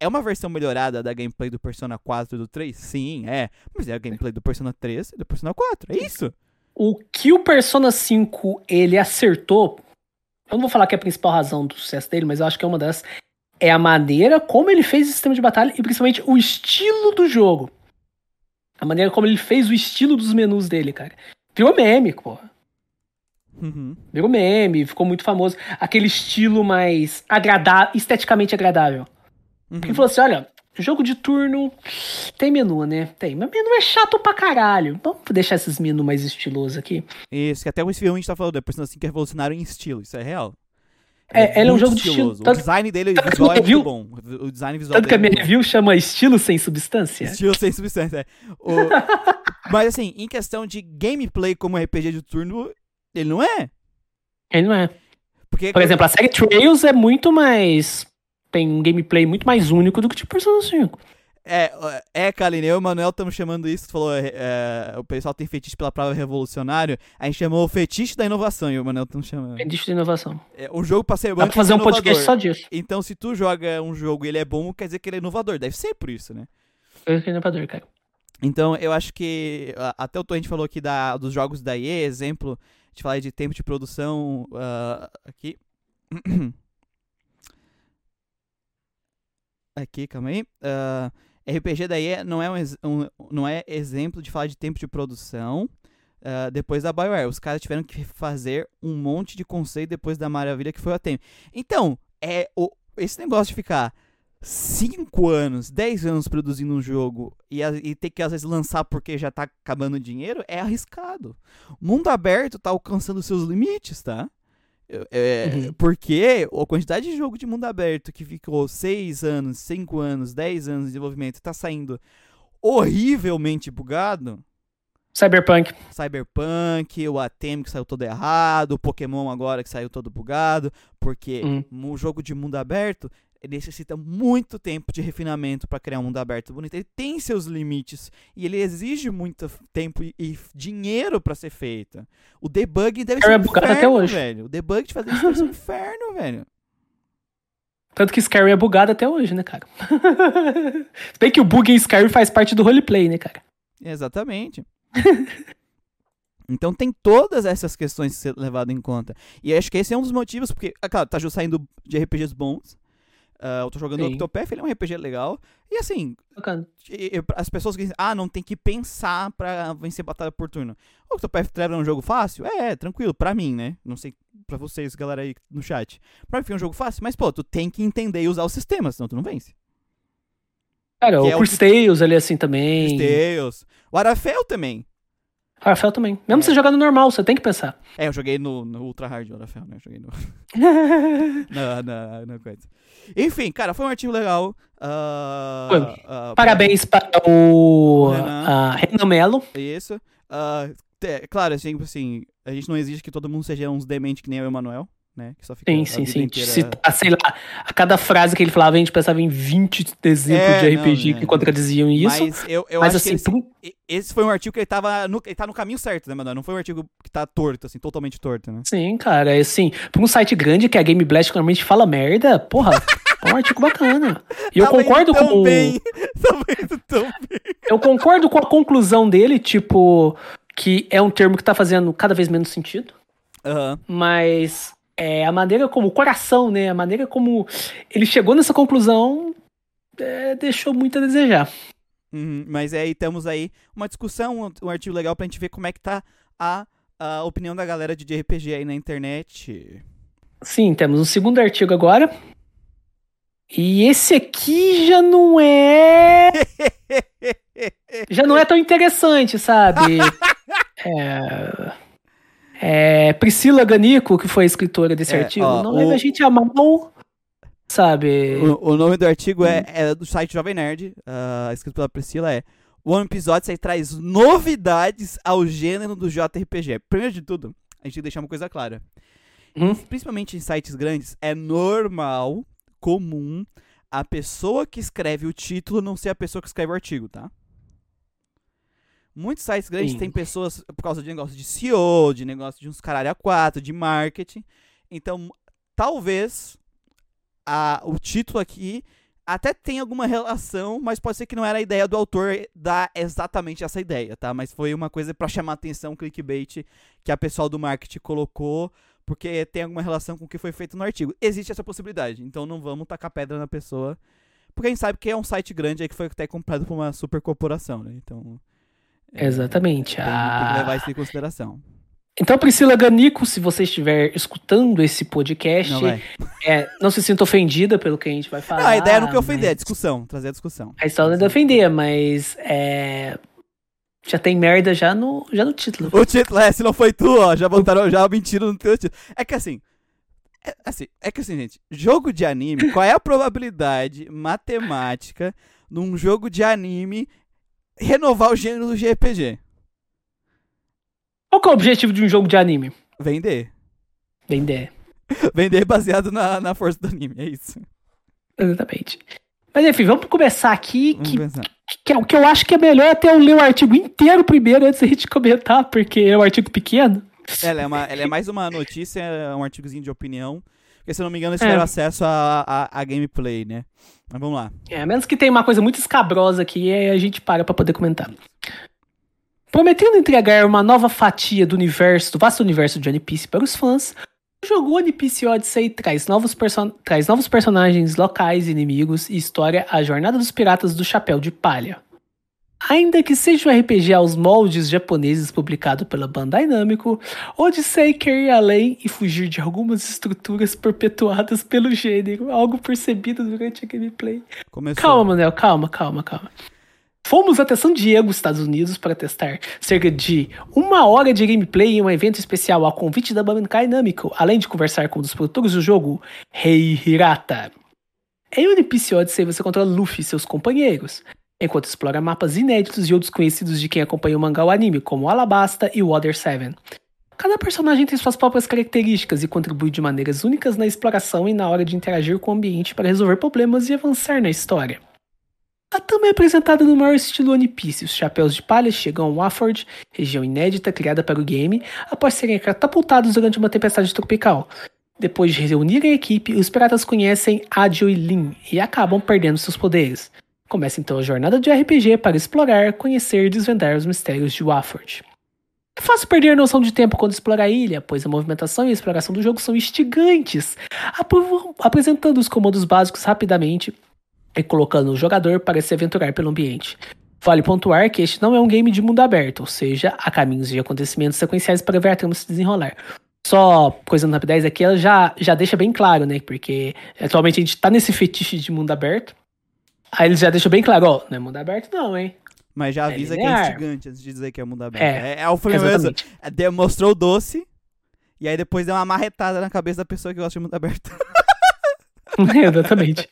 É uma versão melhorada da gameplay do Persona 4 e do 3? Sim, é. Mas é a gameplay do Persona 3 e do Persona 4, é isso. O que o Persona 5, ele acertou... Eu não vou falar que é a principal razão do sucesso dele, mas eu acho que é uma das... É a maneira como ele fez o sistema de batalha e principalmente o estilo do jogo. A maneira como ele fez o estilo dos menus dele, cara. Virou meme, porra. Virou meme, ficou muito famoso. Aquele estilo mais esteticamente agradável. Ele falou assim, olha, jogo de turno tem menu, né? Tem, mas menu é chato pra caralho. Vamos deixar esses menus mais estilosos aqui. Isso, que até o Esfião a gente tá falando, depois assim que é revolucionário em estilo, isso é real. Ele é um jogo estiloso. De estilo. O design dele visual é muito bom. O design visual tanto que a minha review chama Estilo Sem Substância. Estilo Sem Substância, Mas assim, em questão de gameplay como RPG de turno, ele não é. Ele não é. Porque, por exemplo, a série Trails é muito mais... Tem um gameplay muito mais único do que de Persona 5. Kaline, eu e o Manuel estamos chamando isso. Tu falou, o pessoal tem fetiche pela palavra revolucionário. A gente chamou o fetiche da inovação, e o Manuel estamos chamando. Fetiche da inovação. O jogo pra ser bom. Dá pra fazer um podcast só disso. Então, se tu joga um jogo e ele é bom, quer dizer que ele é inovador. Deve ser por isso, né? Eu sou inovador, cara. Então, eu acho que. Até o Torrent falou aqui dos jogos da EA, exemplo, de falar de tempo de produção aqui. Aqui, calma aí. RPG da EA não é não é exemplo de falar de tempo de produção depois da BioWare. Os caras tiveram que fazer um monte de conceito depois da maravilha que foi a Temi. Então, esse negócio de ficar 5 anos, 10 anos produzindo um jogo e ter que às vezes lançar porque já tá acabando o dinheiro é arriscado. O mundo aberto tá alcançando seus limites, tá? Porque a quantidade de jogo de mundo aberto que ficou 6 anos, 5 anos, 10 anos de desenvolvimento tá saindo horrivelmente bugado. Cyberpunk, o ATM que saiu todo errado, o Pokémon agora que saiu todo bugado, porque um jogo de mundo aberto ele necessita muito tempo de refinamento para criar um mundo aberto bonito. Ele tem seus limites e ele exige muito tempo e dinheiro para ser feito. O debug deve ser um inferno, até hoje. Velho. O debug de fazer isso deve ser um inferno, velho. Tanto que Skyrim é bugado até hoje, né, cara? Se bem que o bug em Skyrim faz parte do roleplay, né, cara? Exatamente. Então tem todas essas questões que ser levadas em conta. E acho que esse é um dos motivos, porque, claro, tá saindo de RPGs bons, Eu tô jogando o Octopath, ele é um RPG legal. E assim, as pessoas que dizem, não tem que pensar pra vencer batalha por turno. O Octopath Traveler é um jogo fácil? Tranquilo, pra mim, né? Não sei pra vocês, galera aí no chat. Pra mim é um jogo fácil, mas pô, tu tem que entender e usar o sistema, senão tu não vence. Cara, que o Chris Tales ali assim também. Chris Tales. O Arafel também. Arafel também. Mesmo você jogando normal, você tem que pensar. Eu joguei no Ultra Hard, Arafel, né? Eu joguei no... não coisa. Enfim, cara, foi um artigo legal. Parabéns para o Renan Melo. Isso. Claro, assim, a gente não exige que todo mundo seja uns demente que nem eu e o Emanuel. Né? Que só fica sim. Inteira... sei lá, a cada frase que ele falava, a gente pensava em 20 exemplos de RPG que contradiziam isso. Mas eu acho assim, que esse foi um artigo que ele tá no caminho certo, né, mano? Não foi um artigo que tá torto, assim, totalmente torto, né? Sim, cara, é assim, pra um site grande que a Game Blast claramente fala merda, porra, é um artigo bacana. E eu concordo com... Eu concordo com a conclusão dele, tipo, que é um termo que tá fazendo cada vez menos sentido. Mas... a maneira como o coração, né? A maneira como ele chegou nessa conclusão deixou muito a desejar. Mas aí temos aí uma discussão, um artigo legal pra gente ver como é que tá a opinião da galera de RPG aí na internet. Sim, temos um segundo artigo agora. E esse aqui já não é tão interessante, sabe? Priscila Ganico, que foi a escritora desse artigo, não leva a gente a mão, sabe? O nome do artigo é do site Jovem Nerd, escrito pela Priscila, One Piece Odyssey traz novidades ao gênero do JRPG. Primeiro de tudo, a gente tem que deixar uma coisa clara. Principalmente em sites grandes, é normal, comum, a pessoa que escreve o título não ser a pessoa que escreve o artigo, tá? Muitos sites grandes têm pessoas por causa de negócio de CEO, de negócio de uns caralho A4, de marketing. Então, talvez o título aqui até tenha alguma relação, mas pode ser que não era a ideia do autor dar exatamente essa ideia, tá? Mas foi uma coisa pra chamar atenção, um clickbait que a pessoal do marketing colocou, porque tem alguma relação com o que foi feito no artigo. Existe essa possibilidade, então não vamos tacar pedra na pessoa, porque a gente sabe que é um site grande aí que foi até comprado por uma supercorporação, né? Então... exatamente. Tem que levar isso em consideração. Então, Priscila Ganico, se você estiver escutando esse podcast, não se sinta ofendida pelo que a gente vai falar. Não, a ideia nunca é ofender, é discussão, trazer a discussão. A história não é de ofender, mas já tem merda já no título. O título se não foi tu, já mentiram no teu título. É que assim... gente, jogo de anime, qual é a probabilidade matemática num jogo de anime... renovar o gênero do RPG? Qual que é o objetivo de um jogo de anime? Vender. Vender baseado na força do anime, é isso. Exatamente. Mas enfim, vamos começar aqui. O que eu acho que é melhor é até eu ler o artigo inteiro primeiro, antes da gente comentar, porque é um artigo pequeno. Ela é mais uma notícia, um artigozinho de opinião. Porque, se eu não me engano, eles tiveram acesso a gameplay, né? Mas vamos lá. A menos que tenha uma coisa muito escabrosa aqui, a gente para pra poder comentar. Prometendo entregar uma nova fatia do vasto universo de One Piece para os fãs, o jogo One Piece Odyssey traz novos personagens, locais, inimigos e história à jornada dos piratas do Chapéu de Palha. Ainda que seja um RPG aos moldes japoneses publicado pela Bandai Namco, Odyssey quer ir além e fugir de algumas estruturas perpetuadas pelo gênero, algo percebido durante a gameplay. Começou. Calma, Manuel, calma. Fomos até San Diego, Estados Unidos, para testar cerca de 1 hora de gameplay em um evento especial a convite da Bandai Namco, além de conversar com um dos produtores do jogo, Rei Hirata. Em One Piece Odyssey você controla Luffy e seus companheiros, enquanto explora mapas inéditos e outros conhecidos de quem acompanha o mangá ou anime, como Alabasta e Water 7. Cada personagem tem suas próprias características e contribui de maneiras únicas na exploração e na hora de interagir com o ambiente para resolver problemas e avançar na história. A trama é apresentada no maior estilo One Piece. Os Chapéus de Palha chegam a Waford, região inédita criada para o game, após serem catapultados durante uma tempestade tropical. Depois de reunirem a equipe, os piratas conhecem Adol e Lin e acabam perdendo seus poderes. Começa então a jornada de RPG para explorar, conhecer e desvendar os mistérios de Waford. É fácil perder a noção de tempo quando explora a ilha, pois a movimentação e a exploração do jogo são instigantes, apresentando os comandos básicos rapidamente e colocando o jogador para se aventurar pelo ambiente. Vale pontuar que este não é um game de mundo aberto, ou seja, há caminhos e acontecimentos sequenciais para ver a trama se desenrolar. Só coisa no Top 10 aqui, ela já deixa bem claro, né? Porque atualmente a gente tá nesse fetiche de mundo aberto, aí eles já deixam bem claro, ó, não é mundo aberto não, hein? Mas já avisa que é instigante antes de dizer que é mundo aberto. É alfremoso. Demonstrou o doce, e aí depois deu uma marretada na cabeça da pessoa que gosta de mundo aberto. Exatamente.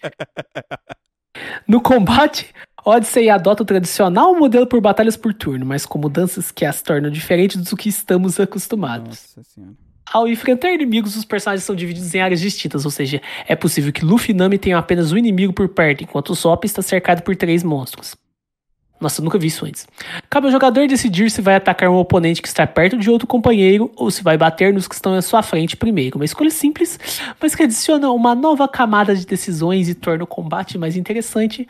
No combate, Odyssey adota o tradicional modelo por batalhas por turno, mas com mudanças que as tornam diferentes do que estamos acostumados. Nossa senhora. Ao enfrentar inimigos, os personagens são divididos em áreas distintas, ou seja, é possível que Luffy e Nami tenham apenas um inimigo por perto, enquanto o Sop está cercado por 3 monstros. Nossa, eu nunca vi isso antes. Cabe ao jogador decidir se vai atacar um oponente que está perto de outro companheiro ou se vai bater nos que estão à sua frente primeiro. Uma escolha simples, mas que adiciona uma nova camada de decisões e torna o combate mais interessante,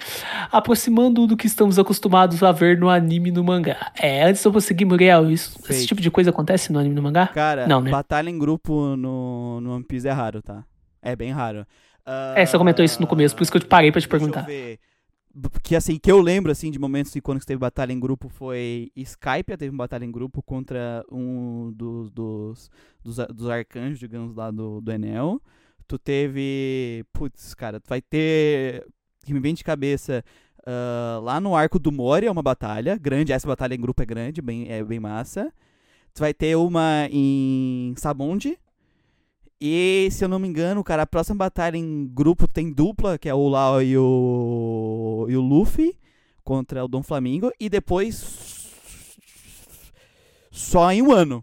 aproximando-o do que estamos acostumados a ver no anime e no mangá. Antes de eu conseguir, Muriel, esse tipo de coisa acontece no anime e no mangá? Cara, não, né? Batalha em grupo no One Piece é raro, tá? É bem raro. Você comentou isso no começo, por isso que eu te parei pra te perguntar. Deixa eu ver. Que assim, que eu lembro assim, de momentos icônicos que teve batalha em grupo foi Skype, teve uma batalha em grupo contra um dos arcanjos, digamos, lá do Enel. Tu teve. Putz, cara, tu vai ter. Que me vem de cabeça. Lá no arco do Mori é uma batalha grande. Essa batalha em grupo é grande, é bem massa. Tu vai ter uma em Sabonde. E, se eu não me engano, cara, a próxima batalha em grupo tem dupla, que é o Lau e o Luffy contra o Doflamingo. E depois, só em um ano.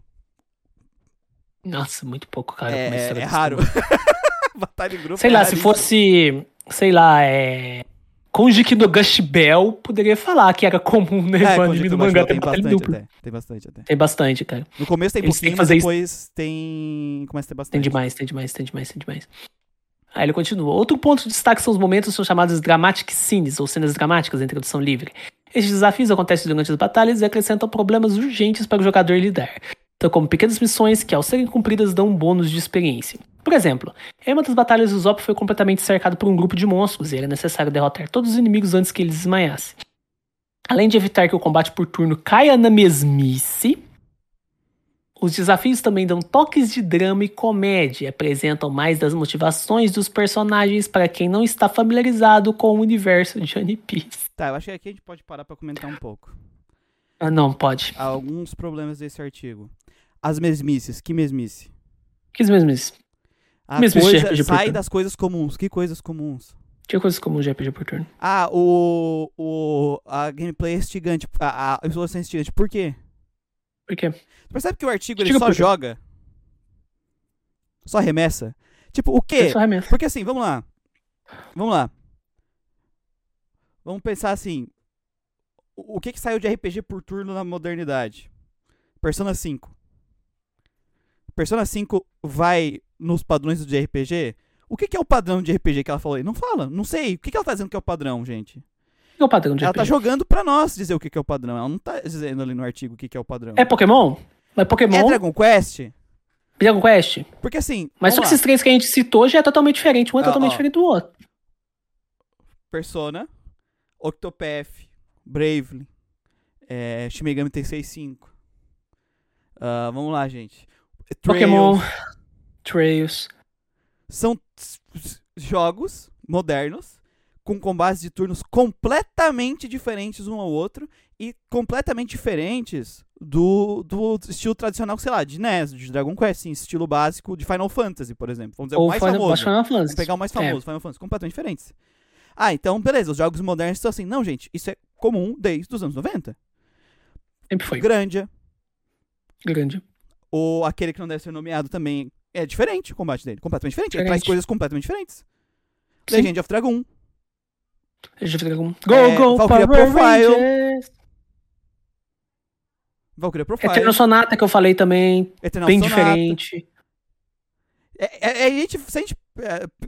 Nossa, muito pouco, cara. É raro. Batalha em grupo sei é lá, raríssimo. Se fosse, sei lá, Konjiki no Gush Bell, poderia falar que era comum, né? No anime do mangá tem batalha dupla. Tem bastante. Tem bastante, cara. No começo tem pouquinho, mas depois tem... Começa a ter bastante. Tem demais. Aí ele continua. Outro ponto de destaque são os momentos são chamados dramatic scenes, ou cenas dramáticas em tradução livre. Estes desafios acontecem durante as batalhas e acrescentam problemas urgentes para o jogador lidar. Então, como pequenas missões que, ao serem cumpridas, dão um bônus de experiência. Por exemplo, em uma das batalhas, o Zop foi completamente cercado por um grupo de monstros e era necessário derrotar todos os inimigos antes que eles desmaiassem. Além de evitar que o combate por turno caia na mesmice, os desafios também dão toques de drama e comédia e apresentam mais das motivações dos personagens para quem não está familiarizado com o universo de One Piece. Tá, eu acho que aqui a gente pode parar para comentar um pouco. Ah, não, pode. Há alguns problemas desse artigo. As mesmices, que mesmice? Que mesmice? A coisa, sai das coisas comuns. Que coisas comuns? Que coisas comuns de RPG por turno? A gameplay é instigante. A exploração é instigante. Por quê? Por quê? Tu percebe que o artigo ele só joga? Só remessa? Tipo, o quê? Só remessa. Porque assim, vamos lá. Vamos pensar assim. O que saiu de RPG por turno na modernidade? Persona 5. Persona 5 vai nos padrões de RPG? O que é o padrão de RPG que ela falou aí? Não fala, não sei. O que ela tá dizendo que é o padrão, gente? O que é o padrão de RPG? Ela tá jogando pra nós dizer o que é o padrão. Ela não tá dizendo ali no artigo o que é o padrão. É Pokémon? Mas Pokémon... É Dragon Quest? Dragon Quest? Porque assim... Mas só que esses 3 que a gente citou já é totalmente diferente. Um é totalmente diferente do outro. Persona, Octopath, Bravely, Shin Megami Tensei 5. Vamos lá, gente. Pokémon... Trails. São jogos modernos com combates de turnos completamente diferentes um ao outro e completamente diferentes do estilo tradicional, sei lá, de NES, de Dragon Quest, sim, estilo básico de Final Fantasy, por exemplo. Vamos dizer o mais famoso. Vamos pegar o mais famoso, Final Fantasy, completamente diferentes. Ah, então, beleza, os jogos modernos estão assim. Não, gente, isso é comum desde os anos 90. Sempre foi. Grandia. Ou aquele que não deve ser nomeado também. É diferente o combate dele, completamente diferente. Ele traz coisas completamente diferentes. Sim. Legend of Dragon. Go, Valkyrie Profile. Rangers. Valkyrie Profile. Eternal Sonata que eu falei também. Bem diferente. Se a gente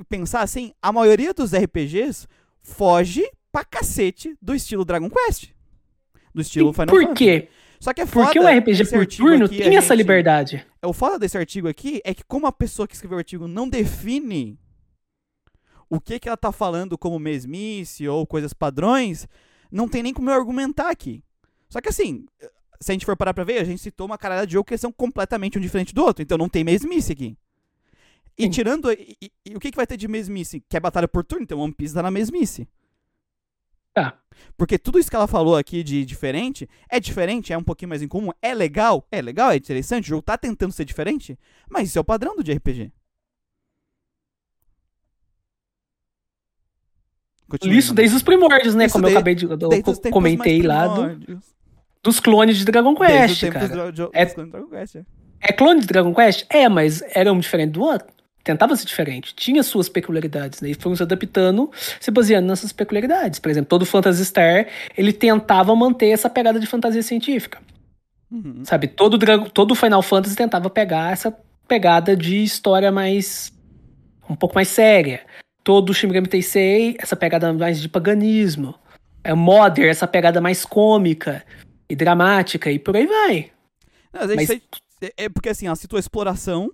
pensar assim, a maioria dos RPGs foge pra cacete do estilo Dragon Quest. Do estilo Final Fantasy. Por quê? Só que é foda. Porque o RPG por turno tem essa liberdade. O foda desse artigo aqui é que, como a pessoa que escreveu o artigo não define o que ela tá falando como mesmice ou coisas padrões, não tem nem como eu argumentar aqui. Só que assim, se a gente for parar pra ver, a gente citou uma caralhada de jogo que eles são completamente um diferente do outro, então não tem mesmice aqui. E tirando... E o que vai ter de mesmice? Que é batalha por turno, então One Piece tá na mesmice. Tá. Porque tudo isso que ela falou aqui de diferente, é um pouquinho mais incomum, é legal, é interessante, o jogo tá tentando ser diferente, mas isso é o padrão do de RPG. Continua. Isso desde os primórdios, né? Isso como eu acabei de... Eu comentei lá dos clones de Dragon Quest, cara. É clone de Dragon Quest? É, mas era um diferente do outro. Tentava ser diferente. Tinha suas peculiaridades, né? E foram se adaptando, se baseando nessas peculiaridades. Por exemplo, todo Phantasy Star, ele tentava manter essa pegada de fantasia científica. Uhum. Sabe? Todo Final Fantasy tentava pegar essa pegada de história mais... um pouco mais séria. Todo Shin Megami Tensei, essa pegada mais de paganismo. É Modern, essa pegada mais cômica e dramática, e por aí vai. Não, mas... É porque assim, ela citou exploração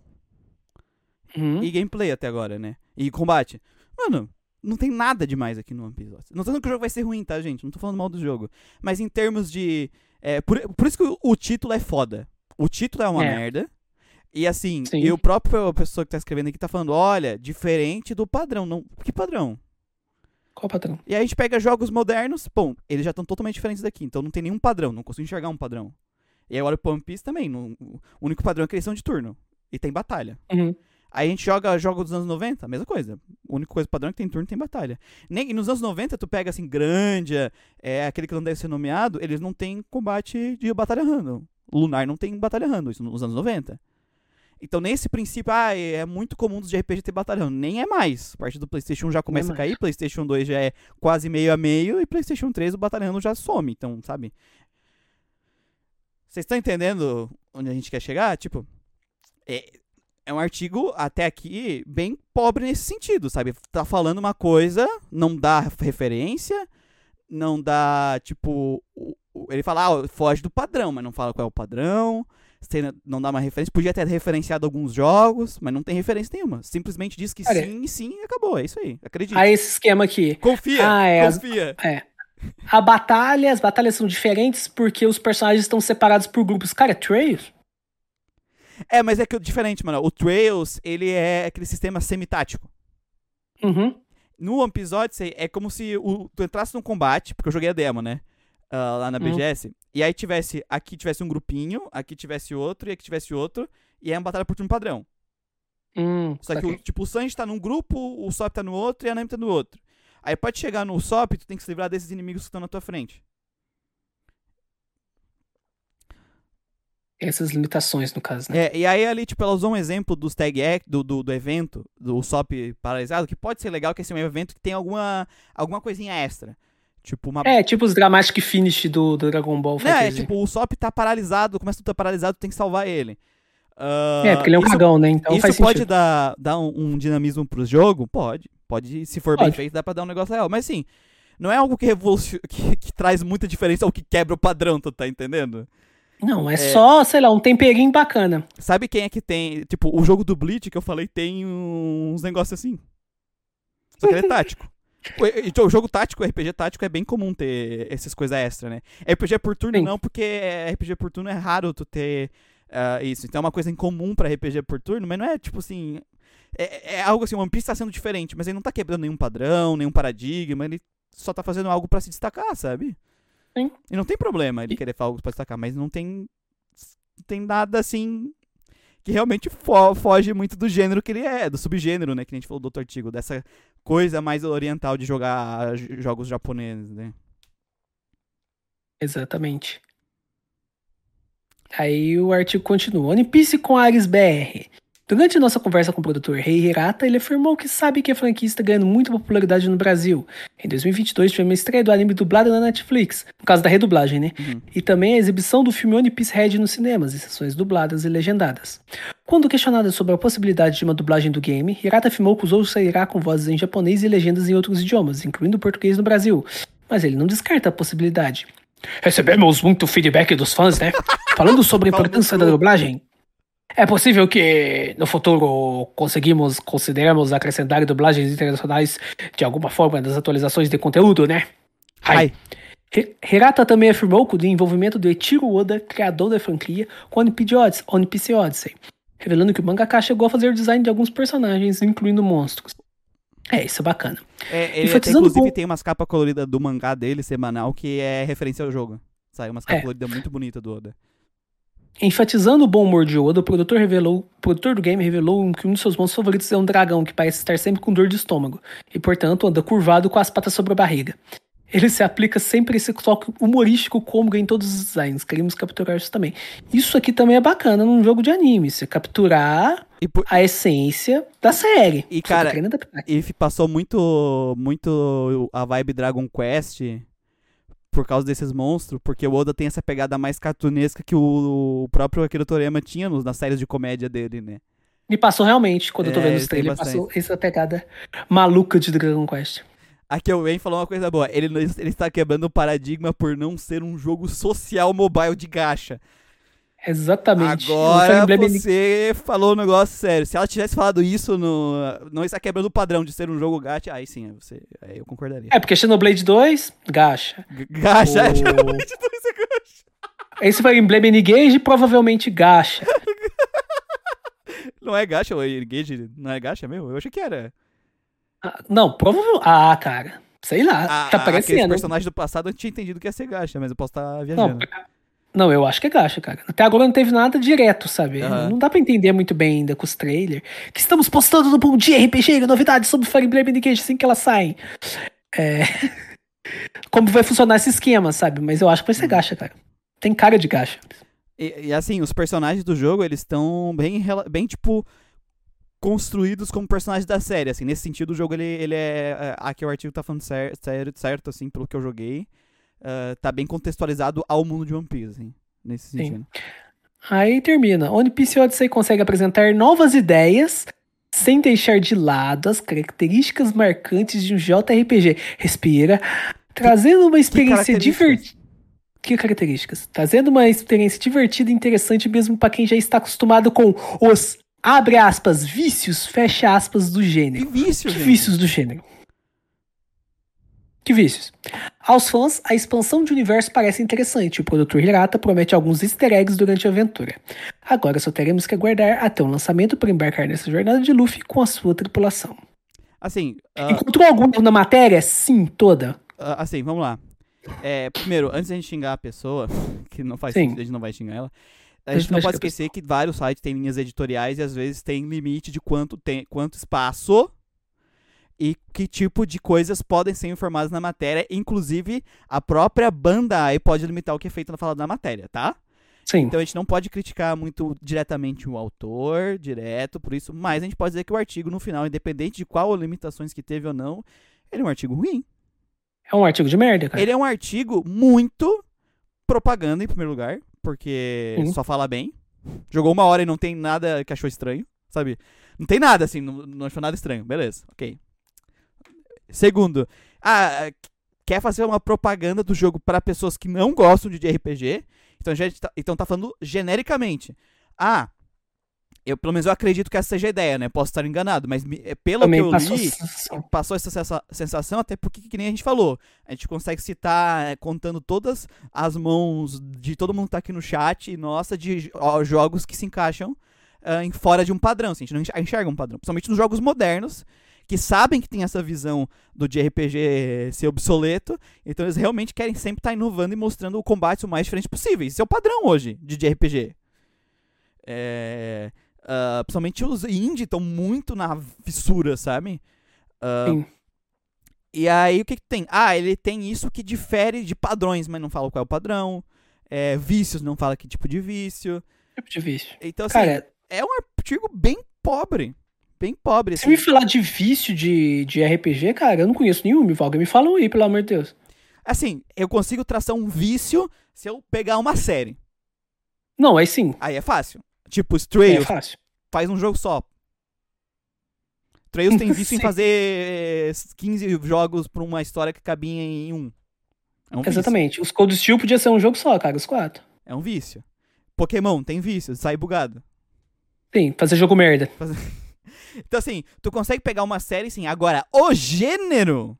e gameplay até agora, né? E combate. Mano, não tem nada demais aqui no One Piece. Não tô falando que o jogo vai ser ruim, tá, gente? Não tô falando mal do jogo. Mas em termos de... Por isso que o título é foda. O título é uma merda. E assim, sim. E o próprio pessoa que tá escrevendo aqui tá falando, olha, diferente do padrão. Não... Que padrão? Qual padrão? E aí a gente pega jogos modernos, bom, eles já estão totalmente diferentes daqui, então não tem nenhum padrão, não consigo enxergar um padrão. E aí olha pro One Piece também, o único padrão é a criação de turno, e tem batalha. Uhum. Aí a gente joga jogos dos anos 90, mesma coisa, a única coisa padrão é que tem turno e tem batalha. E nos anos 90 tu pega assim, Grandia, aquele que não deve ser nomeado, eles não tem combate de batalha random. Lunar não tem batalha random, isso nos anos 90. Então, nesse princípio, é muito comum dos de RPG ter batalhão. Nem é mais. A partir do PlayStation 1 já começa a cair, PlayStation 2 já é quase meio a meio, e PlayStation 3 o batalhão já some. Então, sabe? Vocês estão entendendo onde a gente quer chegar? Tipo, é um artigo, até aqui, bem pobre nesse sentido, sabe? Tá falando uma coisa, não dá referência, não dá, tipo... Ele fala, foge do padrão, mas não fala qual é o padrão... Não dá uma referência, podia ter referenciado alguns jogos, mas não tem referência nenhuma. Simplesmente diz que sim, e acabou. É isso aí, acredito. Ah, esse esquema aqui. Confia. As batalhas são diferentes porque os personagens estão separados por grupos. Cara, é Trails? É, mas é que diferente, mano. O Trails, ele é aquele sistema semitático. Uhum. No One Piece Odyssey, é como se tu entrasse num combate, porque eu joguei a demo, né? Lá na BGS, e aí aqui tivesse um grupinho, aqui tivesse outro, e aqui tivesse outro, e é uma batalha por turno padrão. Só que o Sanji tá num grupo, o Sop tá no outro, e a Nami tá no outro. Aí pode chegar no Sop, tu tem que se livrar desses inimigos que estão na tua frente. Essas limitações, no caso, né? E aí ali, tipo, ela usou um exemplo dos tag act, do evento, do Sop paralisado, que pode ser legal, que esse é um evento que tem alguma coisinha extra. Tipo tipo os dramatic finish do Dragon Ball. Não, tipo, o Sop tá paralisado, começa tudo tá paralisado, tem que salvar ele. Porque ele é um cagão, né? Então isso faz sentido. Pode dar um dinamismo pro jogo? Pode, se for bem feito, dá pra dar um negócio legal. Mas assim, não é algo que traz muita diferença ou que quebra o padrão, tu tá entendendo? Não, é só, sei lá, um temperinho bacana. Sabe quem é que tem, tipo, o jogo do Bleach que eu falei tem uns negócios assim. Só que ele é tático. O jogo tático, RPG tático, é bem comum ter essas coisas extra, né? RPG por turno não, porque RPG por turno é raro tu ter isso. Então é uma coisa incomum pra RPG por turno, mas não é tipo assim... É algo assim, o One Piece tá sendo diferente, mas ele não tá quebrando nenhum padrão, nenhum paradigma, ele só tá fazendo algo pra se destacar, sabe? Sim. E não tem problema ele querer fazer algo pra se destacar, mas não tem nada assim... que realmente foge muito do gênero que ele é, do subgênero, né, que a gente falou do outro artigo, dessa coisa mais oriental de jogar jogos japoneses, né? Exatamente. Aí o artigo continua. One Piece com Ares BR. Durante nossa conversa com o produtor Rei Hirata, ele afirmou que sabe que a franquia está ganhando muita popularidade no Brasil. Em 2022, tivemos a estreia do anime dublado na Netflix, no caso da redublagem, né? Uhum. E também a exibição do filme One Piece Red nos cinemas, em sessões dubladas e legendadas. Quando questionado sobre a possibilidade de uma dublagem do game, Hirata afirmou que o jogo sairá com vozes em japonês e legendas em outros idiomas, incluindo o português no Brasil. Mas ele não descarta a possibilidade. Recebemos muito feedback dos fãs, né? Falando sobre a importância da dublagem. É possível que no futuro consideramos acrescentar dublagens internacionais de alguma forma nas atualizações de conteúdo, né? Ai. Hirata também afirmou que o envolvimento de Eiichiro Oda, criador da franquia, com One Piece Odyssey, revelando que o mangaka chegou a fazer o design de alguns personagens, incluindo monstros. É, isso é bacana. É, ele até, inclusive, tem umas capas coloridas do mangá dele, semanal, que é referência ao jogo. Saiu umas capas coloridas muito bonitas do Oda. Enfatizando o bom humor de Oda, o produtor do game revelou que um de seus monstros favoritos é um dragão que parece estar sempre com dor de estômago e, portanto, anda curvado com as patas sobre a barriga. Ele se aplica sempre esse toque humorístico cômico em todos os designs. Queremos capturar isso também. Isso aqui também é bacana num jogo de anime. Você capturar a essência da série. E, cara, ele passou muito a vibe Dragon Quest por causa desses monstros, porque o Oda tem essa pegada mais cartunesca que o próprio Akira Toriyama tinha nas séries de comédia dele, né? E passou realmente, quando eu tô vendo os trailers, passou essa pegada maluca de Dragon Quest. Aqui o Ben falou uma coisa boa. Ele está quebrando o paradigma por não ser um jogo social mobile de gacha. Exatamente. Agora você falou um negócio sério. Se ela tivesse falado isso, não está quebrando o padrão de ser um jogo gacha, aí sim, aí eu concordaria. É, porque Xenoblade 2, gacha. Gacha, Xenoblade 2 é gacha. Esse foi Emblem Engage, provavelmente gacha. Não é gacha, o Engage não é gacha mesmo? Eu achei que era. Não, provavelmente... Ah, cara. Sei lá. Tá parecendo. Os personagens do passado eu tinha entendido que ia ser gacha, mas eu posso estar viajando. Não, eu acho que é gacha, cara. Até agora não teve nada direto, sabe? Não dá pra entender muito bem ainda com os trailers. Que estamos postando no Bom Dia RPG novidades sobre Fire Emblem Engage assim que elas saem. Como vai funcionar esse esquema, sabe? Mas eu acho que vai ser gacha, cara. Tem cara de gacha. E assim, os personagens do jogo, eles estão bem tipo... construídos como personagens da série, assim, nesse sentido o jogo, ele é... Aqui o artigo tá falando certo, assim, pelo que eu joguei, tá bem contextualizado ao mundo de One Piece, assim, nesse sentido. Aí termina. One Piece Odyssey consegue apresentar novas ideias sem deixar de lado as características marcantes de um JRPG. Respira. Trazendo uma experiência divertida. Que características? Trazendo uma experiência divertida e interessante mesmo pra quem já está acostumado com os... abre aspas, vícios, fecha aspas do gênero. Que vícios? Que vícios do gênero? Que vícios? Aos fãs, a expansão de universo parece interessante. O produtor Hirata promete alguns easter eggs durante a aventura. Agora só teremos que aguardar até o lançamento para embarcar nessa jornada de Luffy com a sua tripulação. Assim... Encontrou algum na matéria? Sim, toda. Assim, vamos lá. Primeiro, antes da gente xingar a pessoa, que não faz sentido, a gente não vai xingar ela... A gente não pode esquecer que vários sites têm linhas editoriais e às vezes tem limite de quanto espaço e que tipo de coisas podem ser informadas na matéria. Inclusive, a própria Bandai pode limitar o que é feito na falada na matéria, tá? Sim. Então a gente não pode criticar muito diretamente o autor, direto, por isso. Mas a gente pode dizer que o artigo, no final, independente de qual limitações que teve ou não, ele é um artigo ruim. É um artigo de merda, cara. Ele é um artigo muito propaganda, em primeiro lugar. Porque só fala bem. Jogou 1 hora e não tem nada que achou estranho, sabe? Não tem nada, assim, não achou nada estranho. Beleza, ok. Segundo, quer fazer uma propaganda do jogo para pessoas que não gostam de RPG. Então tá falando genericamente. Pelo menos eu acredito que essa seja a ideia, né? Posso estar enganado, mas pelo também que eu li, passou essa sensação, até porque, que nem a gente falou, a gente consegue citar, contando todas as mãos de todo mundo que tá aqui no chat, de jogos que se encaixam fora de um padrão, assim, a gente não enxerga um padrão, principalmente nos jogos modernos, que sabem que tem essa visão do de RPG ser obsoleto, então eles realmente querem sempre estar inovando e mostrando o combate o mais diferente possível, isso é o padrão hoje de RPG. Principalmente os indie estão muito na fissura, sabe? Sim. E aí o que tem? Ele tem isso que difere de padrões, mas não fala qual é o padrão. Vícios, não fala que tipo de vício. Então, assim, cara, é um artigo bem pobre. Bem pobre. Assim. Se me falar de vício de RPG, cara, eu não conheço nenhum. Me falam aí, pelo amor de Deus. Assim, eu consigo traçar um vício se eu pegar uma série. Não, aí sim. Aí é fácil. Tipo, Trails faz um jogo só. Trails tem vício em fazer 15 jogos pra uma história que cabinha em um. É um Exatamente. Vício. Os Cold Steel podia ser um jogo só, cara, os quatro. É um vício. Pokémon tem vício, sai bugado. Sim, fazer jogo merda. Então, assim, tu consegue pegar uma série, assim, agora, o gênero,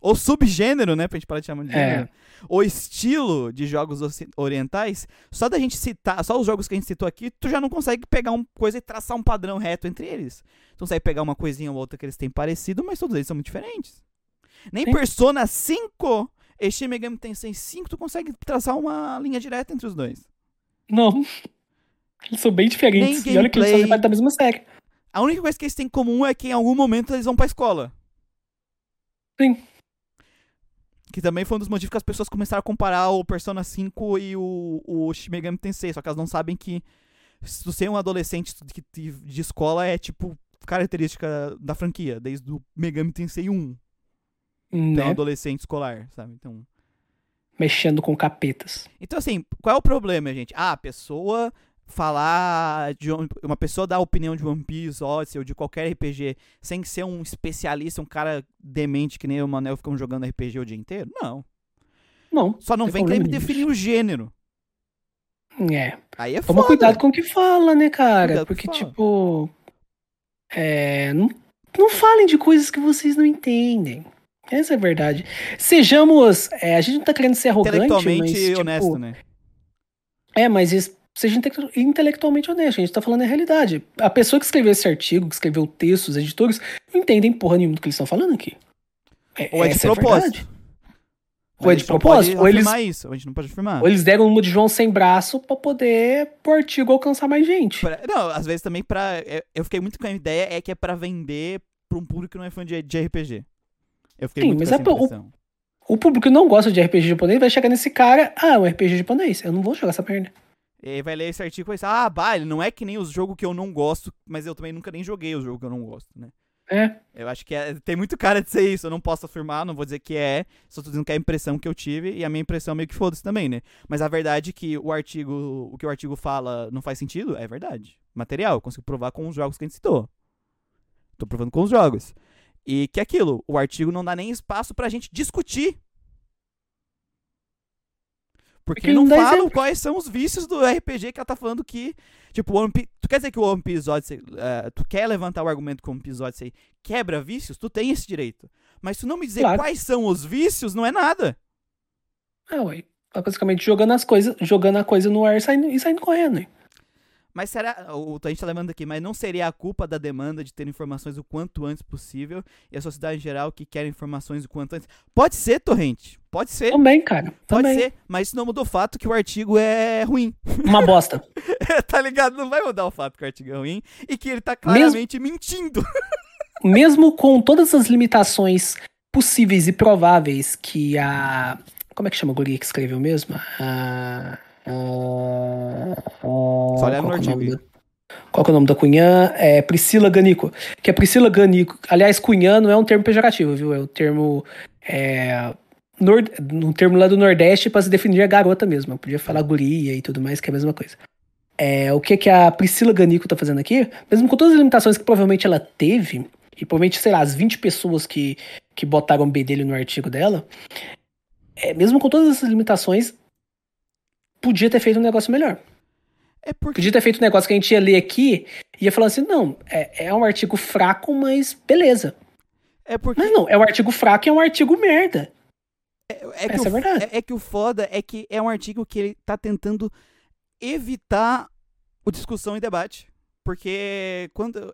ou subgênero, né, pra gente parar de chamar de gênero, o estilo de jogos orientais, só da gente citar, só os jogos que a gente citou aqui, tu já não consegue pegar uma coisa e traçar um padrão reto entre eles. Tu consegue pegar uma coisinha ou outra que eles têm parecido, mas todos eles são muito diferentes. Nem Sim. Persona 5 e Shin Megami Tensei 5, tu consegue traçar uma linha direta entre os dois. Não. Eles são bem diferentes. Nem e olha que eles fazem parte da mesma série. A única coisa que eles têm em comum é que em algum momento eles vão pra escola. Sim. Que também foi um dos motivos que as pessoas começaram a comparar o Persona 5 e o Shin Megami Tensei. Só que elas não sabem que se tu ser um adolescente de escola é tipo característica da franquia. Desde o Megami Tensei 1. Então, adolescente escolar, sabe? Então... mexendo com capetas. Então, assim, qual é o problema, gente? Ah, a pessoa falar... uma pessoa dar opinião de One Piece Odyssey ou de qualquer RPG sem ser um especialista, um cara demente que nem o Manuel ficam jogando RPG o dia inteiro? Não. Não. Só não vem querer definir o gênero. É. Aí é foda. Toma cuidado com o que fala, né, cara? Porque, tipo... Não falem de coisas que vocês não entendem. Essa é a verdade. Sejamos... a gente não tá querendo ser arrogante, mas... intelectualmente honesto, tipo, né? Mas seja intelectualmente honesto. A gente tá falando a realidade. A pessoa que escreveu esse artigo, que escreveu textos, os editores, não entendem porra nenhuma do que eles estão falando aqui. Ou é de propósito. Ou é de propósito. Ou eles... isso. A gente não pode afirmar. Ou eles deram uma de João sem braço pra poder, pro artigo, alcançar mais gente. Não, às vezes também pra... Eu fiquei muito com a ideia é que é pra vender pra um público que não é fã de RPG. Eu fiquei muito com essa impressão. O público que não gosta de RPG japonês vai chegar nesse cara, é um RPG japonês, eu não vou jogar essa merda. E aí vai ler esse artigo e vai pensar, ele não é que nem os jogos que eu não gosto, mas eu também nunca nem joguei os jogos que eu não gosto, né? Eu acho que tem muito cara de ser isso, eu não posso afirmar, não vou dizer que só tô dizendo que é a impressão que eu tive, e a minha impressão meio que foda-se também, né? Mas a verdade é que o que o artigo fala não faz sentido, é verdade. Material, eu consigo provar com os jogos que a gente citou. Tô provando com os jogos. E que é aquilo, o artigo não dá nem espaço pra gente discutir. Porque não falam quais são os vícios do RPG que ela tá falando que... Tipo, One Piece... Tu quer dizer que o One Piece Odyssey... tu quer levantar o argumento que o One Piece Odyssey quebra vícios? Tu tem esse direito. Mas tu não me dizer quais são os vícios, não é nada. Ué. Tá basicamente jogando a coisa no ar e saindo correndo, hein? Mas será, a gente tá lembrando aqui, mas não seria a culpa da demanda de ter informações o quanto antes possível e a sociedade em geral que quer informações o quanto antes? Pode ser, Torrente. Pode ser. Também, cara. Pode ser, mas isso não muda o fato que o artigo é ruim. Uma bosta. Tá ligado? Não vai mudar o fato que o artigo é ruim e que ele tá claramente mentindo. Mesmo com todas as limitações possíveis e prováveis que a... Como é que chama a guria que escreveu mesmo? Só olhar no artigo. Qual que é o nome da Cunhã? É Priscila Ganico. Que a Priscila Ganico... Aliás, Cunhã não é um termo pejorativo, viu? É um termo... um termo lá do Nordeste pra se definir a garota mesmo. Eu podia falar guria e tudo mais, que é a mesma coisa. O que a Priscila Ganico tá fazendo aqui? Mesmo com todas as limitações que provavelmente ela teve, e provavelmente, sei lá, as 20 pessoas que botaram bedelho no artigo dela, mesmo com todas essas limitações... Podia ter feito um negócio melhor. Podia ter feito um negócio que a gente ia ler aqui e ia falar assim, não, é um artigo fraco, mas beleza. Mas não, é um artigo fraco e é um artigo merda. Essa é a verdade. Que o foda é que é um artigo que ele tá tentando evitar a discussão e debate. Porque quando...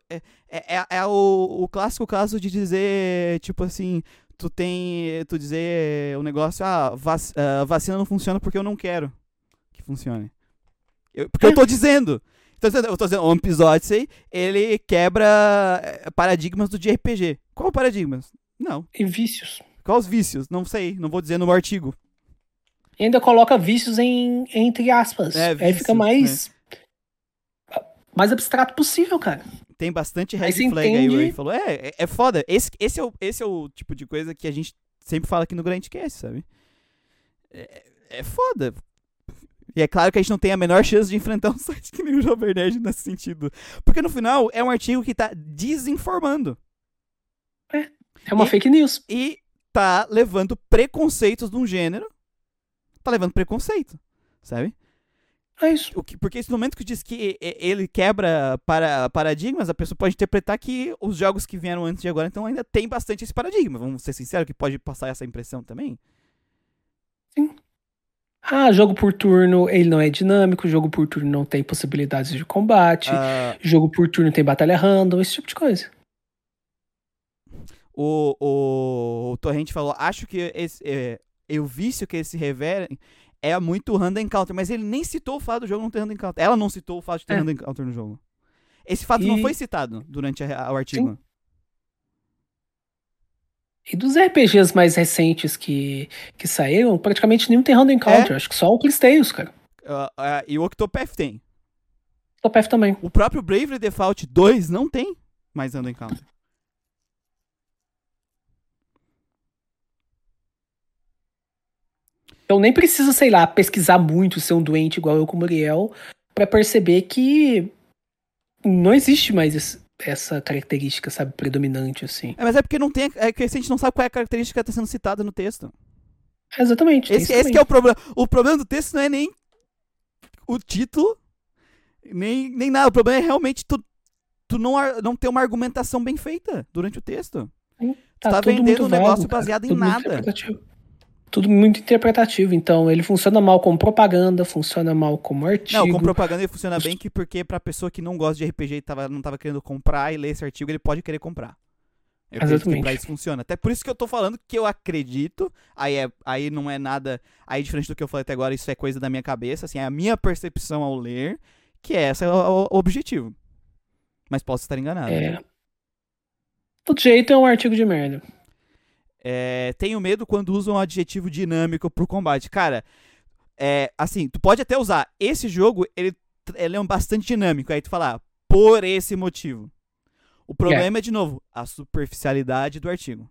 o clássico caso de dizer, tipo assim, tu dizer o negócio, vacina não funciona porque eu não quero. Funcione. Eu tô dizendo. Eu tô dizendo, One Piece Odyssey, ele quebra paradigmas do JRPG. Qual paradigmas? Não. E vícios. Qual os vícios? Não sei, não vou dizer no artigo. E ainda coloca vícios entre aspas. Vícios, aí fica mais abstrato possível, cara. Tem bastante red flag entende... aí, o Ray falou. É foda. Esse é o tipo de coisa que a gente sempre fala aqui no Grandcast, sabe? É foda. E é claro que a gente não tem a menor chance de enfrentar um site que nem o Jovem Nerd nesse sentido. Porque no final é um artigo que tá desinformando. É uma fake news. E tá levando preconceitos de um gênero tá levando preconceito, sabe? É isso. Porque esse momento que diz que ele quebra paradigmas, a pessoa pode interpretar que os jogos que vieram antes de agora, então, ainda tem bastante esse paradigma. Vamos ser sinceros, que pode passar essa impressão também. Sim. Ah, jogo por turno, ele não é dinâmico, jogo por turno não tem possibilidades de combate, jogo por turno tem batalha random, esse tipo de coisa. O Torrente falou, acho que o vício que eles se revelam é muito random encounter, mas ele nem citou o fato do jogo não ter random encounter. Ela não citou o fato de ter random encounter no jogo. Esse fato não foi citado durante o artigo. Sim. E dos RPGs mais recentes que saíram, praticamente nenhum tem random encounter. Acho que só o Chris Tales, cara. E o Octopath tem. Octopath também. O próprio Bravely Default 2 não tem mais random encounter. Então nem precisa, sei lá, pesquisar muito, ser um doente igual eu com o Muriel, pra perceber que não existe mais essa característica, sabe, predominante, assim. Mas é porque não tem, é que a gente não sabe qual é a característica que tá sendo citada no texto. Exatamente. Esse que é o problema. O problema do texto não é nem o título, nem nada. O problema é realmente tu não ter uma argumentação bem feita durante o texto. Sim, tá vendendo um negócio baseado em nada. Tudo muito interpretativo, então ele funciona mal como propaganda, funciona mal como artigo. Não, como propaganda ele funciona bem porque pra pessoa que não gosta de RPG e não tava querendo comprar e ler esse artigo, ele pode querer comprar. Eu acredito que pra isso funciona. Até por isso que eu tô falando que eu acredito, aí não é nada, aí diferente do que eu falei até agora, isso é coisa da minha cabeça, assim, é a minha percepção ao ler, que esse é o objetivo. Mas posso estar enganado. É. Todo jeito é um artigo de merda. Tenho medo quando usam o adjetivo dinâmico pro combate. Cara, assim, tu pode até usar. Esse jogo, ele é um bastante dinâmico. Aí tu fala, por esse motivo. O problema de novo, a superficialidade do artigo.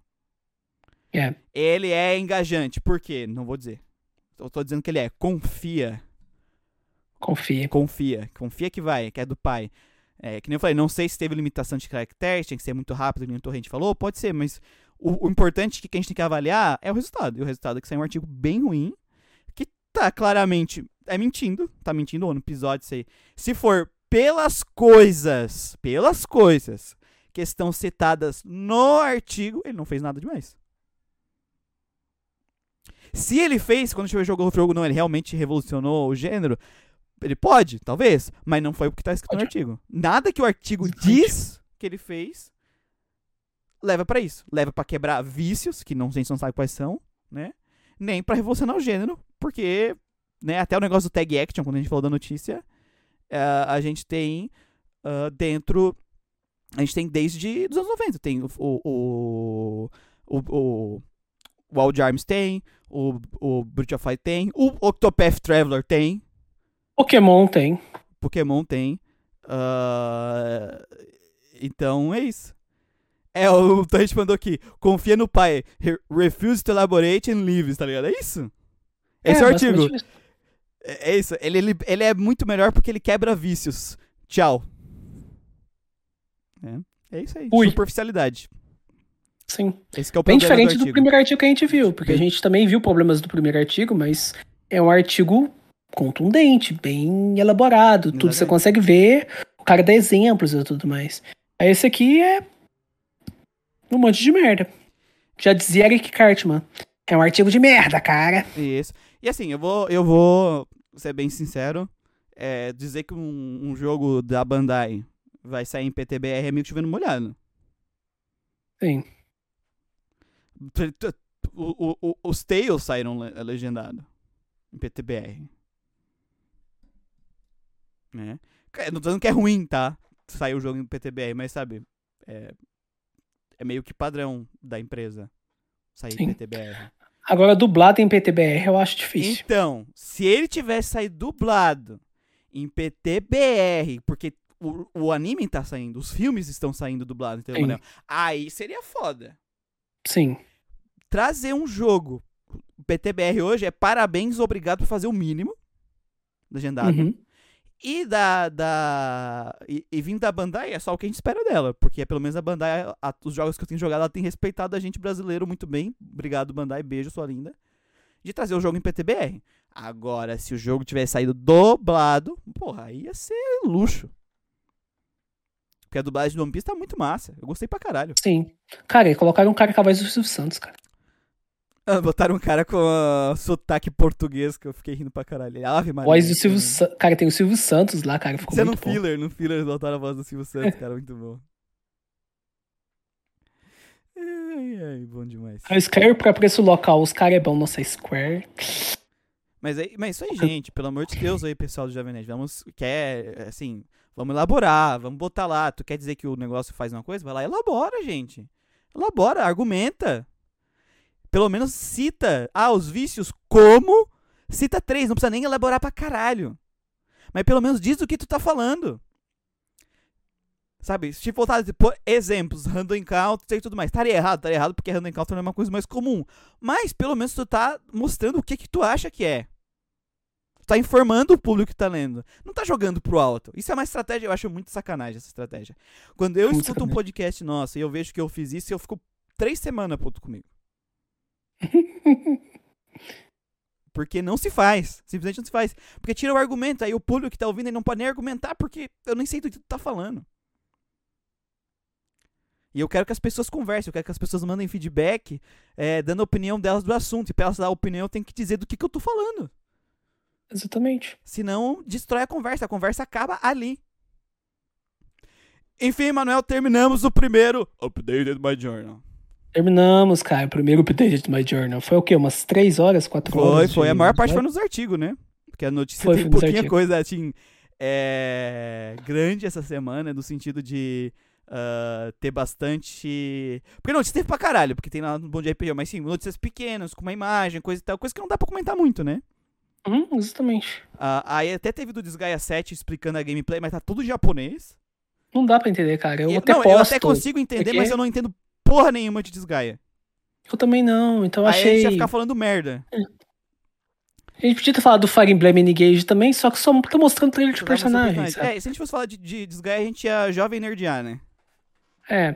Ele é engajante. Por quê? Não vou dizer. Eu tô dizendo que ele é. Confia que vai, que é do pai. Que nem eu falei, não sei se teve limitação de caracteres, tinha que ser muito rápido, que nem o Torrente falou. Pode ser, mas... O importante que a gente tem que avaliar é o resultado. E o resultado é que saiu um artigo bem ruim, que tá claramente... Tá mentindo ou no episódio isso aí. Se for pelas coisas que estão citadas no artigo, ele não fez nada demais. Se ele fez, quando tiver jogou o jogo, não, ele realmente revolucionou o gênero, ele pode, talvez, mas não foi o que tá escrito no artigo. Nada que o artigo diz que ele fez... leva pra isso. Leva pra quebrar vícios, que a gente não sabe quais são, né? Nem pra revolucionar o gênero, porque, né, até o negócio do tag action, quando a gente falou da notícia, a gente tem dentro... A gente tem desde os anos 90. Tem o Wild Arms tem, o Breath of Fire tem, o Octopath Traveler tem. Pokémon tem. Então, é isso. O Torrente mandou aqui, confia no pai, refuse to elaborate and leaves, tá ligado? É isso? Esse é o artigo. Isso. É isso, ele é muito melhor porque ele quebra vícios. Tchau. É isso aí, superficialidade. Sim. Esse que é o problema. Bem diferente do primeiro artigo que a gente viu, porque a gente também viu problemas do primeiro artigo, mas é um artigo contundente, bem elaborado, exatamente. Tudo você consegue ver, o cara dá exemplos e tudo mais. Aí esse aqui é um monte de merda. Já dizia Eric Cartman. É um artigo de merda, cara. Isso. E assim, eu vou ser bem sincero. Dizer que um jogo da Bandai vai sair em PTBR é meio que chovendo molhado. Sim. Os Tales saíram legendados em PTBR. Né? Não tô dizendo que é ruim, tá? Saiu o jogo em PTBR, mas sabe... É meio que padrão da empresa sair em PTBR. Agora, dublado em PTBR eu acho difícil. Então, se ele tivesse saído dublado em PTBR, porque o anime tá saindo, os filmes estão saindo dublados, entendeu? Aí seria foda. Sim. Trazer um jogo PTBR hoje é parabéns, obrigado por fazer o mínimo legendado. Uhum. E vindo da Bandai é só o que a gente espera dela, porque pelo menos a Bandai, os jogos que eu tenho jogado, ela tem respeitado a gente brasileiro muito bem, obrigado Bandai, beijo, sua linda, de trazer o jogo em PTBR. Agora, se o jogo tivesse saído dublado, porra, aí ia ser luxo. Porque a dublagem do One Piece tá muito massa. Eu gostei pra caralho. Sim. Cara, e colocaram um cara com a voz do Silvio Santos, cara. Ah, botaram um cara com sotaque português que eu fiquei rindo pra caralho. Ave Maria. Voz do Silvio Santos. Cara, tem o Silvio Santos lá, cara. Ficou muito bom. No filler eles botaram a voz do Silvio Santos, cara. Muito bom. Ai, bom demais. A Square pra preço local. Os caras é bom. Nossa, Square... Mas isso aí, gente, pelo amor de Deus aí, pessoal do Jovem Nerd, vamos elaborar, vamos botar lá. Tu quer dizer que o negócio faz uma coisa? Vai lá, elabora, gente. Elabora, argumenta. Pelo menos cita. Ah, os vícios, como? Cita 3, não precisa nem elaborar pra caralho. Mas pelo menos diz o que tu tá falando. Sabe, se voltar, por exemplos, random encounter e tudo mais. Estaria errado, porque random encounter não é uma coisa mais comum. Mas, pelo menos, tu tá mostrando o que tu acha que é. Tu tá informando o público que tá lendo. Não tá jogando pro alto. Isso é uma estratégia, eu acho muito sacanagem essa estratégia. Quando eu escuto um podcast nosso e eu vejo que eu fiz isso, eu fico 3 semanas puto comigo. Porque não se faz. Simplesmente não se faz. Porque tira o argumento, aí o público que tá ouvindo ele não pode nem argumentar, porque eu nem sei do que tu tá falando. E eu quero que as pessoas conversem, eu quero que as pessoas mandem feedback, dando a opinião delas do assunto. E pra elas dar a opinião, eu tenho que dizer do que eu tô falando. Exatamente. Senão, destrói a conversa acaba ali. Enfim, Manuel, terminamos o primeiro Updated My Journal. Terminamos, cara, o primeiro Updated My Journal. Foi o quê? Umas 3 horas, 4 horas? Foi, a maior parte foi nos artigos, né? Porque a notícia tem pouquinha coisa, assim, grande essa semana, no sentido de... ter bastante... Porque notícias teve pra caralho, porque tem lá no Bom Dia RPG, mas sim, notícias pequenas, com uma imagem, coisa e tal, coisa que não dá pra comentar muito, né? Exatamente. Aí até teve do Desgaia 7 explicando a gameplay, mas tá tudo japonês. Não dá pra entender, cara. Eu até consigo entender, porque... mas eu não entendo porra nenhuma de Desgaia. Eu também não, então achei... Aí a gente ia ficar falando merda. A gente podia ter falado do Fire Emblem Engage também, só que só tô mostrando trailer de personagens. Se a gente fosse falar de Desgaia, a gente ia jovem nerdear, né? É.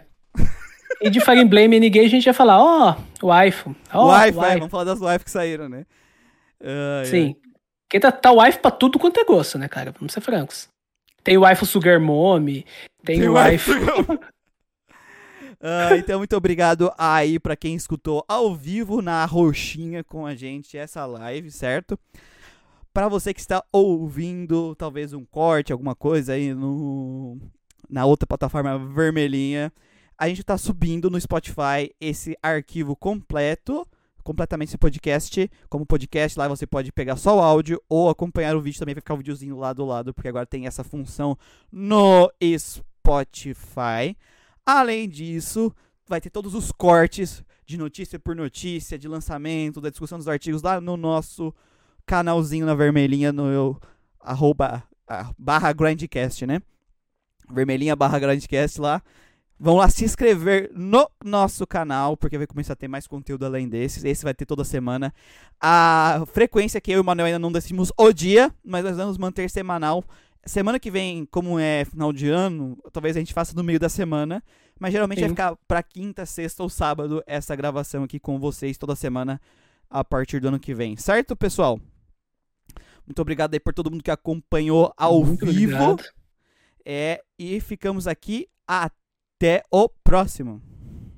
E de Fire Emblem Engage a gente ia falar, o waifu. Vamos falar das waifus que saíram, né? Sim. É. Porque tá waifu pra tudo quanto é gosto, né, cara? Vamos ser francos. Tem waifu Sugar Mommy, tem waifu... Então, muito obrigado aí pra quem escutou ao vivo na roxinha com a gente essa live, certo? Pra você que está ouvindo, talvez um corte, alguma coisa aí na outra plataforma vermelhinha. A gente tá subindo no Spotify esse arquivo completo, completamente esse podcast. Como podcast, lá você pode pegar só o áudio ou acompanhar o vídeo também, vai ficar o videozinho lá do lado, porque agora tem essa função no Spotify. Além disso, vai ter todos os cortes de notícia por notícia, de lançamento, da discussão dos artigos lá no nosso canalzinho na vermelhinha, no @ Grandcast, né? Vermelhinha / Grandcast lá. Vão lá se inscrever no nosso canal, porque vai começar a ter mais conteúdo além desses. Esse vai ter toda semana. A frequência que eu e o Manuel ainda não decidimos o dia, mas nós vamos manter semanal. Semana que vem, como é final de ano, talvez a gente faça no meio da semana, mas geralmente vai ficar pra quinta, sexta ou sábado essa gravação aqui com vocês toda semana a partir do ano que vem. Certo, pessoal? Muito obrigado aí por todo mundo que acompanhou ao vivo. Obrigado. E ficamos aqui até o próximo.